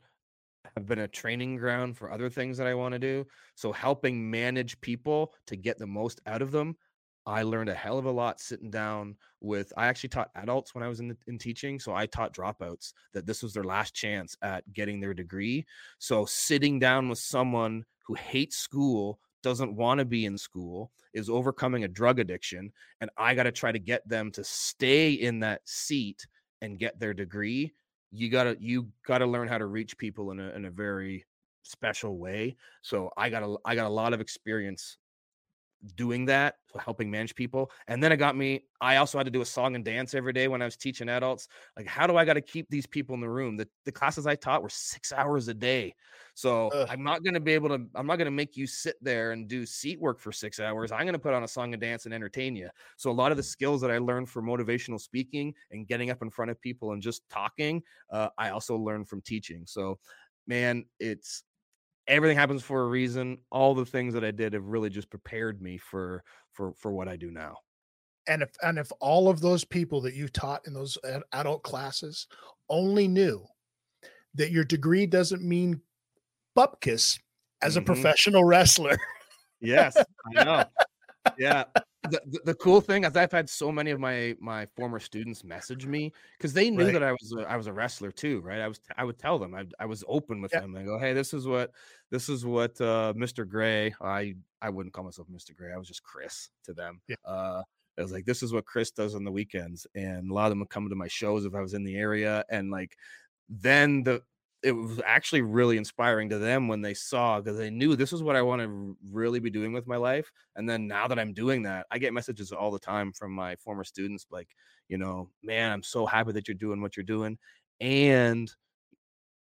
have been a training ground for other things that I want to do. So helping manage people to get the most out of them, I learned a hell of a lot sitting down with, I actually taught adults when I was in teaching. So I taught dropouts that this was their last chance at getting their degree. So sitting down with someone who hates school, doesn't want to be in school, is overcoming a drug addiction, and I got to try to get them to stay in that seat and get their degree. You gotta learn how to reach people in a very special way. So I got a lot of experience doing that, helping manage people. And then it got me, I also had to do a song and dance every day when I was teaching adults. Like, how do I got to keep these people in the room? The classes I taught were 6 hours a day. So I'm not going to make you sit there and do seat work for 6 hours. I'm going to put on a song and dance and entertain you. So a lot of the skills that I learned from motivational speaking and getting up in front of people and just talking, I also learned from teaching. So man, it's, everything happens for a reason. All the things that I did have really just prepared me for what I do now. And if all of those people that you taught in those adult classes only knew that your degree doesn't mean bupkis as a professional wrestler. Yes, I know. Yeah. The cool thing is I've had so many of my former students message me because they knew that I was a wrestler too, right? I would tell them, I was open with them. I go, hey, this is what Mr. Gray, I wouldn't call myself Mr. Gray, I was just Chris to them. Yeah. I was like, this is what Chris does on the weekends, and a lot of them would come to my shows if I was in the area, and like then it was actually really inspiring to them when they saw, because they knew this is what I want to really be doing with my life. And then now that I'm doing that, I get messages all the time from my former students, like, you know, man, I'm so happy that you're doing what you're doing. And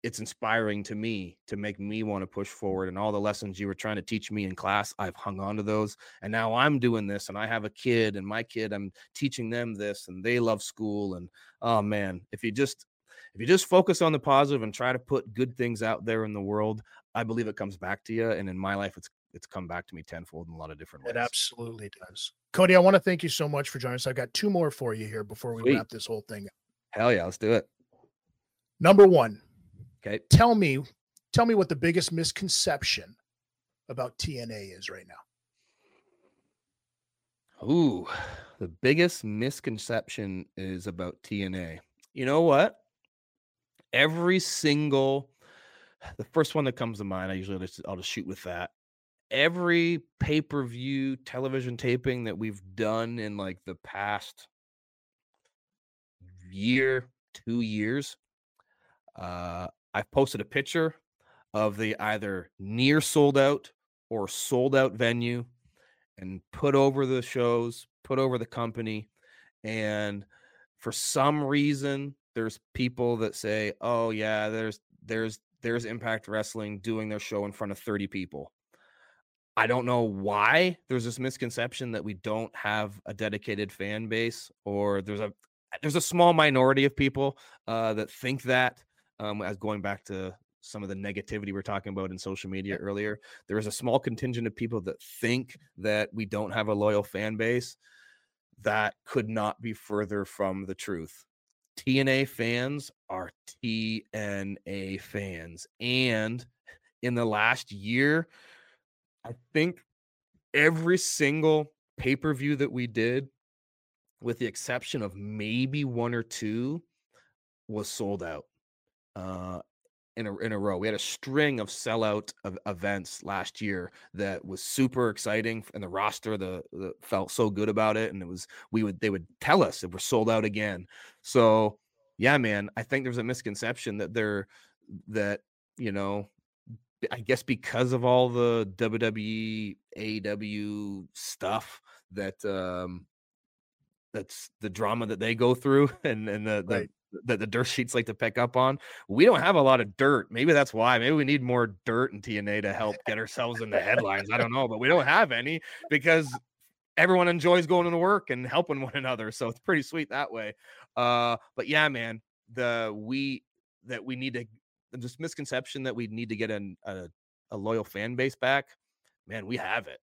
it's inspiring to me to make me want to push forward. And all the lessons you were trying to teach me in class, I've hung on to those. And now I'm doing this, and I have a kid, and my kid, I'm teaching them this, and they love school. And oh man, if you just focus on the positive and try to put good things out there in the world, I believe it comes back to you. And in my life, it's come back to me tenfold in a lot of different ways. It absolutely does. Cody, I want to thank you so much for joining us. I've got two more for you here before we wrap this whole thing up. Hell yeah, let's do it. Number one. Okay. Tell me what the biggest misconception about TNA is right now. Ooh, the biggest misconception is about TNA. You know what? The first one that comes to mind, I'll just shoot with that. Every pay-per-view television taping that we've done in like the past year, 2 years, I've posted a picture of the either near sold out or sold out venue and put over the shows, put over the company. And for some reason, there's people that say, oh yeah, there's Impact Wrestling doing their show in front of 30 people. I don't know why there's this misconception that we don't have a dedicated fan base, or there's a small minority of people that think that, as going back to some of the negativity we're talking about in social media earlier, there is a small contingent of people that think that we don't have a loyal fan base. That could not be further from the truth. TNA fans are TNA fans. And in the last year, I think every single pay-per-view that we did, with the exception of maybe one or two, was sold out in a row. We had a string of sellout of events last year that was super exciting, and the roster felt so good about it, and it was they would tell us that we're sold out again. So yeah, man, I think there's a misconception that you know, I guess because of all the WWE, AEW stuff that's the drama that they go through and that the dirt sheets like to pick up on. We don't have a lot of dirt. Maybe that's why. Maybe we need more dirt in TNA to help get ourselves in the headlines. I don't know, but we don't have any because everyone enjoys going to work and helping one another. So it's pretty sweet that way. But yeah, man, this misconception that we need to get a loyal fan base back, man, we have it.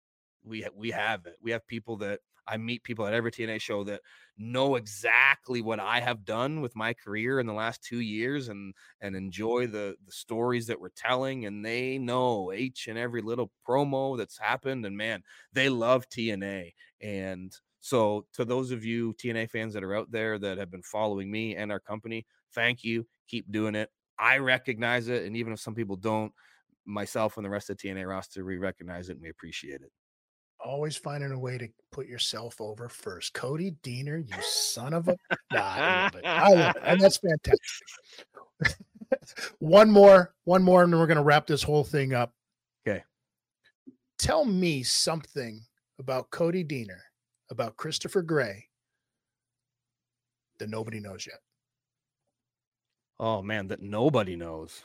We have it. We have people that, I meet people at every TNA show that know exactly what I have done with my career in the last 2 years and enjoy the stories that we're telling. And they know each and every little promo that's happened. And man, they love TNA. And so to those of you TNA fans that are out there that have been following me and our company, thank you. Keep doing it. I recognize it. And even if some people don't, myself and the rest of the TNA roster, we recognize it and we appreciate it. Always finding a way to put yourself over first. Cody Deaner, you son of a... Nah, I love it. I love it. And that's fantastic. One more, and then we're going to wrap this whole thing up. Okay. Tell me something about Cody Deaner, about Christopher Gray, that nobody knows yet. Oh, man, that nobody knows.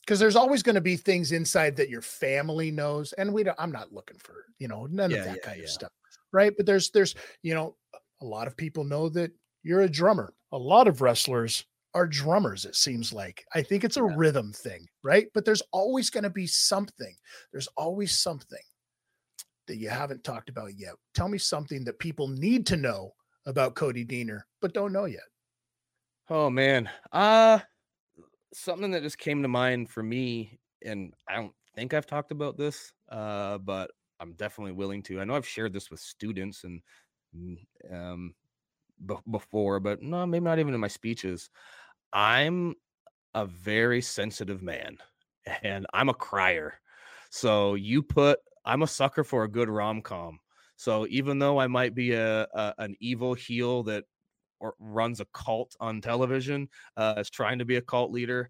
Because there's always going to be things inside that your family knows. And we don't, I'm not looking for, none of that kind of stuff. Right. But there's, a lot of people know that you're a drummer. A lot of wrestlers are drummers. It seems like, I think it's a rhythm thing. Right. But there's always going to be something. There's always something that you haven't talked about yet. Tell me something that people need to know about Cody Deaner, but don't know yet. Oh man. Something that just came to mind for me, and I don't think I've talked about this, but I'm definitely willing to. I know I've shared this with students and before, but no, maybe not even in my speeches. I'm a very sensitive man, and I'm a crier. So I'm a sucker for a good rom-com. So even though I might be an evil heel that runs a cult on television, is trying to be a cult leader,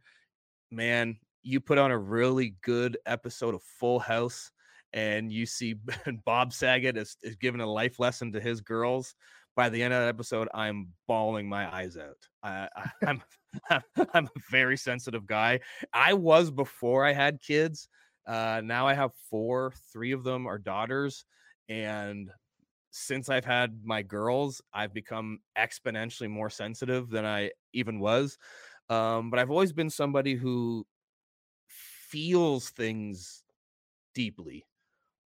man, you put on a really good episode of Full House and you see Bob Saget is giving a life lesson to his girls. By the end of that episode, I'm bawling my eyes out. I'm a very sensitive guy. I was before I had kids. Now I have 4, 3 of them are daughters. And since I've had my girls, I've become exponentially more sensitive than I even was. But I've always been somebody who feels things deeply.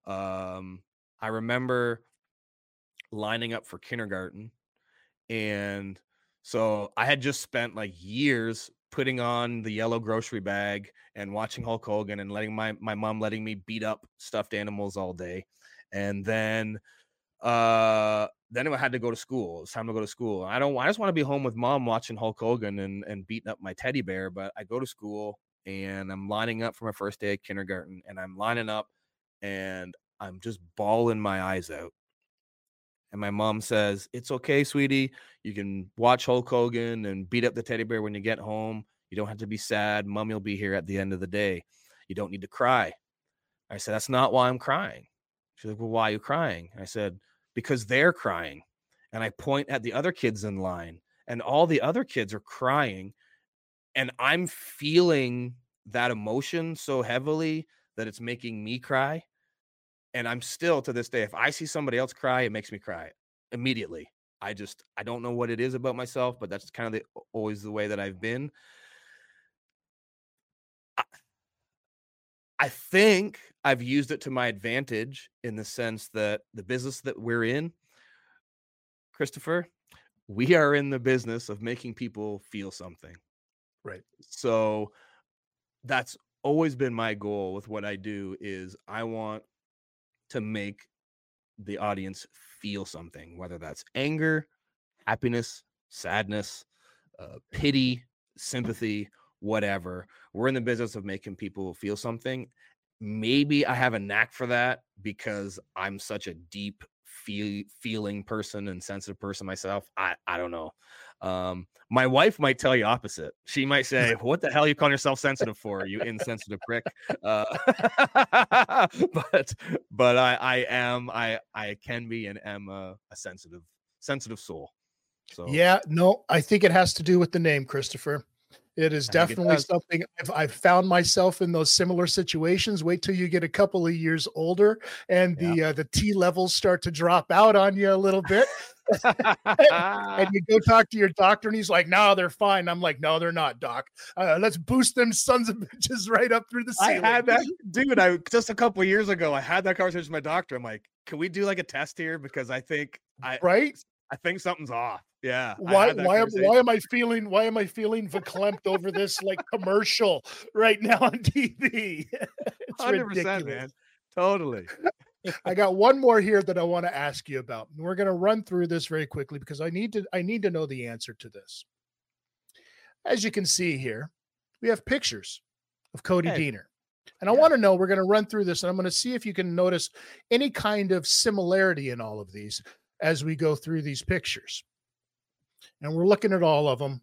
I remember lining up for kindergarten. And so I had just spent years putting on the yellow grocery bag and watching Hulk Hogan and letting my mom letting me beat up stuffed animals all day. And then I had to go to school. It's time to go to school. I just want to be home with mom watching Hulk Hogan and beating up my teddy bear. But I go to school and I'm lining up for my first day at kindergarten, and I'm lining up and I'm just bawling my eyes out. And my mom says, "It's okay, sweetie. You can watch Hulk Hogan and beat up the teddy bear when you get home. You don't have to be sad. Mommy will be here at the end of the day. You don't need to cry." I said, "That's not why I'm crying." She's like, "Well, why are you crying?" I said, "Because they're crying." And I point at the other kids in line, and all the other kids are crying. And I'm feeling that emotion so heavily that it's making me cry. And I'm still, to this day, if I see somebody else cry, it makes me cry immediately. I don't know what it is about myself, but that's kind of always the way that I've been. I think I've used it to my advantage in the sense that the business that we're in, Christopher, we are in the business of making people feel something. Right. So that's always been my goal with what I do, is I want to make the audience feel something, whether that's anger, happiness, sadness, pity, sympathy, whatever. We're in the business of making people feel something. Maybe I have a knack for that because I'm such a deep feeling person and sensitive person myself. I don't know. My wife might tell you opposite. She might say, "What the hell are you calling yourself sensitive for, you insensitive prick?" But I can be and am a sensitive soul. So yeah, no, I think it has to do with the name, Christopher. It is definitely something I've found myself in those similar situations. Wait till you get a couple of years older and the T levels start to drop out on you a little bit. And you go talk to your doctor and he's like, "No, they're fine." I'm like, "No, they're not, doc. Let's boost them sons of bitches right up through the ceiling." I had that, dude. I just a couple of years ago, I had that conversation with my doctor. I'm like, "Can we do a test here? Because I think I think something's off." Yeah. Why am I feeling verklempt over this commercial right now on TV? It's 100%, ridiculous, man. Totally. I got one more here that I want to ask you about. And we're going to run through this very quickly because I need to know the answer to this. As you can see here, we have pictures of Cody Deaner. And I want to know, we're going to run through this, and I'm going to see if you can notice any kind of similarity in all of these as we go through these pictures. And we're looking at all of them,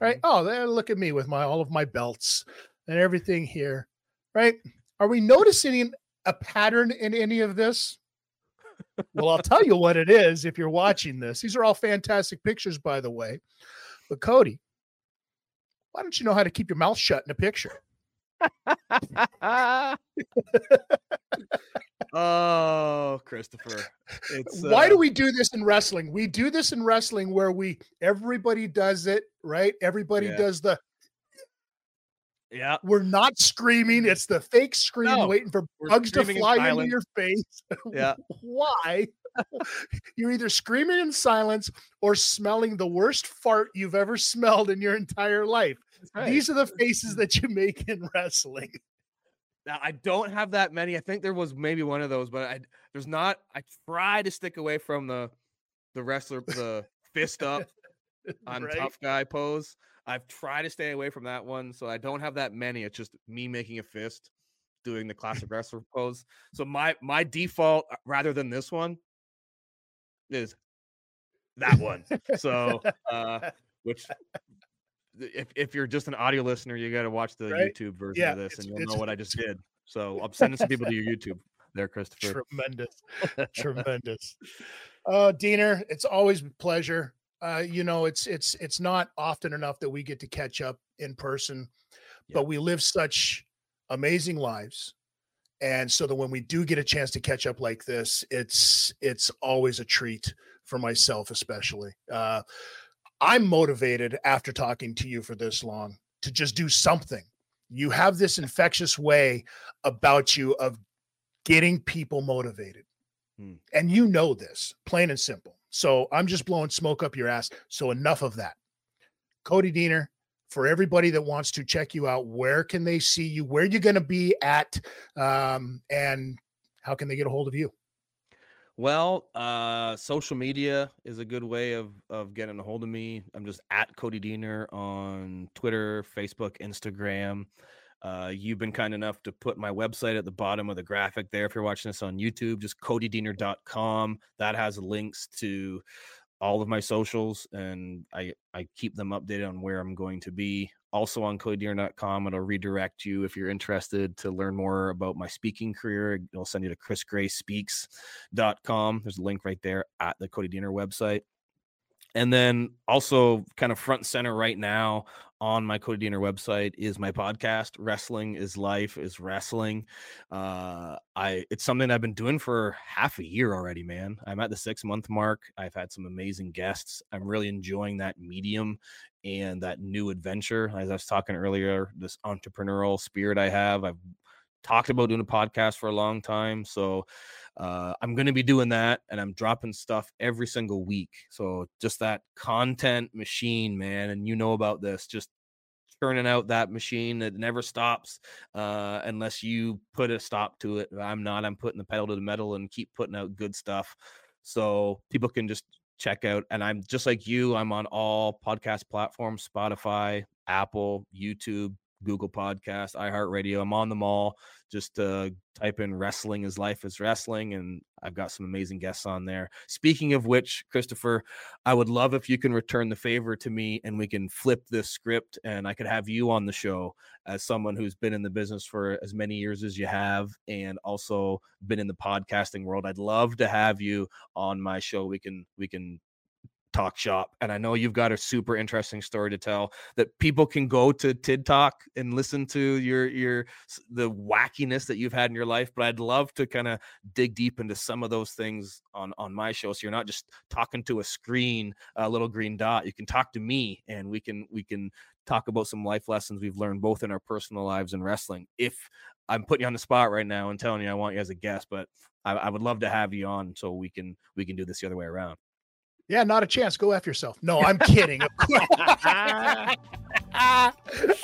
right? Oh, there, look at me with my all of my belts and everything here, right? Are we noticing a pattern in any of this? Well, I'll tell you what it is if you're watching this. These are all fantastic pictures, by the way. But, Cody, why don't you know how to keep your mouth shut in a picture? Oh, Christopher. Why do we do this in wrestling? We do this in wrestling where everybody does it, right? Everybody does the... Yeah, we're not screaming. It's the fake scream, waiting for bugs to fly into your face. Yeah, why? You're either screaming in silence or smelling the worst fart you've ever smelled in your entire life. Right. These are the faces that you make in wrestling. Now, I don't have that many. I think there was maybe one of those, but there's not. I try to stick away from the wrestler, the fist up, I'm tough guy pose. I've tried to stay away from that one, so I don't have that many. It's just me making a fist, doing the classic wrestler pose. So my default, rather than this one, is that one. So, which if you're just an audio listener, you got to watch the YouTube version of this, and you'll know what I just did. So I'm sending some people to your YouTube there, Christopher. Tremendous, tremendous. Deaner, it's always a pleasure. You know, it's not often enough that we get to catch up in person, but we live such amazing lives. And so that when we do get a chance to catch up like this, it's always a treat for myself, especially. I'm motivated after talking to you for this long to just do something. You have this infectious way about you of getting people motivated. And you know this, plain and simple. So I'm just blowing smoke up your ass. So enough of that. Cody Deaner, for everybody that wants to check you out, where can they see you? Where are you going to be at? And how can they get a hold of you? Well, social media is a good way of getting a hold of me. I'm just at Cody Deaner on Twitter, Facebook, Instagram. You've been kind enough to put my website at the bottom of the graphic there. If you're watching this on YouTube, just CodyDeaner.com. That has links to all of my socials, and I keep them updated on where I'm going to be. Also on CodyDeaner.com, it'll redirect you if you're interested to learn more about my speaking career. It'll send you to ChrisGraySpeaks.com. There's a link right there at the Cody Deaner website. And then also kind of front and center right now on my Cody Deaner website is my podcast, Wrestling is Life is Wrestling. It's something I've been doing for half a year already, man. I'm at the 6-month mark. I've had some amazing guests. I'm really enjoying that medium and that new adventure. As I was talking earlier, this entrepreneurial spirit I have, I've talked about doing a podcast for a long time. So I'm going to be doing that, and I'm dropping stuff every single week. So just that content machine, man. And you know about this, just turning out that machine that never stops unless you put a stop to it. I'm putting the pedal to the metal and keep putting out good stuff. So people can just check out. And I'm just like you, I'm on all podcast platforms, Spotify, Apple, YouTube, Google Podcast, iHeartRadio. I'm on them all. Just type in Wrestling is Life is Wrestling, and I've got some amazing guests on there. Speaking of which, Christopher, I would love if you can return the favor to me and we can flip this script, and I could have you on the show as someone who's been in the business for as many years as you have and also been in the podcasting world. I'd love to have you on my show. We can talk shop, and I know you've got a super interesting story to tell that people can go to TID Talk and listen to the wackiness that you've had in your life, but I'd love to kind of dig deep into some of those things on my show, so you're not just talking to a screen, a little green dot. You can talk to me, and we can talk about some life lessons we've learned both in our personal lives and wrestling. If I'm putting you on the spot right now and telling you I want you as a guest, but I would love to have you on so we can do this the other way around. Yeah, not a chance. Go F yourself. No, I'm kidding.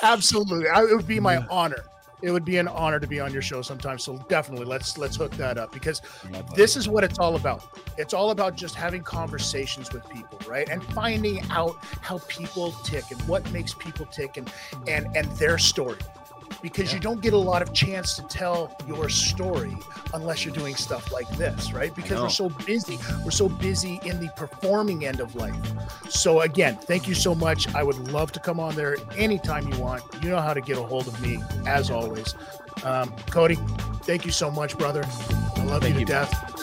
Absolutely. It would be my honor It would be an honor to be on your show sometime. So definitely let's hook that up, because this is what it's all about. It's all about just having conversations with people, right? And finding out how people tick and what makes people tick and their story. Because you don't get a lot of chance to tell your story unless you're doing stuff like this, right? Because we're so busy. We're so busy in the performing end of life. So again, thank you so much. I would love to come on there anytime you want. You know how to get a hold of me, as always. Cody, thank you so much, brother. I love you to death.